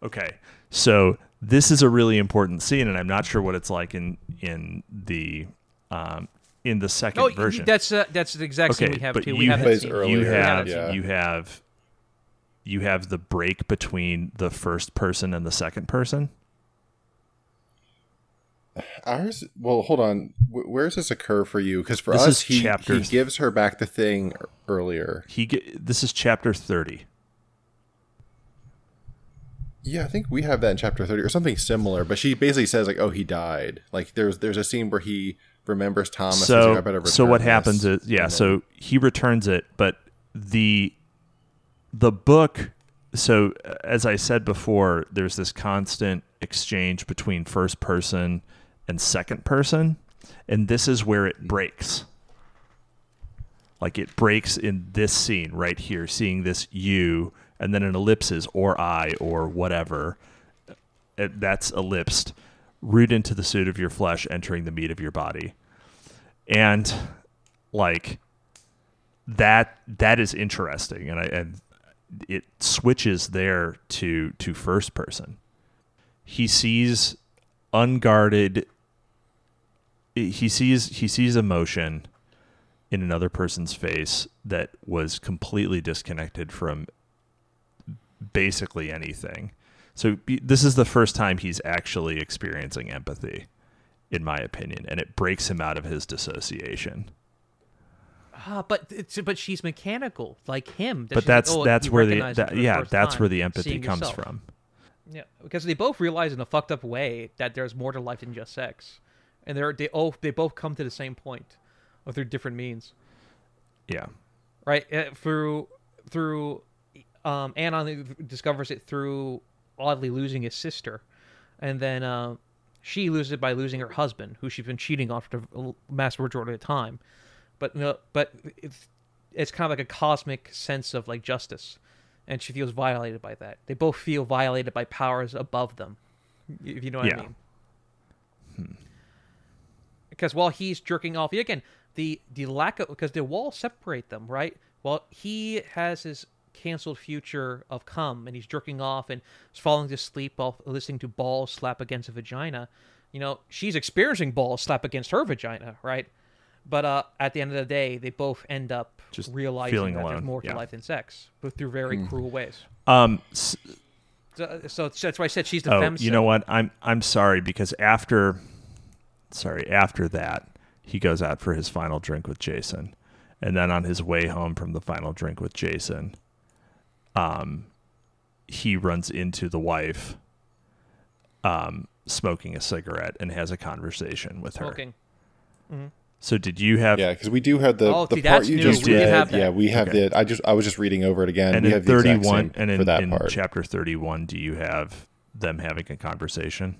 Okay, so this is a really important scene, and I'm not sure what it's like in in the um, in the second oh, version. That's uh, that's the exact okay, scene we have too. We haven't seen earlier. You have yeah. you have you have the break between the first person and the second person. Ours, well, hold on. Where does this occur for you? Because for this us, he, he gives her back the thing earlier. He this is chapter thirty. Yeah, I think we have that in chapter thirty or something similar. But she basically says, like, "Oh, he died." Like, there's there's a scene where he remembers Thomas. So, and says, I better return so what this. happens is, yeah. And so then, he returns it, but the the book. So as I said before, there's this constant exchange between first person and second person, and this is where it breaks. Like, it breaks in this scene right here, seeing this you. And then an ellipsis, or I, or whatever, that's ellipsed, root into the suit of your flesh, entering the meat of your body. And like that, that is interesting. And I, and it switches there to, to first person. He sees unguarded. He sees, he sees emotion in another person's face that was completely disconnected from basically anything. So this is the first time he's actually experiencing empathy, in my opinion, and it breaks him out of his dissociation. Uh, but it's, but she's mechanical, like him. That but that's like, oh, that's where the that, yeah that's where the empathy comes yourself. from. Yeah, because they both realize in a fucked up way that there's more to life than just sex, and they're they oh they both come to the same point, or through different means. Yeah. Right uh, through through, um, Anon discovers it through oddly losing his sister, and then uh, she loses it by losing her husband, who she's been cheating on for the mass majority of the time. But no, but it's it's kind of like a cosmic sense of like justice, and she feels violated by that. They both feel violated by powers above them, if you know what yeah. I mean. Hmm. Because while he's jerking off, again, the the lack of because the walls separate them, right? Well, he has his canceled future of cum, and he's jerking off and falling to sleep while listening to balls slap against a vagina. You know, she's experiencing balls slap against her vagina, right? But uh, at the end of the day, they both end up just realizing that alone. There's more to yeah. life than sex, but through very mm. cruel ways. Um, so, so that's why I said she's the oh, femcide. You know what? I'm I'm sorry because after, sorry after that, he goes out for his final drink with Jason, and then on his way home from the final drink with Jason, um, he runs into the wife, um, smoking a cigarette and has a conversation with smoking. her. Mm-hmm. So did you have? Yeah, because we do have the, oh, the see, part you new. just we read. Yeah, we have okay. the. I just I was just reading over it again. And we in have thirty-one, and in, for that in part. chapter thirty-one, do you have them having a conversation?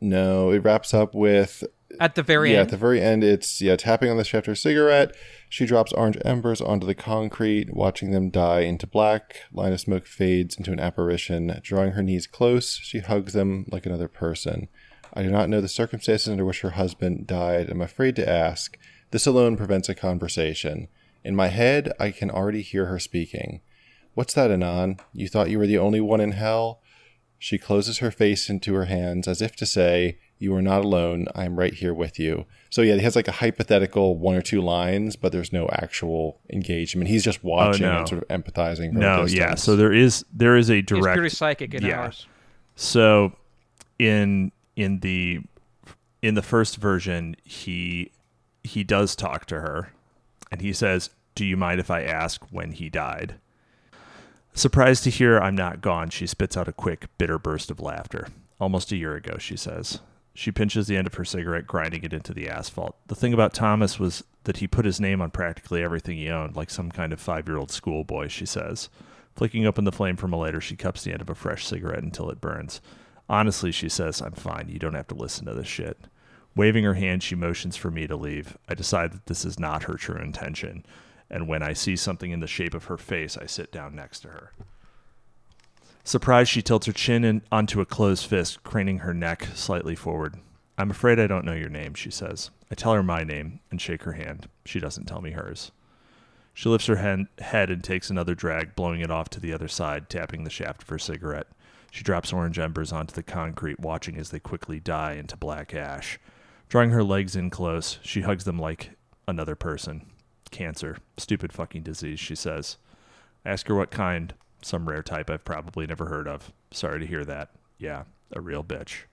No, it wraps up with at the very yeah, end. Yeah, at the very end, it's yeah tapping on the shaft of a cigarette. She drops orange embers onto the concrete, watching them die into black. Line of smoke fades into an apparition, drawing her knees close. She hugs them like another person. I do not know the circumstances under which her husband died. I'm afraid to ask. This alone prevents a conversation. In my head, I can already hear her speaking. What's that, Anon? You thought you were the only one in hell? She closes her face into her hands as if to say, you are not alone. I am right here with you. So yeah, he has like a hypothetical one or two lines, but there's no actual engagement. He's just watching oh, no. and sort of empathizing. From no, yeah. So there is there is a direct... He's pretty psychic in yeah. ours. So in... In the in the first version, he he does talk to her, and he says, do you mind if I ask when he died? Surprised to hear I'm not gone, she spits out a quick, bitter burst of laughter. Almost a year ago, she says. She pinches the end of her cigarette, grinding it into the asphalt. The thing about Thomas was that he put his name on practically everything he owned, like some kind of five-year-old schoolboy, she says. Flicking open the flame from a lighter, she cups the end of a fresh cigarette until it burns. Honestly, she says, I'm fine. You don't have to listen to this shit. Waving her hand, she motions for me to leave. I decide that this is not her true intention. And when I see something in the shape of her face, I sit down next to her. Surprised, she tilts her chin in, onto a closed fist, craning her neck slightly forward. I'm afraid I don't know your name, she says. I tell her my name and shake her hand. She doesn't tell me hers. She lifts her he- head and takes another drag, blowing it off to the other side, tapping the shaft of her cigarette. She drops orange embers onto the concrete, watching as they quickly die into black ash. Drawing her legs in close, she hugs them like another person. Cancer. Stupid fucking disease, she says. I ask her what kind. Some rare type I've probably never heard of. Sorry to hear that. Yeah, a real bitch.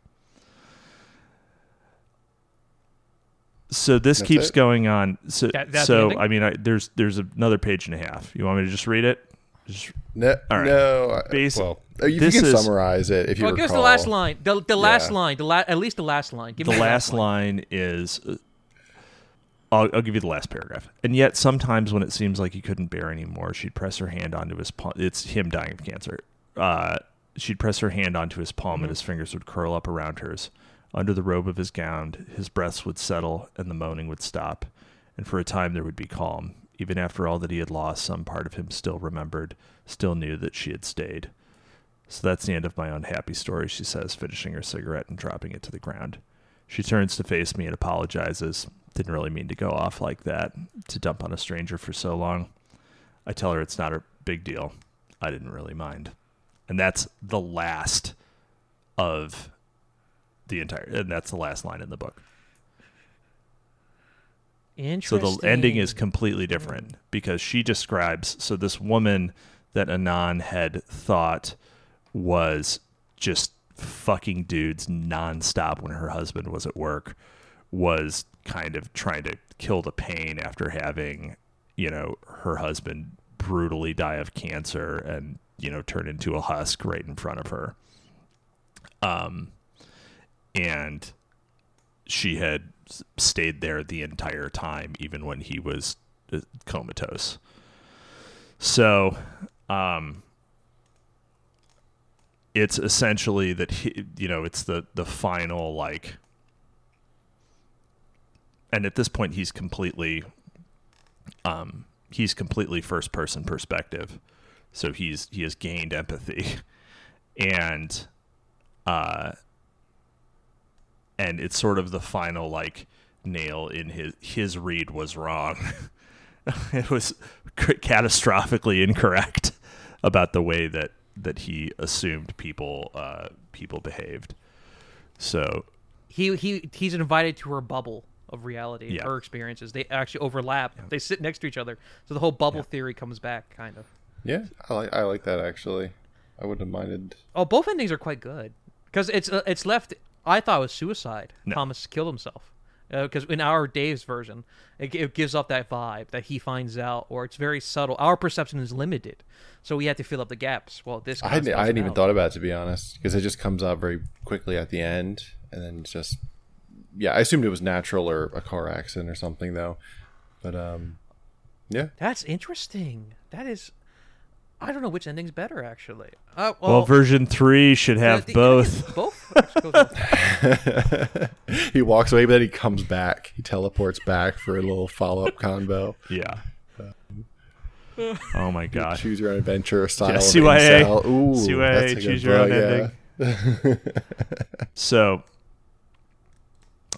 So this That's keeps it. going on. So, that, so I mean, I, there's there's another page and a half. You want me to just read it? Just, no, all right. no. Basi- well, you can is, summarize it if you well, recall. Give us the last line. The, the last yeah. line. The la- at least the last line. Give the me last line, line is. Uh, I'll, I'll give you the last paragraph. And yet, sometimes when it seems like he couldn't bear anymore, she'd press her hand onto his palm. It's him dying of cancer. Uh, she'd press her hand onto his palm, mm-hmm. and his fingers would curl up around hers. Under the robe of his gown, his breaths would settle, and the moaning would stop. And for a time, there would be calm. Even after all that he had lost, some part of him still remembered, still knew that she had stayed. So that's the end of my unhappy story, she says, finishing her cigarette and dropping it to the ground. She turns to face me and apologizes. Didn't really mean to go off like that, to dump on a stranger for so long. I tell her it's not a big deal. I didn't really mind. And that's the last of the entire, and that's the last line in the book. So the ending is completely different because she describes, so this woman that Anon had thought was just fucking dudes nonstop when her husband was at work, was kind of trying to kill the pain after having, you know, her husband brutally die of cancer and, you know, turn into a husk right in front of her. Um, and she had stayed there the entire time, even when he was comatose. So, um, it's essentially that he, you know, it's the, the final, like, and at this point he's completely, um, he's completely first person perspective. So he's, he has gained empathy, and, uh, and it's sort of the final, like, nail in his, his read was wrong. It was catastrophically incorrect about the way that, that he assumed people, uh, people behaved. So he, he, he's invited to her bubble of reality, yeah. Her experiences. They actually overlap. Yeah. They sit next to each other. So the whole bubble yeah. theory comes back, kind of. Yeah. I like, I like that actually. I wouldn't have minded. Oh, both endings are quite good because it's, uh, it's left. I thought it was suicide. No. Thomas killed himself. Because uh, in our Dave's version, it, it gives off that vibe that he finds out, or it's very subtle. Our perception is limited, so we have to fill up the gaps. Well, this I hadn't, I hadn't even thought about it, to be honest, because it just comes out very quickly at the end, and then it's just yeah. I assumed it was natural or a car accident or something, though. But um, yeah, that's interesting. That is, I don't know which ending's better actually. Uh, well, well, version three should have the, the, both. Both. He walks away, but then he comes back. He teleports back for a little follow-up convo. Yeah. Um, oh my god! Choose your own adventure style. Yeah, C Y A. Ooh, C Y A. Choose your own yeah. ending. So,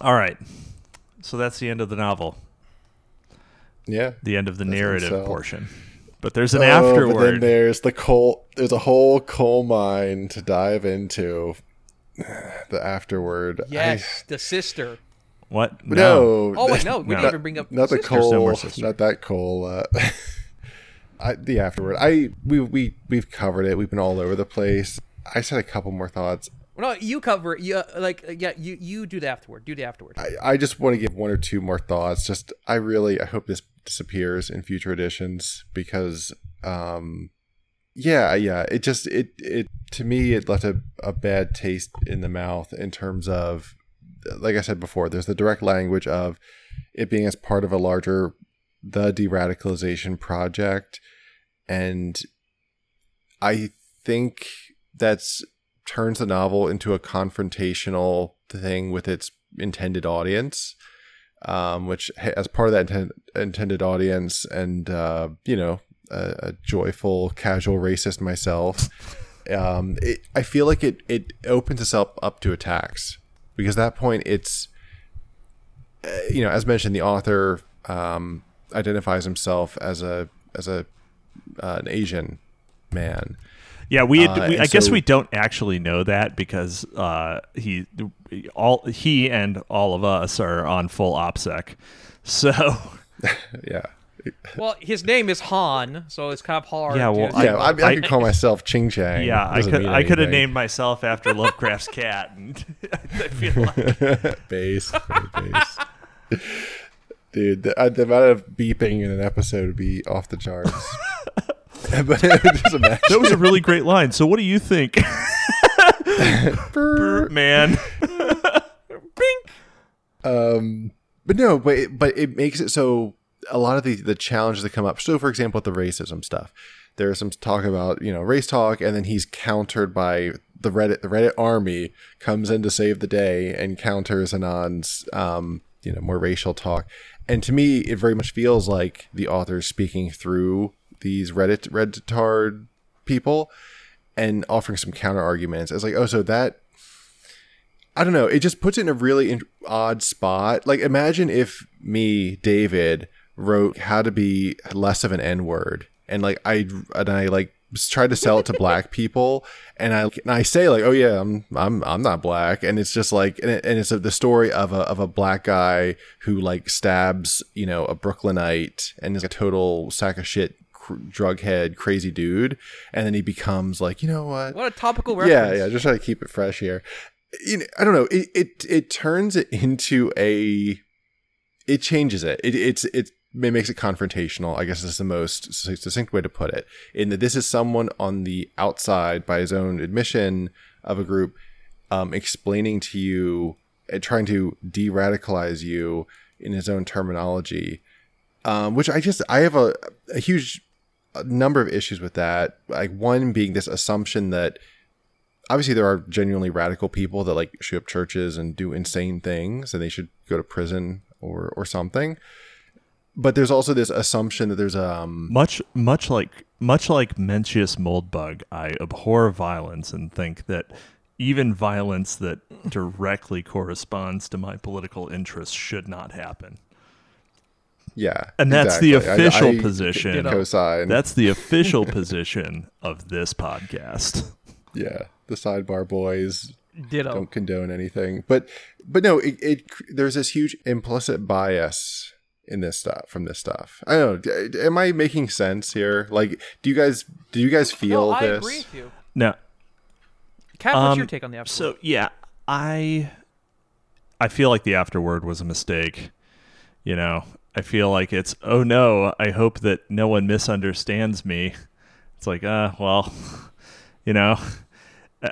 all right. So that's the end of the novel. Yeah. The end of the narrative so. portion. But there's an oh, afterword. But then there's the coal. There's a whole coal mine to dive into. The afterword. Yes, I... the sister. What? No. no. Oh, wait, no. We no. didn't even bring up not the coal. No not that coal. Uh, I, the afterword. I we we we've covered it. We've been all over the place. I said a couple more thoughts. Well, no, you cover it. Yeah, like yeah, you you do the afterword. Do the afterword. I, I just want to give one or two more thoughts. Just I really I hope this disappears in future editions because um, yeah yeah it just it it. To me, it left a, a bad taste in the mouth in terms of, like I said before, there's the direct language of it being as part of a larger, the de-radicalization project. And I think that's turns the novel into a confrontational thing with its intended audience, um, which as part of that intent, intended audience and, uh, you know, a, a joyful, casual racist myself... Um, it, I feel like it, it opens itself up to attacks because at that point it's, uh, you know, as mentioned, the author um, identifies himself as a as a uh, an Asian man. Yeah, we, had, uh, we I so, guess we don't actually know that because uh, he all he and all of us are on full OPSEC, so yeah. Well, his name is Han, so it's kind of hard. Yeah, well, to... I, yeah, I, I, I could call myself Ching Chang. Yeah, I could. I could have named myself after Lovecraft's cat, and I feel like base, base. Dude, the, the amount of beeping in an episode would be off the charts. But that was a really great line. So, what do you think, Burp, man? Bink. Um, but no, but it, but it makes it so. A lot of the, the challenges that come up. So, for example, the racism stuff, there's some talk about, you know, race talk, and then he's countered by the Reddit. The Reddit army comes in to save the day and counters Anand's, um, you know, more racial talk. And to me, it very much feels like the author is speaking through these Reddit Redditard people and offering some counter arguments. It's like, oh, so that. I don't know. It just puts it in a really in- odd spot. Like, imagine if me, David. Wrote how to be less of an N-word, and like I and I like tried to sell it to black people, and I and I say like, oh yeah, I'm I'm I'm not black, and it's just like and, it, and it's a, the story of a of a black guy who like stabs you know a Brooklynite and is a total sack of shit cr- drughead crazy dude, and then he becomes like, you know what? What a topical reference. Yeah, yeah. Just try to keep it fresh here. You know, I don't know. It it it turns it into a. It changes it. It it's it it makes it confrontational. I guess is the most succinct way to put it. In that this is someone on the outside, by his own admission, of a group, um, explaining to you, uh, trying to de-radicalize you in his own terminology, um, which I just I have a, a huge number of issues with that. Like one being this assumption that. Obviously, there are genuinely radical people that like shoot up churches and do insane things, and they should go to prison or or something. But there's also this assumption that there's um much much like much like Mencius Moldbug, I abhor violence and think that even violence that directly corresponds to my political interests should not happen. Yeah, and that's exactly. the official I, I position. You know, co-sign. That's the official position of this podcast. Yeah. The sidebar boys Ditto. Don't condone anything, but but no, it, it there's this huge implicit bias in this stuff from this stuff. I don't know. Am I making sense here? Like, do you guys do you guys feel no, this? I agree with you. No, Kat, what's um, your take on the afterword? So yeah, I I feel like the afterword was a mistake. You know, I feel like it's oh no. I hope that no one misunderstands me. It's like uh well, you know.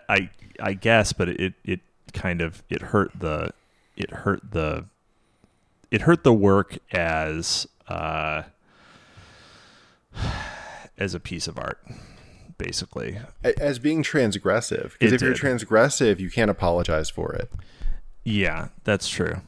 I I guess, but it, it kind of it hurt the it hurt the it hurt the work as uh, as a piece of art, basically. As being transgressive, because if did. You're transgressive, you can't apologize for it. Yeah, that's true.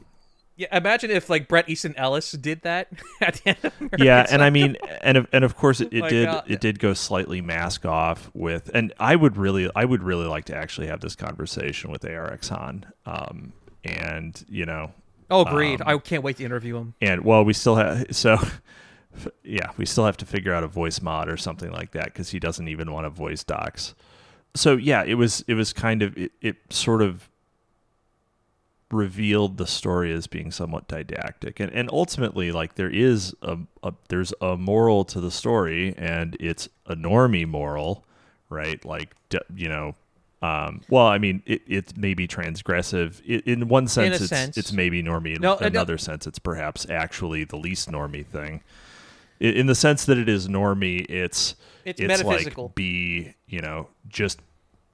Yeah, imagine if like Bret Easton Ellis did that at the end of American Yeah, and Psycho. I mean, and of, and of course it, it oh did God. It did go slightly mask off with, and I would really I would really like to actually have this conversation with A R X Han, um, and you know, oh, agreed. Um, I can't wait to interview him. And well, we still have so, yeah, we still have to figure out a voice mod or something like that because he doesn't even want to voice docs. So yeah, it was it was kind of it, it sort of. revealed the story as being somewhat didactic, and and ultimately like there is a, a there's a moral to the story, and it's a normie moral, right? Like you know, um, well, I mean, it it may be transgressive it, in one sense. In it's sense. It's maybe normie. In no, another no. sense, it's perhaps actually the least normie thing. In, in the sense that it is normie, it's it's, it's metaphysical. Like be you know just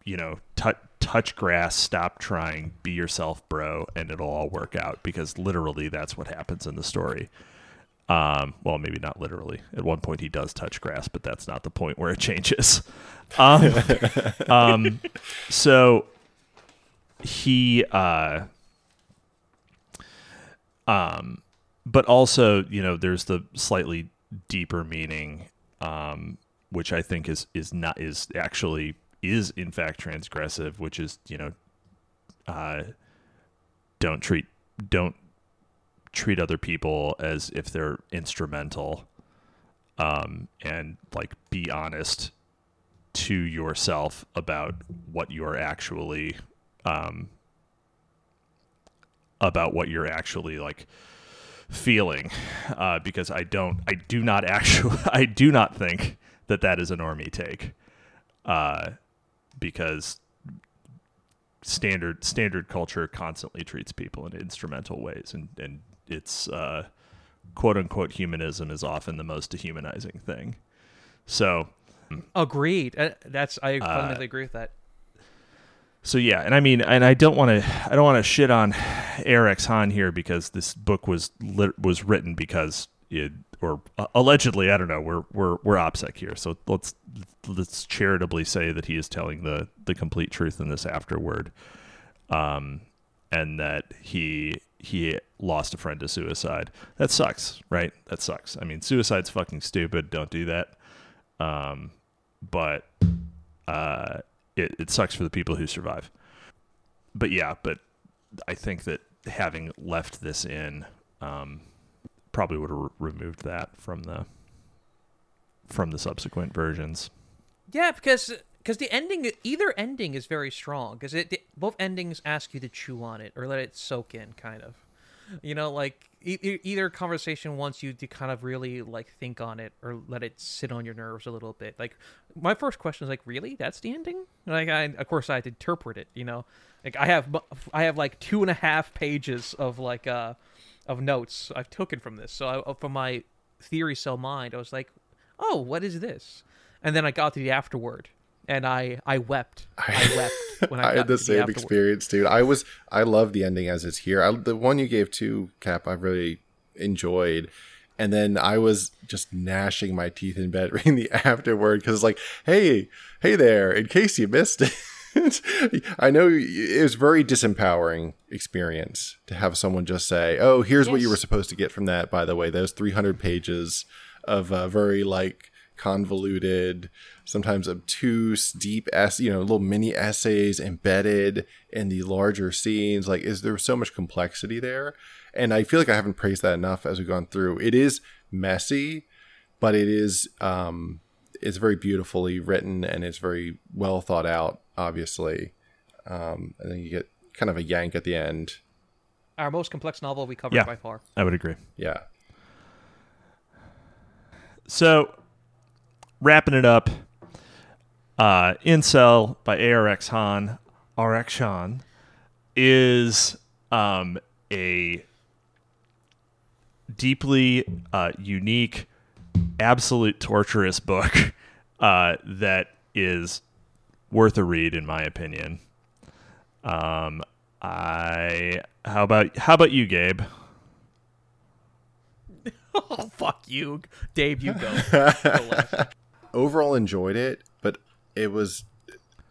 you know touch. Touch grass, stop trying, be yourself, bro, and it'll all work out because literally that's what happens in the story. Um, well, maybe not literally. At one point he does touch grass, but that's not the point where it changes. Um, um, so he, uh, um, but also, you know, there's the slightly deeper meaning, um, which I think is, is not, is actually is in fact transgressive, which is, you know, uh, don't treat don't treat other people as if they're instrumental, um, and like be honest to yourself about what you're actually um, about what you're actually like feeling, uh, because I don't I do not actually I do not think that that is a normie take. Uh, Because standard standard culture constantly treats people in instrumental ways, and and it's uh, quote unquote humanism is often the most dehumanizing thing. So, agreed. Uh, that's I fundamentally uh, agree with that. So yeah, and I mean, and I don't want to I don't want to shit on A R X Han here because this book was lit, was written because it. Or uh, allegedly, I don't know. We're we're we're OPSEC here, so let's let's charitably say that he is telling the, the complete truth in this afterword, um, and that he he lost a friend to suicide. That sucks, right? That sucks. I mean, suicide's fucking stupid. Don't do that. Um, but uh, it it sucks for the people who survive. But yeah, but I think that having left this in. Um, Probably would have re- removed that from the from the subsequent versions. Yeah, because because the ending, either ending is very strong because it the, both endings ask you to chew on it or let it soak in, kind of. You know, like e- either conversation wants you to kind of really like think on it or let it sit on your nerves a little bit. Like my first question is like, really? That's the ending? Like, I, of course I had to interpret it, you know, like I have, I have like two and a half pages of like, uh, of notes I've taken from this. So I, from my theory cell mind, I was like, oh, what is this? And then I got to the afterword. And I, I wept. I wept. When I, I had the same afterwards. experience, dude. I was I love the ending as it's here. I, the one you gave to Cap, I really enjoyed. And then I was just gnashing my teeth in bed reading the afterword because it's like, hey, hey there. In case you missed it, I know it was a very disempowering experience to have someone just say, "Oh, here's yes. what you were supposed to get from that." By the way, those three hundred pages of uh, very like. convoluted, sometimes obtuse, deep ess- you know, little mini essays embedded in the larger scenes. Like, is there so much complexity there? And I feel like I haven't praised that enough as we've gone through. It is messy, but it is um, it's very beautifully written and it's very well thought out, obviously. Um, and then you get kind of a yank at the end. Our most complex novel we covered yeah, by far. I would agree. Yeah. So. Wrapping it up, uh, Incel by A R X Han, R X Han, is um, a deeply uh, unique, absolute torturous book uh, that is worth a read, in my opinion. Um, I how about how about you, Gabe? Oh, fuck you, Dave. You go. go Overall enjoyed it, but it was,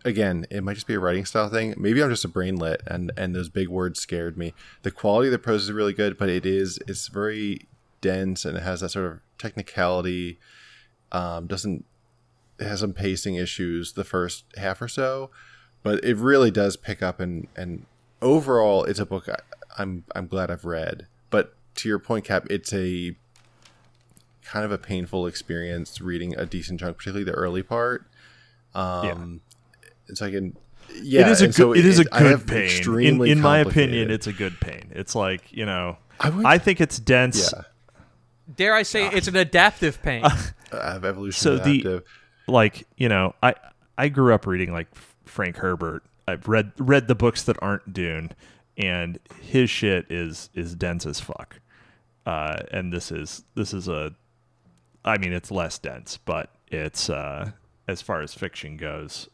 again, it might just be a writing style thing. Maybe I'm just a brainlet and, and those big words scared me. The quality of the prose is really good, but it is, it's very dense and it has that sort of technicality. Um, doesn't, it has some pacing issues the first half or so, but it really does pick up and, and overall it's a book I, I'm, I'm glad I've read, but to your point, Cap, it's a kind of a painful experience reading a decent chunk, particularly the early part. Um, yeah. It's like an, yeah, it is a good, so it, it is a good pain. In, in my opinion, it's a good pain. It's like, you know, I, would, I think it's dense. Yeah. Dare I say uh, it's an adaptive pain. Uh, uh, evolution so adaptive. The, like, you know, I, I grew up reading like Frank Herbert. I've read, read the books that aren't Dune and his shit is, is dense as fuck. Uh, and this is, this is a, I mean, it's less dense, but it's uh, as far as fiction goes,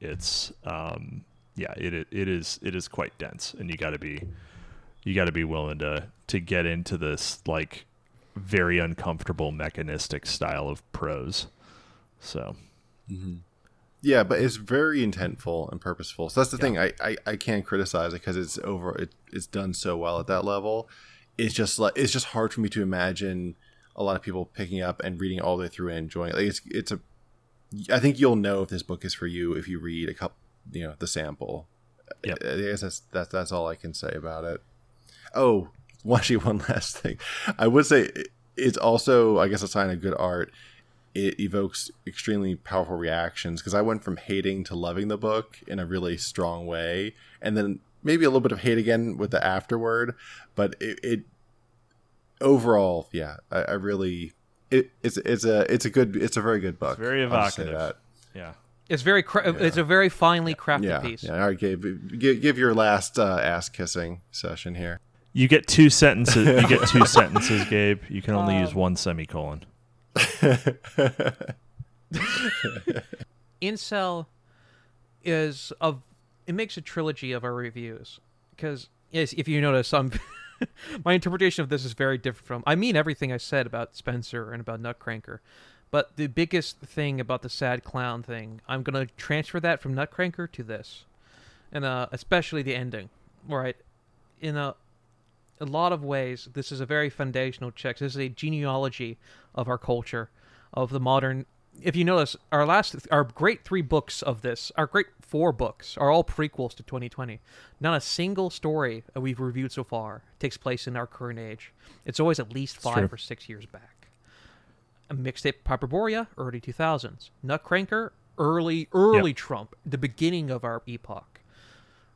it's um, yeah, it it is it is quite dense, and you got to be you got to be willing to to get into this like very uncomfortable mechanistic style of prose. So, mm-hmm. yeah, but it's very intentful and purposeful. So that's the yeah. thing. I, I, I can't criticize it because it's over. It, it's done so well at that level. It's just like it's just hard for me to imagine. A lot of people picking up and reading all the way through and enjoying it. Like it's, it's a, I think you'll know if this book is for you if you read a couple, you know, the sample. Yep. I, I guess that's, that's, that's all I can say about it. Oh, actually, one last thing. I would say it's also, I guess, a sign of good art. It evokes extremely powerful reactions because I went from hating to loving the book in a really strong way. And then maybe a little bit of hate again with the afterword, but it, it overall, yeah, I, I really it, it's it's a it's a good it's a very good book. It's very evocative. That. Yeah, it's very cra- yeah. it's a very finely crafted yeah. piece. Yeah, all right, Gabe, give, give your last uh, ass kissing session here. You get two sentences. You get two sentences, Gabe. You can only um, use one semicolon. Incel is a it makes a trilogy of our reviews because yes, if you notice, I'm. My interpretation of this is very different from... I mean everything I said about Spencer and about Nutcrankr, but the biggest thing about the sad clown thing, I'm going to transfer that from Nutcrankr to this, and uh, especially the ending, right? In a, a lot of ways, this is a very foundational check. This is a genealogy of our culture, of the modern... If you notice, our last, our great three books of this, our great four books are all prequels to twenty twenty. Not a single story that we've reviewed so far takes place in our current age. It's always at least five or six years back. Mixtape Paperboria, early two thousands. Nutcrankr, early, early yep. Trump, the beginning of our epoch.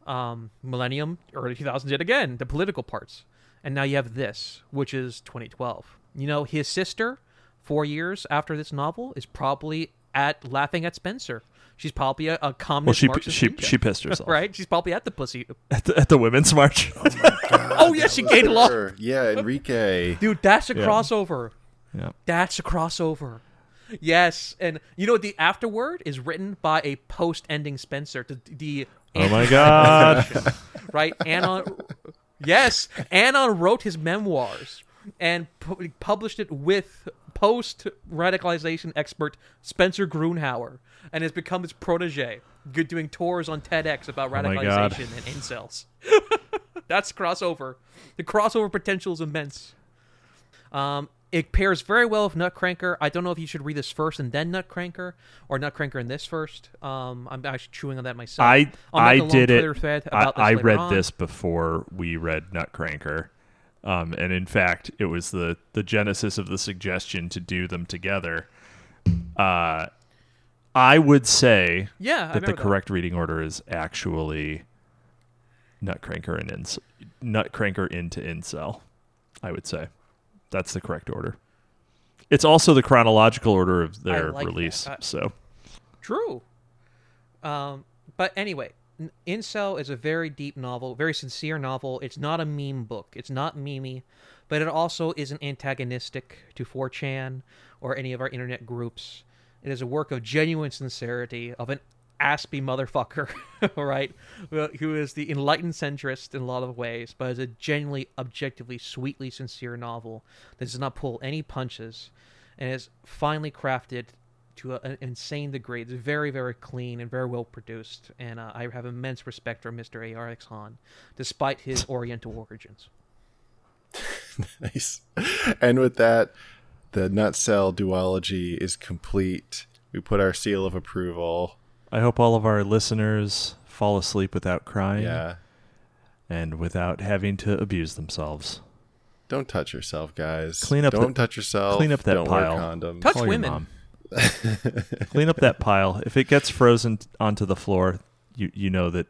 Um, Millennium, early two thousands yet again, the political parts. And now you have this, which is twenty twelve. You know, his sister, four years after this novel, is probably at laughing at Spencer. She's probably a, a communist. Well, she she, she she pissed herself, right? She's probably at the pussy at the, at the women's march. Oh, my God. Oh yeah, she gained a lot. Yeah, Enrique. Dude, that's a yeah. crossover. Yeah, that's a crossover. Yes, and you know the afterword is written by a post-ending Spencer. The, the oh my God, right? Anna, yes, Anna wrote his memoirs and pu- published it with post-radicalization expert Spencer Grunhauer, and has become his protege, doing tours on TEDx about radicalization oh and incels. That's crossover. The crossover potential is immense. Um. It pairs very well with Nutcrankr. I don't know if you should read this first and then Nutcrankr, or Nutcrankr and this first. Um, I'm actually chewing on that myself. I I did it. I, I read on. this before we read Nutcrankr, um, and in fact, it was the the genesis of the suggestion to do them together. Uh, I would say yeah, that the that. correct reading order is actually Nutcrankr and Ince- Nutcrankr into Incel. I would say. That's the correct order. It's also the chronological order of their like release. I, so true. Um, but anyway, Incel is a very deep novel, very sincere novel. It's not a meme book. It's not memey, but it also isn't antagonistic to four chan or any of our internet groups. It is a work of genuine sincerity of an aspy motherfucker, right? Who is the enlightened centrist in a lot of ways, but is a genuinely, objectively, sweetly sincere novel that does not pull any punches and is finely crafted to a, an insane degree. It's very, very clean and very well produced, and uh, I have immense respect for Mister A R X Han, despite his Oriental origins. Nice. And with that, the Nutcell duology is complete. We put our seal of approval. I hope all of our listeners fall asleep without crying yeah. and without having to abuse themselves. Don't touch yourself, guys. Clean up Don't the, touch yourself. Clean up that Don't pile. Wear condoms. Touch Call women. Clean up that pile. If it gets frozen onto the floor, you, you know that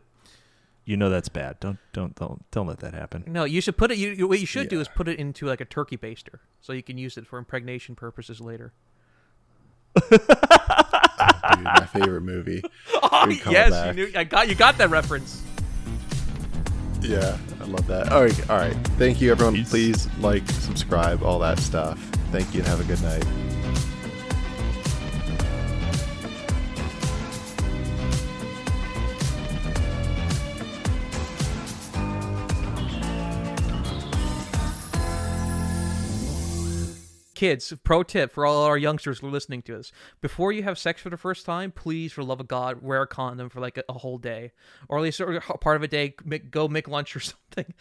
you know that's bad. Don't don't don't don't let that happen. No, you should put it. You, what you should yeah. do is put it into like a turkey baster, so you can use it for impregnation purposes later. Oh, dude, my favorite movie. Oh, yes, you knew, I got you got that reference. Yeah, I love that. All right, all right. Thank you, everyone. Peace. Please like, subscribe, all that stuff. Thank you, and have a good night. Kids, pro tip for all our youngsters who are listening to us. Before you have sex for the first time, please, for the love of God, wear a condom for like a, a whole day. Or at least a part of a day, make, go make lunch or something.